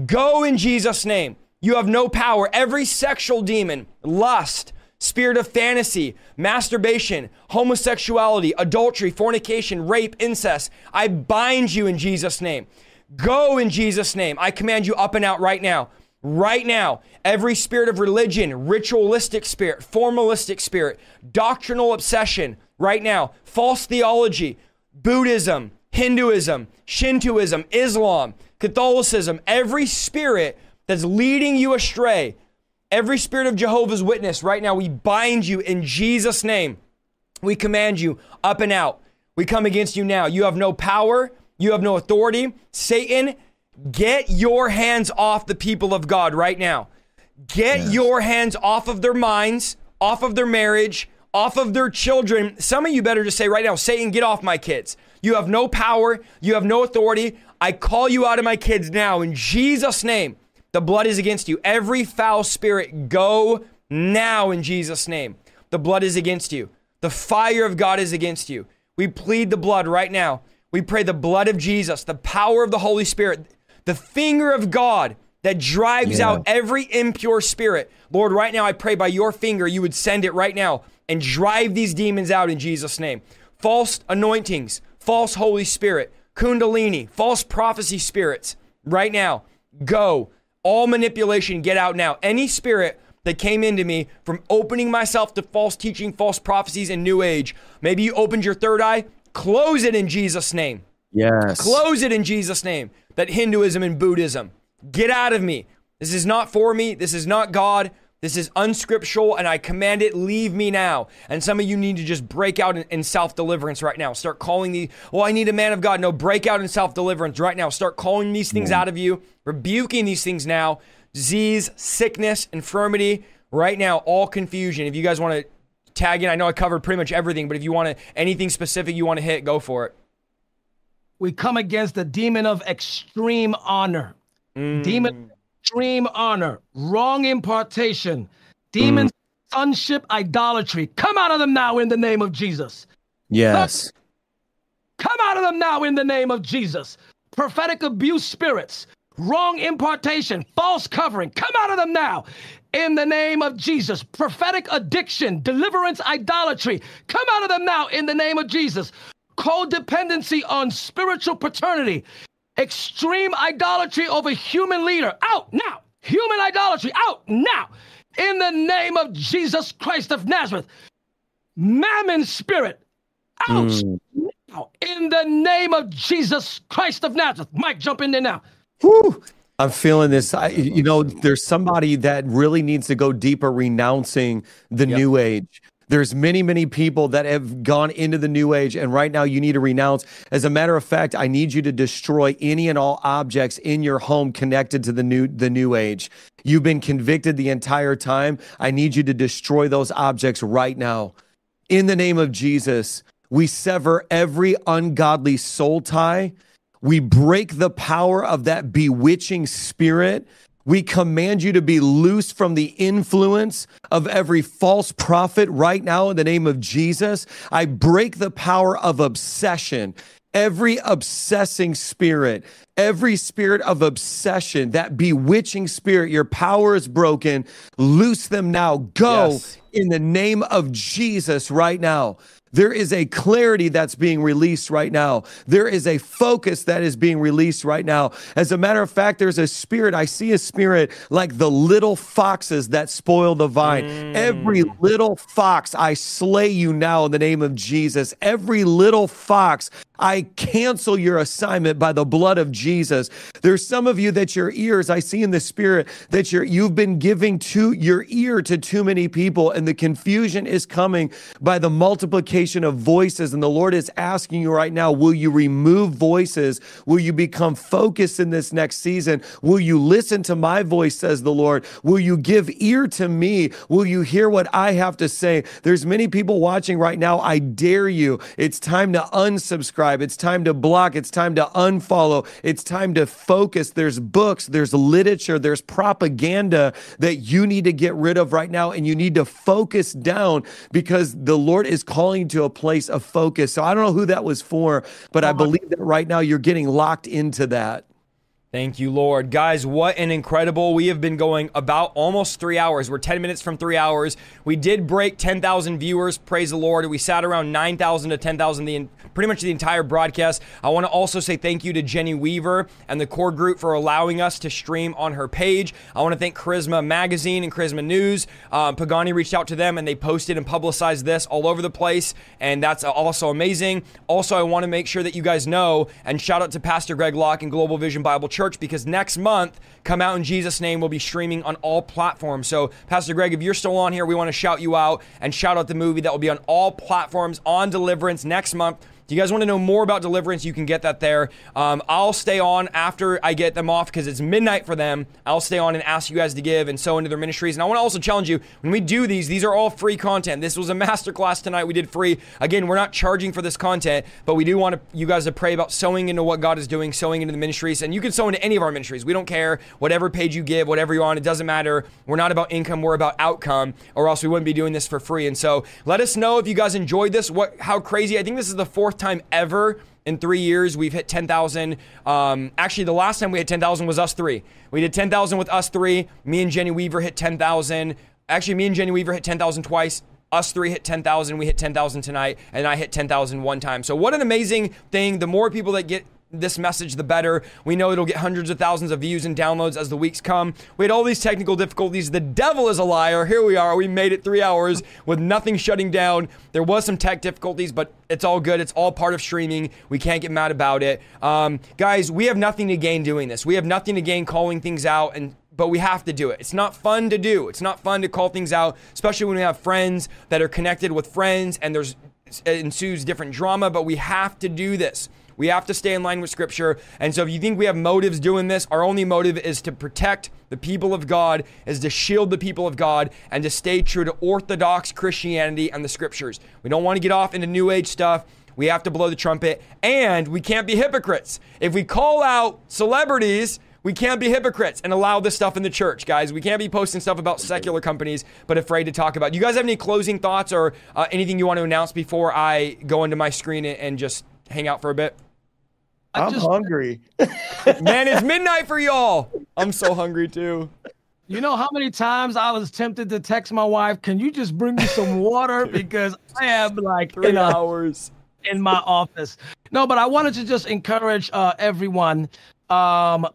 go in Jesus' name. You have no power. Every sexual demon, lust, spirit of fantasy, masturbation, homosexuality, adultery, fornication, rape, incest, I bind you in Jesus' name. Go in Jesus' name. I command you up and out right now. Right now, every spirit of religion, ritualistic spirit, formalistic spirit, doctrinal obsession, right now, false theology, Buddhism, Hinduism, Shintoism, Islam, Catholicism, every spirit that's leading you astray, every spirit of Jehovah's Witness, right now, we bind you in Jesus' name. We command you up and out. We come against you now. You have no power. You have no authority. Satan, get your hands off the people of God right now. Get yes. your hands off of their minds, off of their marriage, off of their children. Some of you better just say right now, Satan, get off my kids. You have no power. You have no authority. I call you out of my kids now in Jesus' name. The blood is against you. Every foul spirit, go now in Jesus' name. The blood is against you. The fire of God is against you. We plead the blood right now. We pray the blood of Jesus, the power of the Holy Spirit, the finger of God that drives yeah. out every impure spirit. Lord, right now I pray by your finger you would send it right now and drive these demons out in Jesus' name. False anointings, false Holy Spirit, Kundalini, false prophecy spirits, right now, go. All manipulation, get out now. Any spirit that came into me from opening myself to false teaching, false prophecies, and new age. Maybe you opened your third eye. Close it in Jesus' name. Yes. Close it in Jesus' name. That Hinduism and Buddhism. Get out of me. This is not for me. This is not God. This is unscriptural, and I command it, leave me now. And some of you need to just break out in, in self-deliverance right now. Start calling the, well, I need a man of God. No, break out in self-deliverance right now. Start calling these things out of you, rebuking these things now. Disease, sickness, infirmity, right now, all confusion. If you guys want to tag in, I know I covered pretty much everything, but if you want to, anything specific you want to hit, go for it. We come against the demon of extreme honor. Mm. Demon extreme honor, wrong impartation, demons, mm. sonship, idolatry. Come out of them now in the name of Jesus. Yes. Come out of them now in the name of Jesus. Prophetic abuse spirits, wrong impartation, false covering. Come out of them now in the name of Jesus. Prophetic addiction, deliverance, idolatry. Come out of them now in the name of Jesus. Codependency on spiritual paternity. Extreme idolatry over human leader, out now. Human idolatry, out now. In the name of Jesus Christ of Nazareth. Mammon spirit, out mm. now. In the name of Jesus Christ of Nazareth. Mike, jump in there now. Whew. I'm feeling this. I, you know, there's somebody that really needs to go deeper, renouncing the yep. new age. There's many, many people that have gone into the new age, and right now you need to renounce. As a matter of fact, I need you to destroy any and all objects in your home connected to the new the new age. You've been convicted the entire time. I need you to destroy those objects right now. In the name of Jesus, we sever every ungodly soul tie. We break the power of that bewitching spirit. We command you to be loose from the influence of every false prophet right now in the name of Jesus. I break the power of obsession, every obsessing spirit, every spirit of obsession, that bewitching spirit. Your power is broken. Loose them now. Go yes. in the name of Jesus right now. There is a clarity that's being released right now. There is a focus that is being released right now. As a matter of fact, there's a spirit. I see a spirit like the little foxes that spoil the vine. Mm. Every little fox, I slay you now in the name of Jesus. Every little fox, I cancel your assignment by the blood of Jesus. There's some of you that your ears, I see in the spirit, that you're, you've been giving to your ear to too many people, and the confusion is coming by the multiplication of voices. And the Lord is asking you right now, will you remove voices? Will you become focused in this next season? Will you listen to my voice, says the Lord? Will you give ear to me? Will you hear what I have to say? There's many people watching right now. I dare you. It's time to unsubscribe. It's time to block. It's time to unfollow. It's time to focus. There's books, there's literature, there's propaganda that you need to get rid of right now, and you need to focus down because the Lord is calling to a place of focus. So I don't know who that was for, but I believe that right now you're getting locked into that. Thank you, Lord. Guys, what an incredible, we have been going about almost three hours. We're ten minutes from three hours. We did break ten thousand viewers, praise the Lord. We sat around nine thousand to ten thousand, the pretty much the entire broadcast. I want to also say thank you to Jenny Weaver and the core group for allowing us to stream on her page. I want to thank Charisma Magazine and Charisma News. Um, Pagani reached out to them, and they posted and publicized this all over the place, and that's also amazing. Also, I want to make sure that you guys know, and shout out to Pastor Greg Locke and Global Vision Bible Church, Church, because next month, Come Out in Jesus' Name will be streaming on all platforms. So, Pastor Greg, if you're still on here, we want to shout you out and shout out the movie that will be on all platforms on Deliverance next month. If you guys want to know more about Deliverance, you can get that there. Um, I'll stay on after I get them off because it's midnight for them. I'll stay on and ask you guys to give and sow into their ministries. And I want to also challenge you, when we do these, these are all free content. This was a masterclass tonight. We did free. Again, we're not charging for this content, but we do want to, you guys to pray about sowing into what God is doing, sowing into the ministries. And you can sow into any of our ministries. We don't care. Whatever page you give, whatever you're on, it doesn't matter. We're not about income. We're about outcome, or else we wouldn't be doing this for free. And so let us know if you guys enjoyed this, what, how crazy. I think this is the fourth time ever in three years we've hit ten thousand. Um, actually, the last time we hit ten thousand was us three. We did ten thousand with us three. Me and Jenny Weaver hit ten thousand. Actually, me and Jenny Weaver hit ten thousand twice. Us three hit ten thousand. We hit ten thousand tonight, and I hit ten thousand one time. So what an amazing thing. The more people that get this message, the better. We know it'll get hundreds of thousands of views and downloads as the weeks come. We had all these technical difficulties. The devil is a liar. Here we are. We made it three hours with nothing shutting down. There was some tech difficulties, but it's all good. It's all part of streaming. We can't get mad about it. Um, guys, we have nothing to gain doing this. We have nothing to gain calling things out, and but we have to do it. It's not fun to do. It's not fun to call things out, especially when we have friends that are connected with friends and there's it ensues different drama, but we have to do this. We have to stay in line with Scripture. And so if you think we have motives doing this, our only motive is to protect the people of God, is to shield the people of God, and to stay true to Orthodox Christianity and the Scriptures. We don't want to get off into New Age stuff. We have to blow the trumpet, and we can't be hypocrites. If we call out celebrities, we can't be hypocrites and allow this stuff in the church, guys. We can't be posting stuff about secular companies, but afraid to talk about. Do you guys have any closing thoughts or uh, anything you want to announce before I go into my screen and just hang out for a bit? I I'm just, hungry. Man, it's midnight for y'all. I'm so hungry too. You know how many times I was tempted to text my wife, can you just bring me some water? Because I have like three in hours a, in my office. No, but I wanted to just encourage uh, everyone. Um,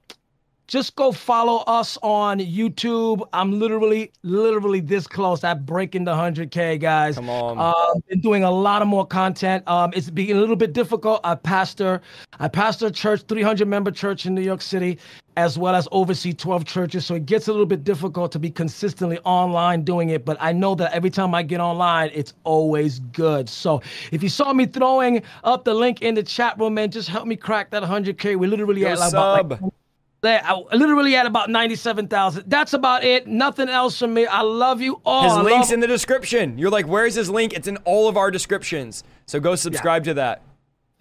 just go follow us on YouTube. I'm literally, literally this close at breaking the one hundred K, guys. Come on. Um, been doing a lot of more content. Um, it's been a little bit difficult. I pastor, I pastor a church, three hundred member church in New York City, as well as oversee twelve churches. So it gets a little bit difficult to be consistently online doing it. But I know that every time I get online, it's always good. So if you saw me throwing up the link in the chat room, man, just help me crack that one hundred K. We literally had like sub. about like, I literally had about ninety-seven thousand. That's about it. Nothing else from me. I love you all. His I link's in the description. You're like, where's his link? It's in all of our descriptions. So go subscribe yeah. to that.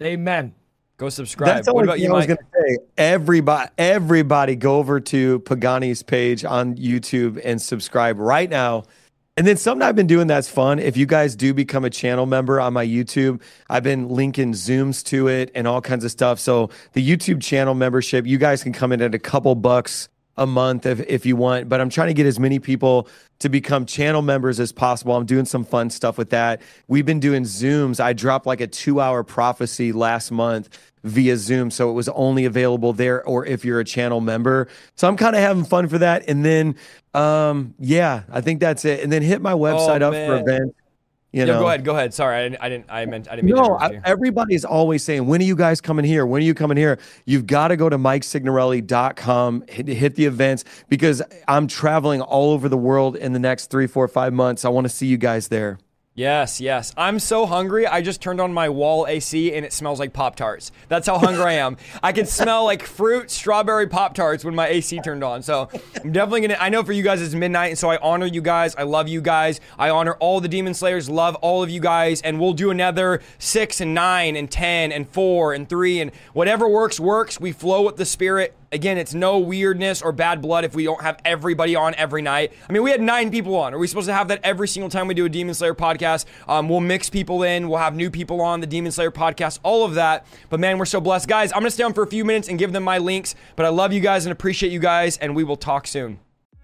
Amen. Go subscribe. That's what about you, Mike? I was going to say, everybody, everybody go over to Pagani's page on YouTube and subscribe right now. And then something I've been doing that's fun, if you guys do become a channel member on my YouTube, I've been linking Zooms to it and all kinds of stuff. So the YouTube channel membership, you guys can come in at a couple bucks a month if, if you want. But I'm trying to get as many people to become channel members as possible. I'm doing some fun stuff with that. We've been doing Zooms. I dropped like a two-hour prophecy last month via Zoom. So it was only available there or if you're a channel member. So I'm kind of having fun for that. And then, um, yeah, I think that's it. And then hit my website oh, up man. for events. You know, Yo, go ahead. Go ahead. Sorry. I didn't, I meant, I didn't mean no, to. No, everybody's always saying, when are you guys coming here? When are you coming here? You've got to go to mike signorelli dot com, hit, hit the events, because I'm traveling all over the world in the next three, four, five months. I want to see you guys there. Yes, yes. I'm so hungry. I just turned on my wall A C and it smells like Pop-Tarts. That's how hungry I am. I could smell like fruit, strawberry Pop-Tarts when my A C turned on. So I'm definitely going to, I know for you guys it's midnight, and so I honor you guys. I love you guys. I honor all the Demon Slayers, love all of you guys. And we'll do another six and nine and ten and four and three and whatever works, works. We flow with the Spirit. Again, it's no weirdness or bad blood if we don't have everybody on every night. I mean, we had nine people on. Are we supposed to have that every single time we do a Demon Slayer podcast? Um, we'll mix people in. We'll have new people on the Demon Slayer podcast, all of that. But, man, we're so blessed. Guys, I'm going to stay on for a few minutes and give them my links. But I love you guys and appreciate you guys, and we will talk soon.